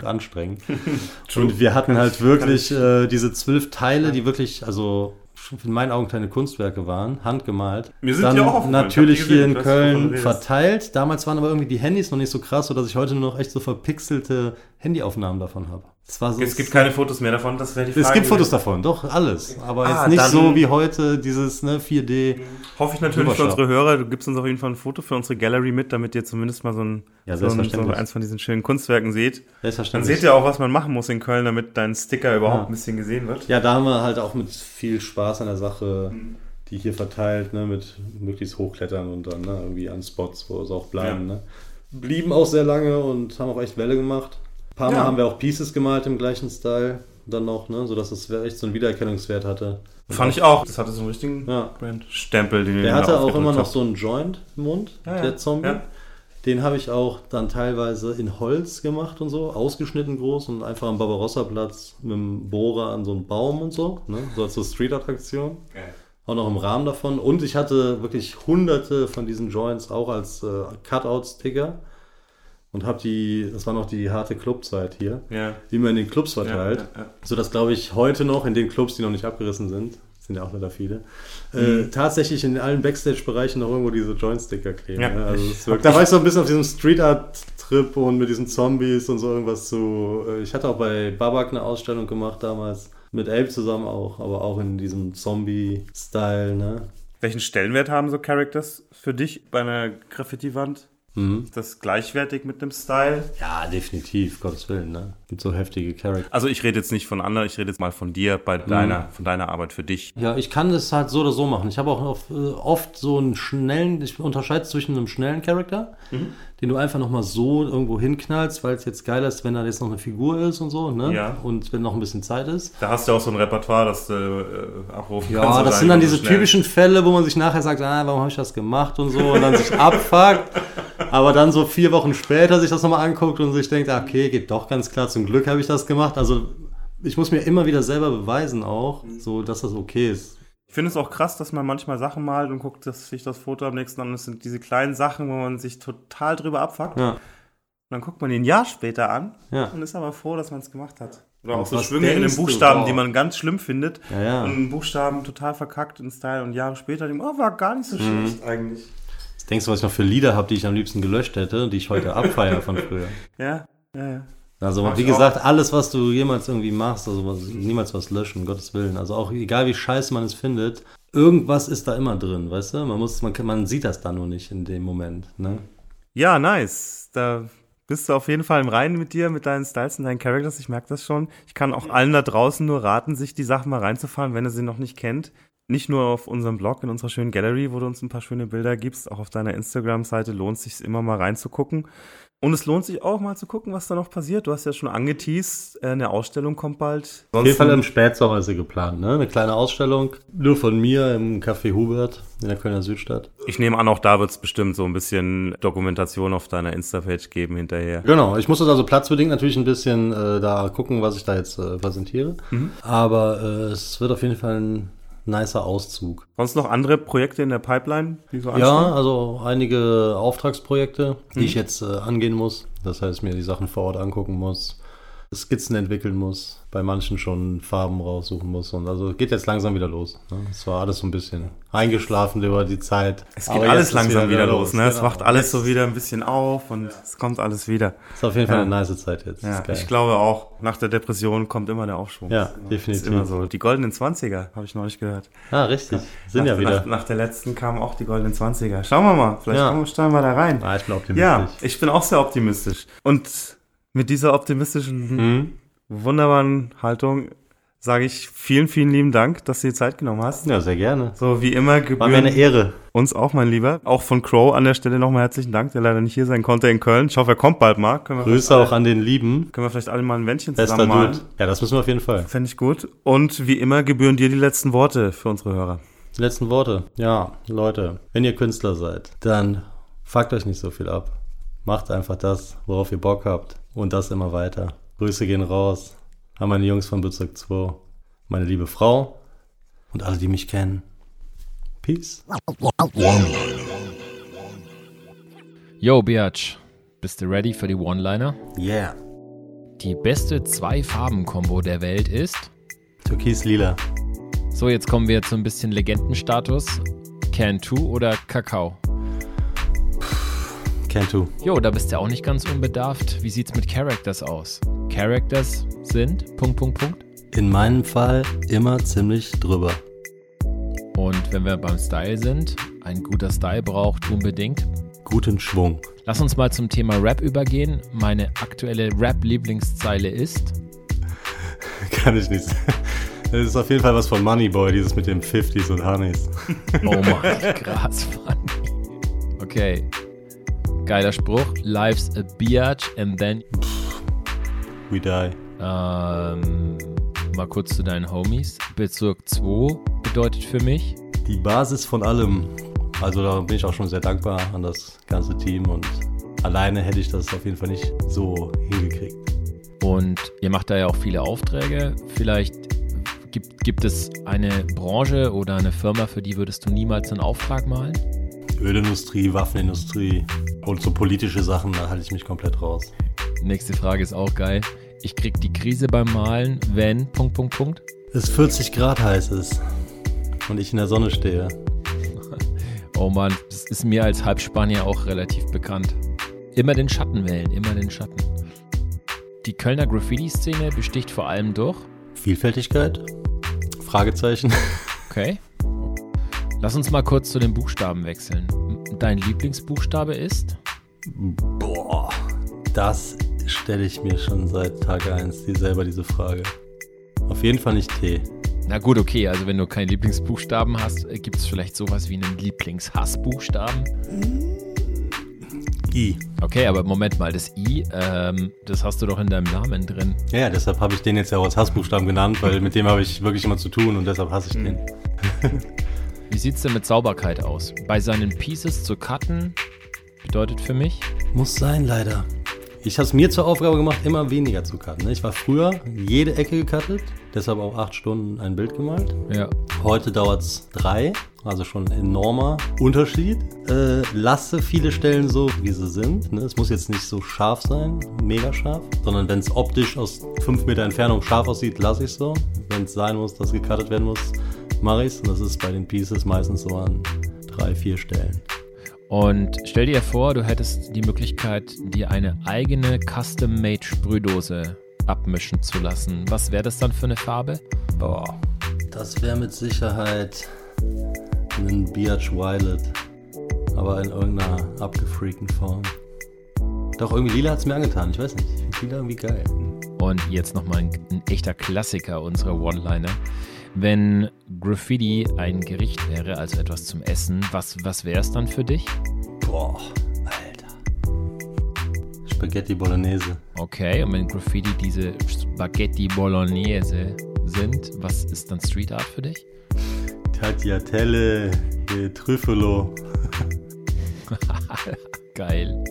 anstrengen. Und wir hatten halt wirklich diese 12 Teile, die wirklich, also... in meinen Augen kleine Kunstwerke waren, handgemalt. Mir sind dann ja auch natürlich gesehen, hier in Köln verteilt. Damals waren aber irgendwie die Handys noch nicht so krass, sodass ich heute nur noch echt so verpixelte Handyaufnahmen davon habe. So, es gibt keine Fotos mehr davon, das wäre die Frage. Es gibt Fotos davon, doch, alles. Aber jetzt nicht so wie heute, dieses 4D. Hoffe ich natürlich für unsere Hörer, du gibst uns auf jeden Fall ein Foto für unsere Gallery mit, damit ihr zumindest mal so eins von diesen schönen Kunstwerken seht. Dann seht ihr auch, was man machen muss in Köln, damit dein Sticker überhaupt ein bisschen gesehen wird. Ja, da haben wir halt auch mit viel Spaß an der Sache, die hier verteilt, ne, mit möglichst hochklettern und dann irgendwie an Spots, wo sie auch bleiben. Ja. Ne? Blieben auch sehr lange und haben auch echt Welle gemacht. Ein paar Mal haben wir auch Pieces gemalt im gleichen Style dann noch, ne? Sodass es echt so einen Wiedererkennungswert hatte. Fand ich auch. Das hatte so einen richtigen Brand-Stempel. Der hatte auch immer noch so einen Joint im Mund, der Zombie. Ja. Den habe ich auch dann teilweise in Holz gemacht und so, ausgeschnitten groß und einfach am Barbarossa-Platz mit dem Bohrer an so einem Baum und so, ne? So als so Street-Attraktion. Ja. Auch noch im Rahmen davon. Und ich hatte wirklich hunderte von diesen Joints auch als Cutout-Sticker. Und hab das war noch die harte Clubzeit hier, die man in den Clubs verteilt, sodass, glaube ich, heute noch in den Clubs, die noch nicht abgerissen sind ja auch leider viele, tatsächlich in allen Backstage-Bereichen noch irgendwo diese Joint-Sticker kleben. Ja. Also da war ich so ein bisschen auf diesem Street-Art-Trip und mit diesen Zombies und so irgendwas zu... Ich hatte auch bei Babak eine Ausstellung gemacht damals, mit Ape zusammen auch, aber auch in diesem Zombie-Style. Ne? Welchen Stellenwert haben so Characters für dich bei einer Graffiti-Wand? Ist das gleichwertig mit dem Style? Ja, definitiv, Gottes Willen, ne? Gibt so heftige Charakter. Also ich rede jetzt nicht von anderen, ich rede jetzt mal von dir, von deiner Arbeit für dich. Ja, ich kann das halt so oder so machen. Ich habe auch oft so einen ich unterscheide zwischen einem schnellen Charakter, den du einfach nochmal so irgendwo hinknallst, weil es jetzt geil ist, wenn da jetzt noch eine Figur ist und so, ne? Ja. Und wenn noch ein bisschen Zeit ist. Da hast du auch so ein Repertoire, das du abrufen kannst. Ja, das sind dann diese typischen Fälle, wo man sich nachher sagt, warum habe ich das gemacht und so, und dann sich abfuckt. Aber dann so 4 Wochen später sich das nochmal anguckt und sich denkt, okay, geht doch ganz klar, zum Glück habe ich das gemacht. Also ich muss mir immer wieder selber beweisen auch, so dass das okay ist. Ich finde es auch krass, dass man manchmal Sachen malt und guckt sich das Foto am nächsten an. Das sind diese kleinen Sachen, wo man sich total drüber abfuckt. Ja. Und dann guckt man ihn ein Jahr später an und ist aber froh, dass man es gemacht hat. Oder auch so Schwünge in den Buchstaben, die man ganz schlimm findet. Ja, ja. Und Buchstaben total verkackt in Style. Und Jahre später denkt man, war gar nicht so schlecht eigentlich. Was denkst du, was ich noch für Lieder habe, die ich am liebsten gelöscht hätte, die ich heute abfeiere von früher? Ja. Also wie gesagt, alles, was du jemals irgendwie machst, niemals was löschen, um Gottes Willen. Also auch egal, wie scheiße man es findet, irgendwas ist da immer drin, weißt du? Man sieht das da nur nicht in dem Moment, ne? Ja, nice. Da bist du auf jeden Fall im Reinen mit dir, mit deinen Styles und deinen Characters, ich merke das schon. Ich kann auch allen da draußen nur raten, sich die Sachen mal reinzufahren, wenn ihr sie noch nicht kennt. Nicht nur auf unserem Blog, in unserer schönen Gallery, wo du uns ein paar schöne Bilder gibst, auch auf deiner Instagram-Seite lohnt es sich immer mal reinzugucken. Und es lohnt sich auch mal zu gucken, was da noch passiert. Du hast ja schon angeteased, eine Ausstellung kommt bald. Auf jeden Fall im Spätsommer ist sie geplant, ne? Eine kleine Ausstellung, nur von mir im Café Hubert in der Kölner Südstadt. Ich nehme an, auch da wird es bestimmt so ein bisschen Dokumentation auf deiner Insta-Page geben hinterher. Genau, ich muss das also platzbedingt natürlich ein bisschen da gucken, was ich da jetzt präsentiere. Aber es wird auf jeden Fall ein nicer Auszug. Sonst noch andere Projekte in der Pipeline, die so anstehen? Ja, also einige Auftragsprojekte, die ich jetzt angehen muss. Das heißt, mir die Sachen vor Ort angucken muss. Skizzen entwickeln muss, bei manchen schon Farben raussuchen muss. Und also geht jetzt langsam wieder los. Ne? Es war alles so ein bisschen eingeschlafen über die Zeit. Es geht alles langsam wieder los. Ne? Genau. Es wacht alles so wieder ein bisschen auf und es kommt alles wieder. Ist auf jeden Fall eine nice Zeit jetzt. Ja, ich glaube auch, nach der Depression kommt immer der Aufschwung. Ja, definitiv. Ist immer so. Die goldenen 20er habe ich neulich gehört. Ah, richtig. Sind ja wieder. Nach der letzten kamen auch die goldenen 20er. Schauen wir mal. Vielleicht steigen wir da rein. Ah, ich bin optimistisch. Ja, ich bin auch sehr optimistisch. Und mit dieser optimistischen, wunderbaren Haltung sage ich vielen, vielen lieben Dank, dass du dir Zeit genommen hast. Ja, sehr gerne. So wie immer gebühren. War mir eine Ehre. Uns auch, mein Lieber. Auch von Crow an der Stelle nochmal herzlichen Dank, der leider nicht hier sein konnte in Köln. Ich hoffe, er kommt bald mal. Grüße auch an den Lieben. Können wir vielleicht alle mal ein Wändchen zusammen malen? Ja, das müssen wir auf jeden Fall. Fände ich gut. Und wie immer gebühren dir die letzten Worte für unsere Hörer. Die letzten Worte? Ja, Leute, wenn ihr Künstler seid, dann fuckt euch nicht so viel ab. Macht einfach das, worauf ihr Bock habt. Und das immer weiter. Grüße gehen raus an meine Jungs von Bezirk 2, meine liebe Frau und alle, die mich kennen. Peace. Yo, Biatch, bist du ready für die One-Liner? Yeah. Die beste Zwei-Farben-Kombo der Welt ist? Türkis-Lila. So, jetzt kommen wir zu ein bisschen Legendenstatus. Cantu oder Kakao? Cantu. Jo, da bist du auch nicht ganz unbedarft. Wie sieht's mit Characters aus? Characters sind... ... In meinem Fall immer ziemlich drüber. Und wenn wir beim Style sind, ein guter Style braucht unbedingt... guten Schwung. Lass uns mal zum Thema Rap übergehen. Meine aktuelle Rap-Lieblingszeile ist... Kann ich nicht sagen. Das ist auf jeden Fall was von Moneyboy, dieses mit dem 50s und Honeys. Oh mein Gras, Mann. Okay. Geiler Spruch. Life's a biatch and then we die. Mal kurz zu deinen Homies. Bezirk 2 bedeutet für mich die Basis von allem. Also da bin ich auch schon sehr dankbar an das ganze Team und alleine hätte ich das auf jeden Fall nicht so hingekriegt. Und ihr macht da ja auch viele Aufträge. Vielleicht gibt es eine Branche oder eine Firma, für die würdest du niemals einen Auftrag malen? Ölindustrie, Waffenindustrie und so politische Sachen, da halte ich mich komplett raus. Nächste Frage ist auch geil. Ich krieg die Krise beim Malen, wenn... ... Es 40 Grad heiß ist und ich in der Sonne stehe. Oh Mann, das ist mir als Halbspanier auch relativ bekannt. Immer den Schatten wählen, immer den Schatten. Die Kölner Graffiti-Szene besticht vor allem durch... Vielfältigkeit? Fragezeichen. Okay. Lass uns mal kurz zu den Buchstaben wechseln. Dein Lieblingsbuchstabe ist? Boah, das stelle ich mir schon seit Tag 1 selber diese Frage. Auf jeden Fall nicht T. Na gut, okay, also wenn du keine Lieblingsbuchstaben hast, gibt es vielleicht sowas wie einen Lieblingshassbuchstaben? I. Okay, aber Moment mal, das I, das hast du doch in deinem Namen drin. Ja, deshalb habe ich den jetzt ja auch als Hassbuchstaben genannt, weil mit dem habe ich wirklich immer zu tun und deshalb hasse ich den. Wie sieht's denn mit Sauberkeit aus? Bei seinen Pieces zu cutten bedeutet für mich? Muss sein, leider. Ich habe es mir zur Aufgabe gemacht, immer weniger zu cutten. Ich war früher jede Ecke gecuttet, deshalb auch 8 Stunden ein Bild gemalt. Ja. Heute dauert's 3, also schon ein enormer Unterschied. Lasse viele Stellen so, wie sie sind. Es muss jetzt nicht so scharf sein, mega scharf, sondern wenn es optisch aus 5 Meter Entfernung scharf aussieht, lasse ich es so. Wenn es sein muss, dass gecuttet werden muss, mache ich es. Und das ist bei den Pieces meistens so an 3-4 Stellen. Und stell dir vor, du hättest die Möglichkeit, dir eine eigene Custom-Made-Sprühdose abmischen zu lassen. Was wäre das dann für eine Farbe? Boah, das wäre mit Sicherheit ein Biatch Violet, aber in irgendeiner abgefreakten Form. Doch, irgendwie lila hat es mir angetan, ich weiß nicht. Ich finde lila irgendwie geil. Und jetzt nochmal ein echter Klassiker unserer One-Liner. Wenn Graffiti ein Gericht wäre, also etwas zum Essen, was wäre es dann für dich? Boah, Alter. Spaghetti Bolognese. Okay, und wenn Graffiti diese Spaghetti Bolognese sind, was ist dann Street Art für dich? Tagliatelle, Trüffolo. Geil.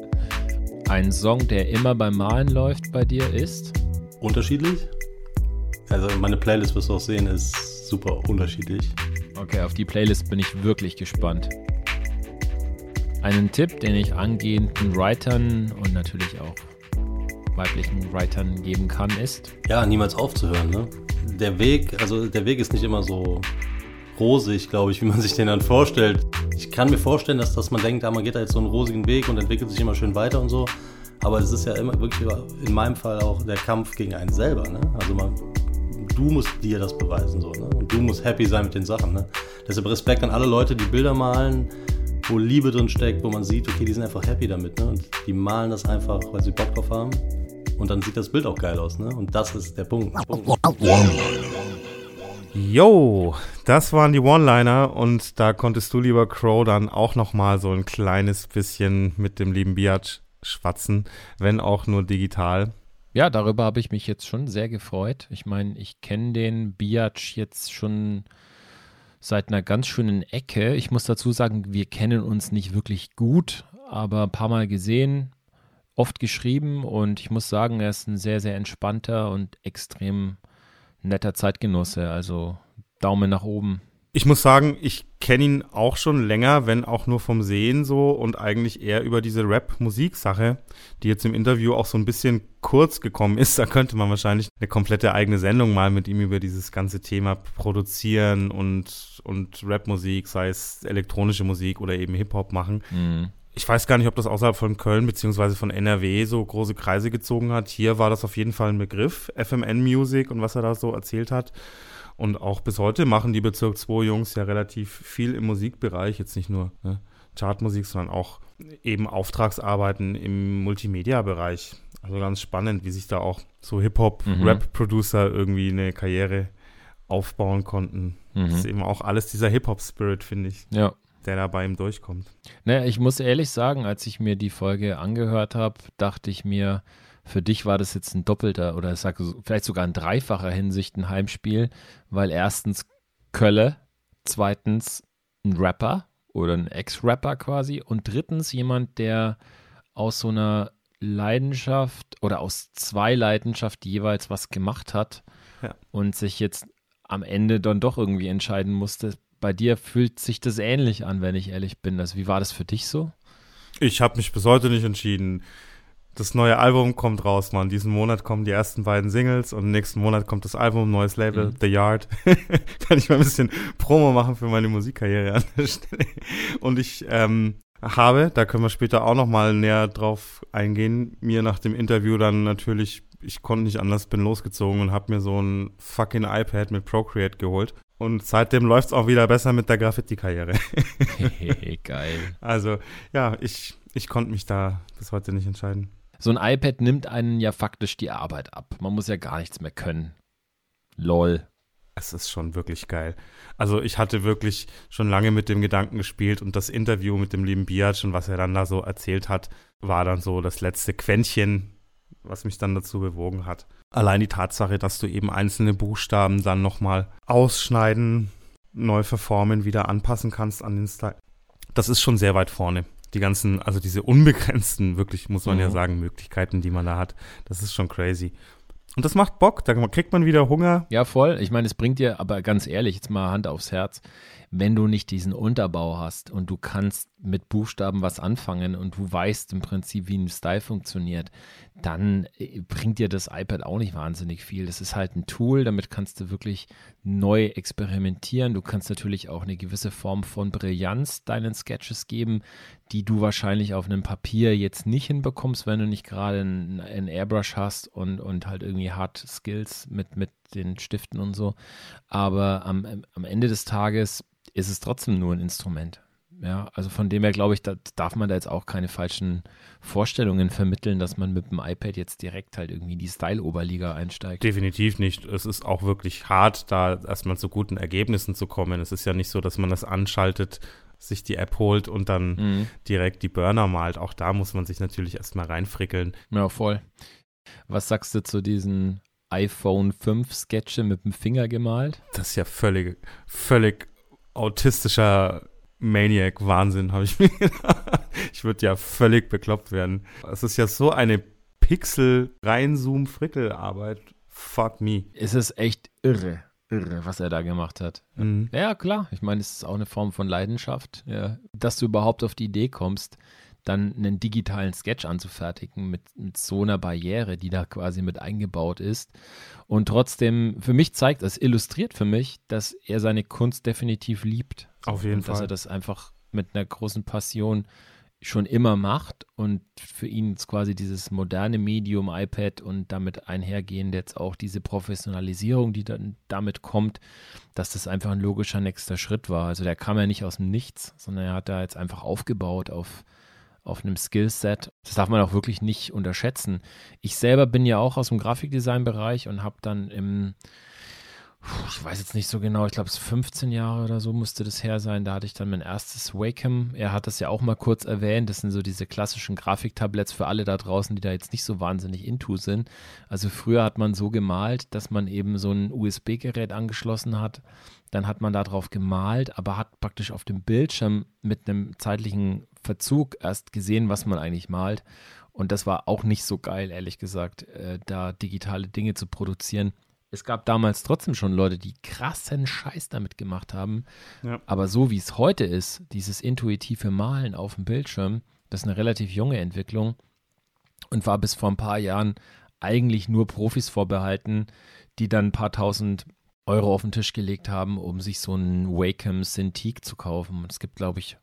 Ein Song, der immer beim Malen läuft bei dir ist? Unterschiedlich. Also meine Playlist, wirst du auch sehen, ist super unterschiedlich. Okay, auf die Playlist bin ich wirklich gespannt. Einen Tipp, den ich angehenden Writern und natürlich auch weiblichen Writern geben kann, ist... ja, niemals aufzuhören, ne? Der Weg ist nicht immer so rosig, glaube ich, wie man sich den dann vorstellt. Ich kann mir vorstellen, dass man denkt, man geht da jetzt so einen rosigen Weg und entwickelt sich immer schön weiter und so. Aber es ist ja immer wirklich in meinem Fall auch der Kampf gegen einen selber, ne? Also du musst dir das beweisen, so, ne? Und du musst happy sein mit den Sachen, ne? Deshalb Respekt an alle Leute, die Bilder malen, wo Liebe drin steckt, wo man sieht, okay, die sind einfach happy damit, ne? Und die malen das einfach, weil sie Bock drauf haben. Und dann sieht das Bild auch geil aus, ne? Und das ist der Punkt. Yo, das waren die One-Liner und da konntest du, lieber Crow, dann auch nochmal so ein kleines bisschen mit dem lieben Biatch schwatzen, wenn auch nur digital. Ja, darüber habe ich mich jetzt schon sehr gefreut. Ich meine, ich kenne den Biatch jetzt schon seit einer ganz schönen Ecke. Ich muss dazu sagen, wir kennen uns nicht wirklich gut, aber ein paar Mal gesehen, oft geschrieben und ich muss sagen, er ist ein sehr, sehr entspannter und extrem netter Zeitgenosse, also Daumen nach oben. Ich muss sagen, ich kenne ihn auch schon länger, wenn auch nur vom Sehen so und eigentlich eher über diese Rap-Musik-Sache, die jetzt im Interview auch so ein bisschen kurz gekommen ist. Da könnte man wahrscheinlich eine komplette eigene Sendung mal mit ihm über dieses ganze Thema produzieren und Rap-Musik, sei es elektronische Musik oder eben Hip-Hop machen. Mhm. Ich weiß gar nicht, ob das außerhalb von Köln bzw. von NRW so große Kreise gezogen hat. Hier war das auf jeden Fall ein Begriff, FMN Music und was er da so erzählt hat. Und auch bis heute machen die Bezirk 2 Jungs ja relativ viel im Musikbereich, jetzt nicht nur Chartmusik, sondern auch eben Auftragsarbeiten im Multimedia-Bereich. Also ganz spannend, wie sich da auch so Hip-Hop-Rap-Producer irgendwie eine Karriere aufbauen konnten. Mhm. Das ist eben auch alles dieser Hip-Hop-Spirit, finde ich. Ja. Der da bei ihm durchkommt. Naja, ich muss ehrlich sagen, als ich mir die Folge angehört habe, dachte ich mir, für dich war das jetzt ein doppelter oder vielleicht sogar in dreifacher Hinsicht ein Heimspiel, weil erstens Kölle, zweitens ein Rapper oder ein Ex-Rapper quasi und drittens jemand, der aus so einer Leidenschaft oder aus zwei Leidenschaften jeweils was gemacht hat und sich jetzt am Ende dann doch irgendwie entscheiden musste. Bei dir fühlt sich das ähnlich an, wenn ich ehrlich bin. Also wie war das für dich so? Ich habe mich bis heute nicht entschieden. Das neue Album kommt raus, Mann. Diesen Monat kommen die ersten beiden Singles und nächsten Monat kommt das Album, neues Label, The Yard. Kann ich mal ein bisschen Promo machen für meine Musikkarriere an der Stelle. Und ich habe, da können wir später auch nochmal näher drauf eingehen, mir nach dem Interview dann natürlich, ich konnte nicht anders, bin losgezogen und habe mir so ein fucking iPad mit Procreate geholt. Und seitdem läuft es auch wieder besser mit der Graffiti-Karriere. Geil. Also, ja, ich konnte mich da bis heute nicht entscheiden. So ein iPad nimmt einen ja faktisch die Arbeit ab. Man muss ja gar nichts mehr können. Lol. Es ist schon wirklich geil. Also ich hatte wirklich schon lange mit dem Gedanken gespielt und das Interview mit dem lieben Biatch und was er dann da so erzählt hat, war dann so das letzte Quäntchen, was mich dann dazu bewogen hat. Allein die Tatsache, dass du eben einzelne Buchstaben dann nochmal ausschneiden, neu verformen, wieder anpassen kannst an den Style. Das ist schon sehr weit vorne. Die ganzen, also diese unbegrenzten, wirklich, muss man ja sagen, Möglichkeiten, die man da hat. Das ist schon crazy. Und das macht Bock, da kriegt man wieder Hunger. Ja, voll. Ich meine, es bringt dir, aber ganz ehrlich, jetzt mal Hand aufs Herz, wenn du nicht diesen Unterbau hast und du kannst mit Buchstaben was anfangen und du weißt im Prinzip, wie ein Style funktioniert, dann bringt dir das iPad auch nicht wahnsinnig viel. Das ist halt ein Tool, damit kannst du wirklich neu experimentieren. Du kannst natürlich auch eine gewisse Form von Brillanz deinen Sketches geben, die du wahrscheinlich auf einem Papier jetzt nicht hinbekommst, wenn du nicht gerade einen Airbrush hast und halt irgendwie Hard Skills mit den Stiften und so. Aber am Ende des Tages ist es trotzdem nur ein Instrument. Ja, also von dem her, glaube ich, da darf man da jetzt auch keine falschen Vorstellungen vermitteln, dass man mit dem iPad jetzt direkt halt irgendwie in die Style-Oberliga einsteigt. Definitiv nicht. Es ist auch wirklich hart, da erstmal zu guten Ergebnissen zu kommen. Es ist ja nicht so, dass man das anschaltet, sich die App holt und dann direkt die Burner malt. Auch da muss man sich natürlich erstmal reinfrickeln. Ja, voll. Was sagst du zu diesen iPhone 5 Sketche mit dem Finger gemalt? Das ist ja völlig autistischer Maniac-Wahnsinn, habe ich mir gedacht. Ich würde ja völlig bekloppt werden. Es ist ja so eine Pixel-Reinzoom-Frickelarbeit. Fuck me. Es ist echt irre, was er da gemacht hat. Mhm. Ja, klar. Ich meine, es ist auch eine Form von Leidenschaft, dass du überhaupt auf die Idee kommst, dann einen digitalen Sketch anzufertigen mit so einer Barriere, die da quasi mit eingebaut ist. Und trotzdem, für mich zeigt, es illustriert für mich, dass er seine Kunst definitiv liebt. Auf jeden Fall. Dass er das einfach mit einer großen Passion schon immer macht und für ihn ist quasi dieses moderne Medium iPad und damit einhergehend jetzt auch diese Professionalisierung, die dann damit kommt, dass das einfach ein logischer nächster Schritt war. Also der kam ja nicht aus dem Nichts, sondern er hat da jetzt einfach aufgebaut auf einem Skillset. Das darf man auch wirklich nicht unterschätzen. Ich selber bin ja auch aus dem Grafikdesign-Bereich und habe dann ich weiß jetzt nicht so genau, ich glaube, es 15 Jahre oder so musste das her sein. Da hatte ich dann mein erstes Wacom. Er hat das ja auch mal kurz erwähnt. Das sind so diese klassischen Grafiktabletts für alle da draußen, die da jetzt nicht so wahnsinnig into sind. Also früher hat man so gemalt, dass man eben so ein USB-Gerät angeschlossen hat. Dann hat man da drauf gemalt, aber hat praktisch auf dem Bildschirm mit einem zeitlichen Verzug erst gesehen, was man eigentlich malt. Und das war auch nicht so geil, ehrlich gesagt, da digitale Dinge zu produzieren. Es gab damals trotzdem schon Leute, die krassen Scheiß damit gemacht haben. Ja. Aber so wie es heute ist, dieses intuitive Malen auf dem Bildschirm, das ist eine relativ junge Entwicklung und war bis vor ein paar Jahren eigentlich nur Profis vorbehalten, die dann ein paar tausend Euro auf den Tisch gelegt haben, um sich so einen Wacom Cintiq zu kaufen. Es gibt, glaube ich,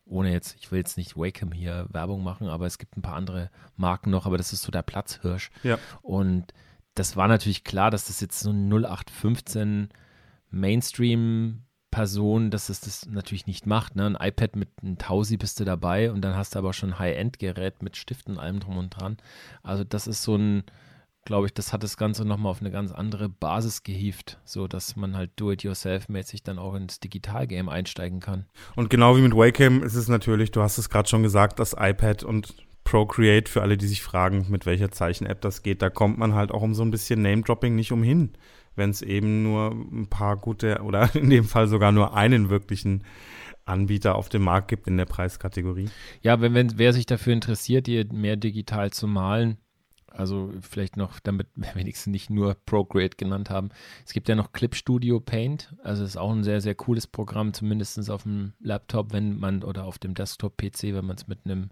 ich will jetzt nicht Wacom hier Werbung machen, aber es gibt ein paar andere Marken noch, aber das ist so der Platzhirsch. Ja. Und das war natürlich klar, dass das jetzt so ein 0815 Mainstream-Person, dass es das natürlich nicht macht. Ne? Ein iPad mit einem Tausi bist du dabei und dann hast du aber schon ein High-End-Gerät mit Stiften und allem drum und dran. Also das ist so ein, glaube ich, das hat das Ganze nochmal auf eine ganz andere Basis gehievt, so dass man halt do-it-yourself-mäßig dann auch ins Digital-Game einsteigen kann. Und genau wie mit Wacom ist es natürlich, du hast es gerade schon gesagt, das iPad und Procreate, für alle, die sich fragen, mit welcher Zeichen-App das geht, da kommt man halt auch um so ein bisschen Name-Dropping nicht umhin, wenn es eben nur ein paar gute oder in dem Fall sogar nur einen wirklichen Anbieter auf dem Markt gibt in der Preiskategorie. Ja, wer sich dafür interessiert, hier mehr digital zu malen, also vielleicht noch, damit wir wenigstens nicht nur Procreate genannt haben. Es gibt ja noch Clip Studio Paint, also das ist auch ein sehr, sehr cooles Programm, zumindest auf dem Laptop, oder auf dem Desktop-PC, wenn man es mit einem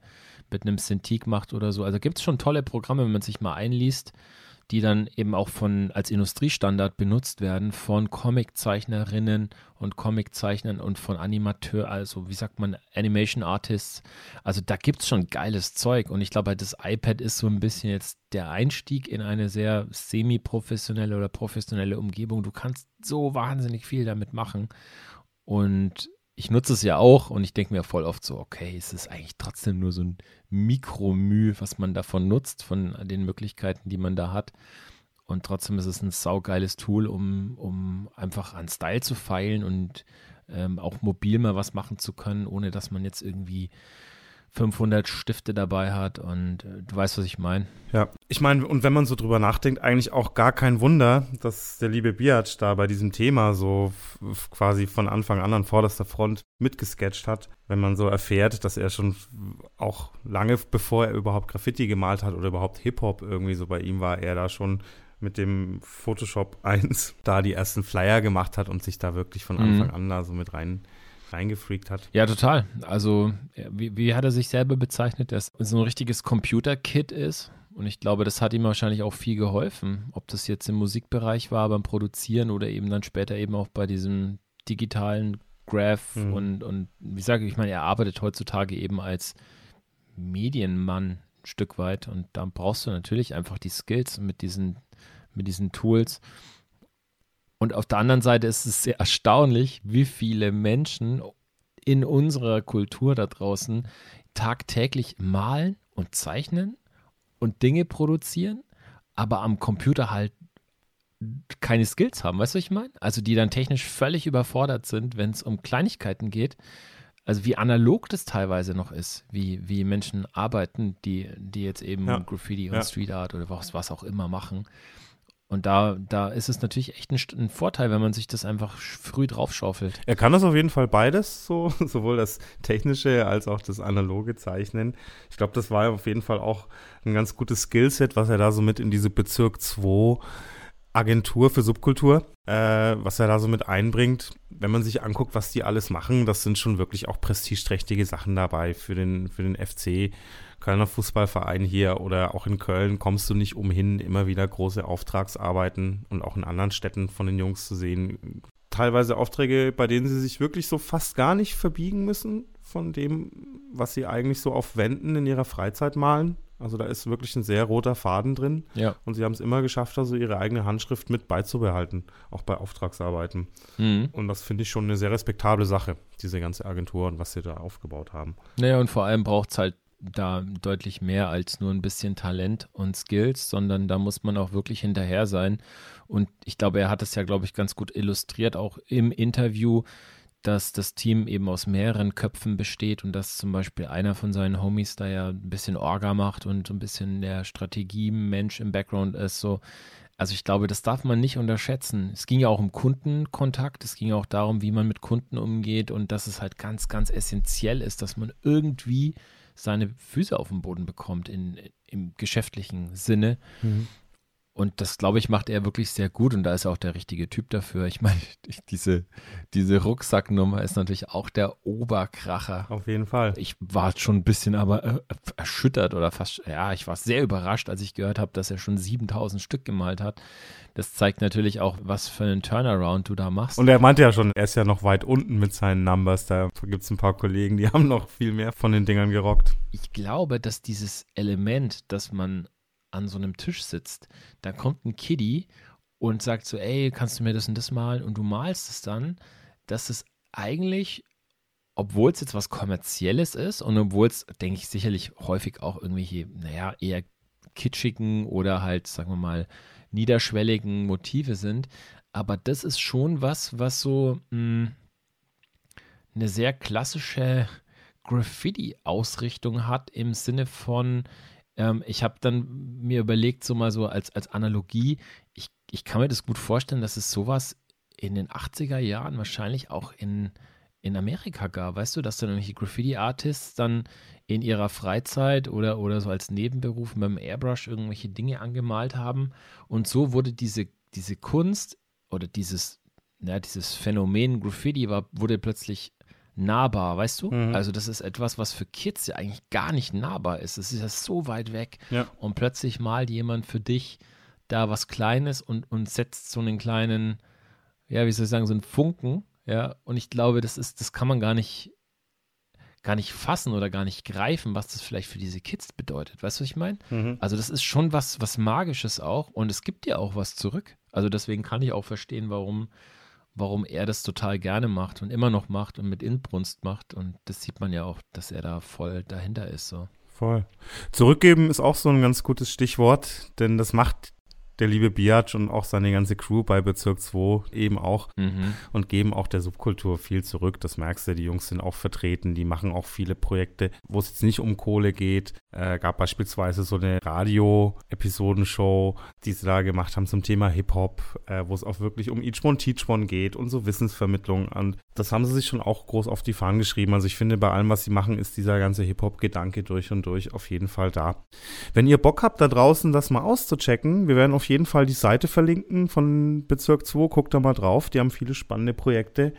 Cintiq macht oder so. Also gibt es schon tolle Programme, wenn man sich mal einliest, die dann eben auch als Industriestandard benutzt werden von Comiczeichnerinnen und Comiczeichnern und von Animation Artists. Also da gibt es schon geiles Zeug und ich glaube, das iPad ist so ein bisschen jetzt der Einstieg in eine sehr semi-professionelle oder professionelle Umgebung. Du kannst so wahnsinnig viel damit machen und ich nutze es ja auch und ich denke mir voll oft so, okay, es ist eigentlich trotzdem nur so ein Mikromüh, was man davon nutzt, von den Möglichkeiten, die man da hat. Und trotzdem ist es ein saugeiles Tool, um einfach an Style zu feilen und auch mobil mal was machen zu können, ohne dass man jetzt irgendwie 500 Stifte dabei hat und du weißt, was ich meine. Ja, ich meine, und wenn man so drüber nachdenkt, eigentlich auch gar kein Wunder, dass der liebe Biatch da bei diesem Thema so quasi von Anfang an vorderster Front mitgesketcht hat, wenn man so erfährt, dass er schon auch lange bevor er überhaupt Graffiti gemalt hat oder überhaupt Hip-Hop irgendwie so bei ihm war, er da schon mit dem Photoshop 1 da die ersten Flyer gemacht hat und sich da wirklich von Anfang an da so mit reingefreakt hat. Ja, total. Also, wie hat er sich selber bezeichnet, dass er so ein richtiges Computer-Kid ist? Und ich glaube, das hat ihm wahrscheinlich auch viel geholfen. Ob das jetzt im Musikbereich war, beim Produzieren oder eben dann später eben auch bei diesem digitalen Graph. Und er arbeitet heutzutage eben als Medienmann ein Stück weit. Und da brauchst du natürlich einfach die Skills mit diesen Tools. Und auf der anderen Seite ist es sehr erstaunlich, wie viele Menschen in unserer Kultur da draußen tagtäglich malen und zeichnen und Dinge produzieren, aber am Computer halt keine Skills haben. Weißt du, was ich meine? Also die dann technisch völlig überfordert sind, wenn es um Kleinigkeiten geht. Also wie analog das teilweise noch ist, wie Menschen arbeiten, die jetzt eben Graffiti und Street Art oder was auch immer machen. Und da ist es natürlich echt ein Vorteil, wenn man sich das einfach früh draufschaufelt. Er kann das auf jeden Fall beides, so sowohl das technische als auch das analoge Zeichnen. Ich glaube, das war auf jeden Fall auch ein ganz gutes Skillset, was er da so mit in diese Bezirk 2 Agentur für Subkultur, was er da so mit einbringt. Wenn man sich anguckt, was die alles machen, das sind schon wirklich auch prestigeträchtige Sachen dabei für den FC, Kölner Fußballverein hier oder auch in Köln kommst du nicht umhin, immer wieder große Auftragsarbeiten und auch in anderen Städten von den Jungs zu sehen. Teilweise Aufträge, bei denen sie sich wirklich so fast gar nicht verbiegen müssen von dem, was sie eigentlich so auf Wänden in ihrer Freizeit malen. Also da ist wirklich ein sehr roter Faden drin. Ja. Und sie haben es immer geschafft, also ihre eigene Handschrift mit beizubehalten, auch bei Auftragsarbeiten. Mhm. Und das finde ich schon eine sehr respektable Sache, diese ganze Agentur und was sie da aufgebaut haben. Naja, und vor allem braucht es halt da deutlich mehr als nur ein bisschen Talent und Skills, sondern da muss man auch wirklich hinterher sein. Und ich glaube, er hat es ja, glaube ich, ganz gut illustriert, auch im Interview, dass das Team eben aus mehreren Köpfen besteht und dass zum Beispiel einer von seinen Homies da ja ein bisschen Orga macht und so ein bisschen der Strategie-Mensch im Background ist. So. Also ich glaube, das darf man nicht unterschätzen. Es ging ja auch um Kundenkontakt, es ging ja auch darum, wie man mit Kunden umgeht und dass es halt ganz, ganz essentiell ist, dass man irgendwie seine Füße auf den Boden bekommt im geschäftlichen Sinne. Mhm. Und das, glaube ich, macht er wirklich sehr gut und da ist er auch der richtige Typ dafür. Ich meine, diese Rucksacknummer ist natürlich auch der Oberkracher. Auf jeden Fall. Ich war schon ein bisschen aber erschüttert oder fast, ja, ich war sehr überrascht, als ich gehört habe, dass er schon 7.000 Stück gemalt hat. Das zeigt natürlich auch, was für einen Turnaround du da machst. Und er meinte ja schon, er ist ja noch weit unten mit seinen Numbers. Da gibt es ein paar Kollegen, die haben noch viel mehr von den Dingern gerockt. Ich glaube, dass dieses Element, dass man an so einem Tisch sitzt, da kommt ein Kiddie und sagt so, ey, kannst du mir das und das malen? Und du malst es dann, dass es eigentlich, obwohl es jetzt was Kommerzielles ist und obwohl es, denke ich, sicherlich häufig auch irgendwelche, naja, eher kitschigen oder halt, sagen wir mal, niederschwelligen Motive sind, aber das ist schon was so eine sehr klassische Graffiti-Ausrichtung hat im Sinne von, ich habe dann mir überlegt, so mal so als Analogie, ich kann mir das gut vorstellen, dass es sowas in den 80er Jahren wahrscheinlich auch in Amerika gab. Weißt du, dass dann irgendwelche Graffiti-Artists dann in ihrer Freizeit oder so als Nebenberuf mit dem Airbrush irgendwelche Dinge angemalt haben. Und so wurde diese Kunst oder dieses Phänomen Graffiti wurde plötzlich nahbar, weißt du? Mhm. Also das ist etwas, was für Kids ja eigentlich gar nicht nahbar ist. Es ist ja so weit weg. Ja. Und plötzlich malt jemand für dich da was Kleines und setzt so einen kleinen, ja, wie soll ich sagen, so einen Funken, ja. Und ich glaube, das kann man gar nicht fassen oder gar nicht greifen, was das vielleicht für diese Kids bedeutet. Weißt du, was ich meine? Mhm. Also das ist schon was Magisches auch und es gibt dir auch was zurück. Also deswegen kann ich auch verstehen, warum er das total gerne macht und immer noch macht und mit Inbrunst macht. Und das sieht man ja auch, dass er da voll dahinter ist. So. Voll. Zurückgeben ist auch so ein ganz gutes Stichwort, denn das macht der liebe Biatch und auch seine ganze Crew bei Bezirk 2 eben auch und geben auch der Subkultur viel zurück. Das merkst du, die Jungs sind auch vertreten, die machen auch viele Projekte, wo es jetzt nicht um Kohle geht. Gab beispielsweise so eine Radio-Episodenshow, die sie da gemacht haben zum Thema Hip-Hop, wo es auch wirklich um Each One Teach One geht und so Wissensvermittlung. Und das haben sie sich schon auch groß auf die Fahnen geschrieben. Also ich finde, bei allem, was sie machen, ist dieser ganze Hip-Hop-Gedanke durch und durch auf jeden Fall da. Wenn ihr Bock habt, da draußen das mal auszuchecken, wir werden auf jeden Fall die Seite verlinken von Bezirk 2, guckt da mal drauf, die haben viele spannende Projekte.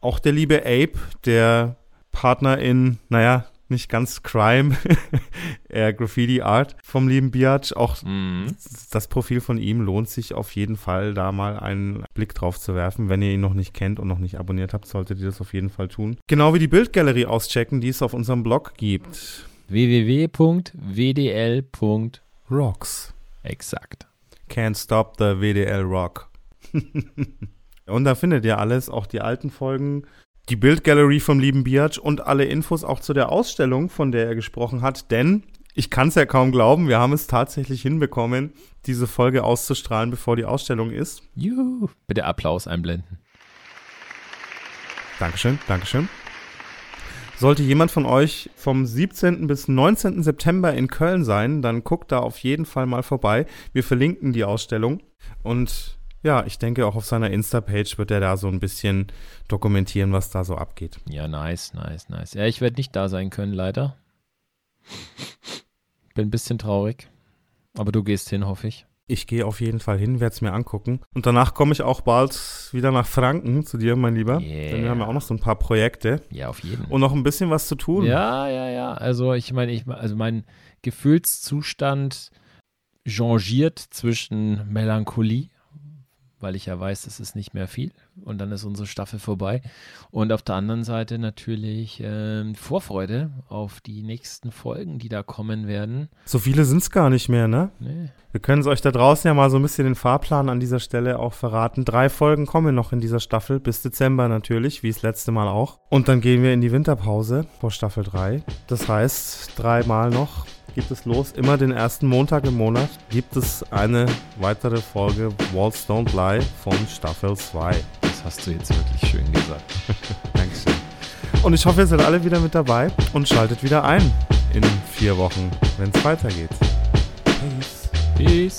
Auch der liebe Ape, der Partner in, naja, nicht ganz Crime, eher Graffiti Art vom lieben Biatch, auch das Profil von ihm lohnt sich auf jeden Fall, da mal einen Blick drauf zu werfen. Wenn ihr ihn noch nicht kennt und noch nicht abonniert habt, solltet ihr das auf jeden Fall tun. Genau wie die Bildgalerie auschecken, die es auf unserem Blog gibt. www.wdl.rocks. Exakt. Can't Stop the WDL Rock. Und da findet ihr alles, auch die alten Folgen, die Bildgalerie vom lieben Biatch und alle Infos auch zu der Ausstellung, von der er gesprochen hat. Denn, ich kann es ja kaum glauben, wir haben es tatsächlich hinbekommen, diese Folge auszustrahlen, bevor die Ausstellung ist. Juhu. Bitte Applaus einblenden. Dankeschön, Dankeschön. Sollte jemand von euch vom 17. bis 19. September in Köln sein, dann guckt da auf jeden Fall mal vorbei. Wir verlinken die Ausstellung. Und ja, ich denke, auch auf seiner Insta-Page wird er da so ein bisschen dokumentieren, was da so abgeht. Ja, nice, nice, nice. Ja, ich werde nicht da sein können, leider. Bin ein bisschen traurig. Aber du gehst hin, hoffe ich. Ich gehe auf jeden Fall hin, werde es mir angucken. Und danach komme ich auch bald wieder nach Franken zu dir, mein Lieber. Yeah. Denn wir haben ja auch noch so ein paar Projekte. Ja, auf jeden Fall. Und noch ein bisschen was zu tun. Ja. Also ich meine, mein Gefühlszustand changiert zwischen Melancholie, weil ich ja weiß, es ist nicht mehr viel. Und dann ist unsere Staffel vorbei. Und auf der anderen Seite natürlich Vorfreude auf die nächsten Folgen, die da kommen werden. So viele sind es gar nicht mehr, ne? Nee. Wir können es euch da draußen ja mal so ein bisschen den Fahrplan an dieser Stelle auch verraten. 3 Folgen kommen noch in dieser Staffel, bis Dezember natürlich, wie das letzte Mal auch. Und dann gehen wir in die Winterpause vor Staffel 3. Das heißt, 3 Mal noch gibt es los. Immer den ersten Montag im Monat gibt es eine weitere Folge Wallstone-Lieh-Gaul von Staffel 2. Hast du jetzt wirklich schön gesagt. Dankeschön. Und ich hoffe, ihr seid alle wieder mit dabei und schaltet wieder ein in 4 Wochen, wenn es weitergeht. Peace. Peace.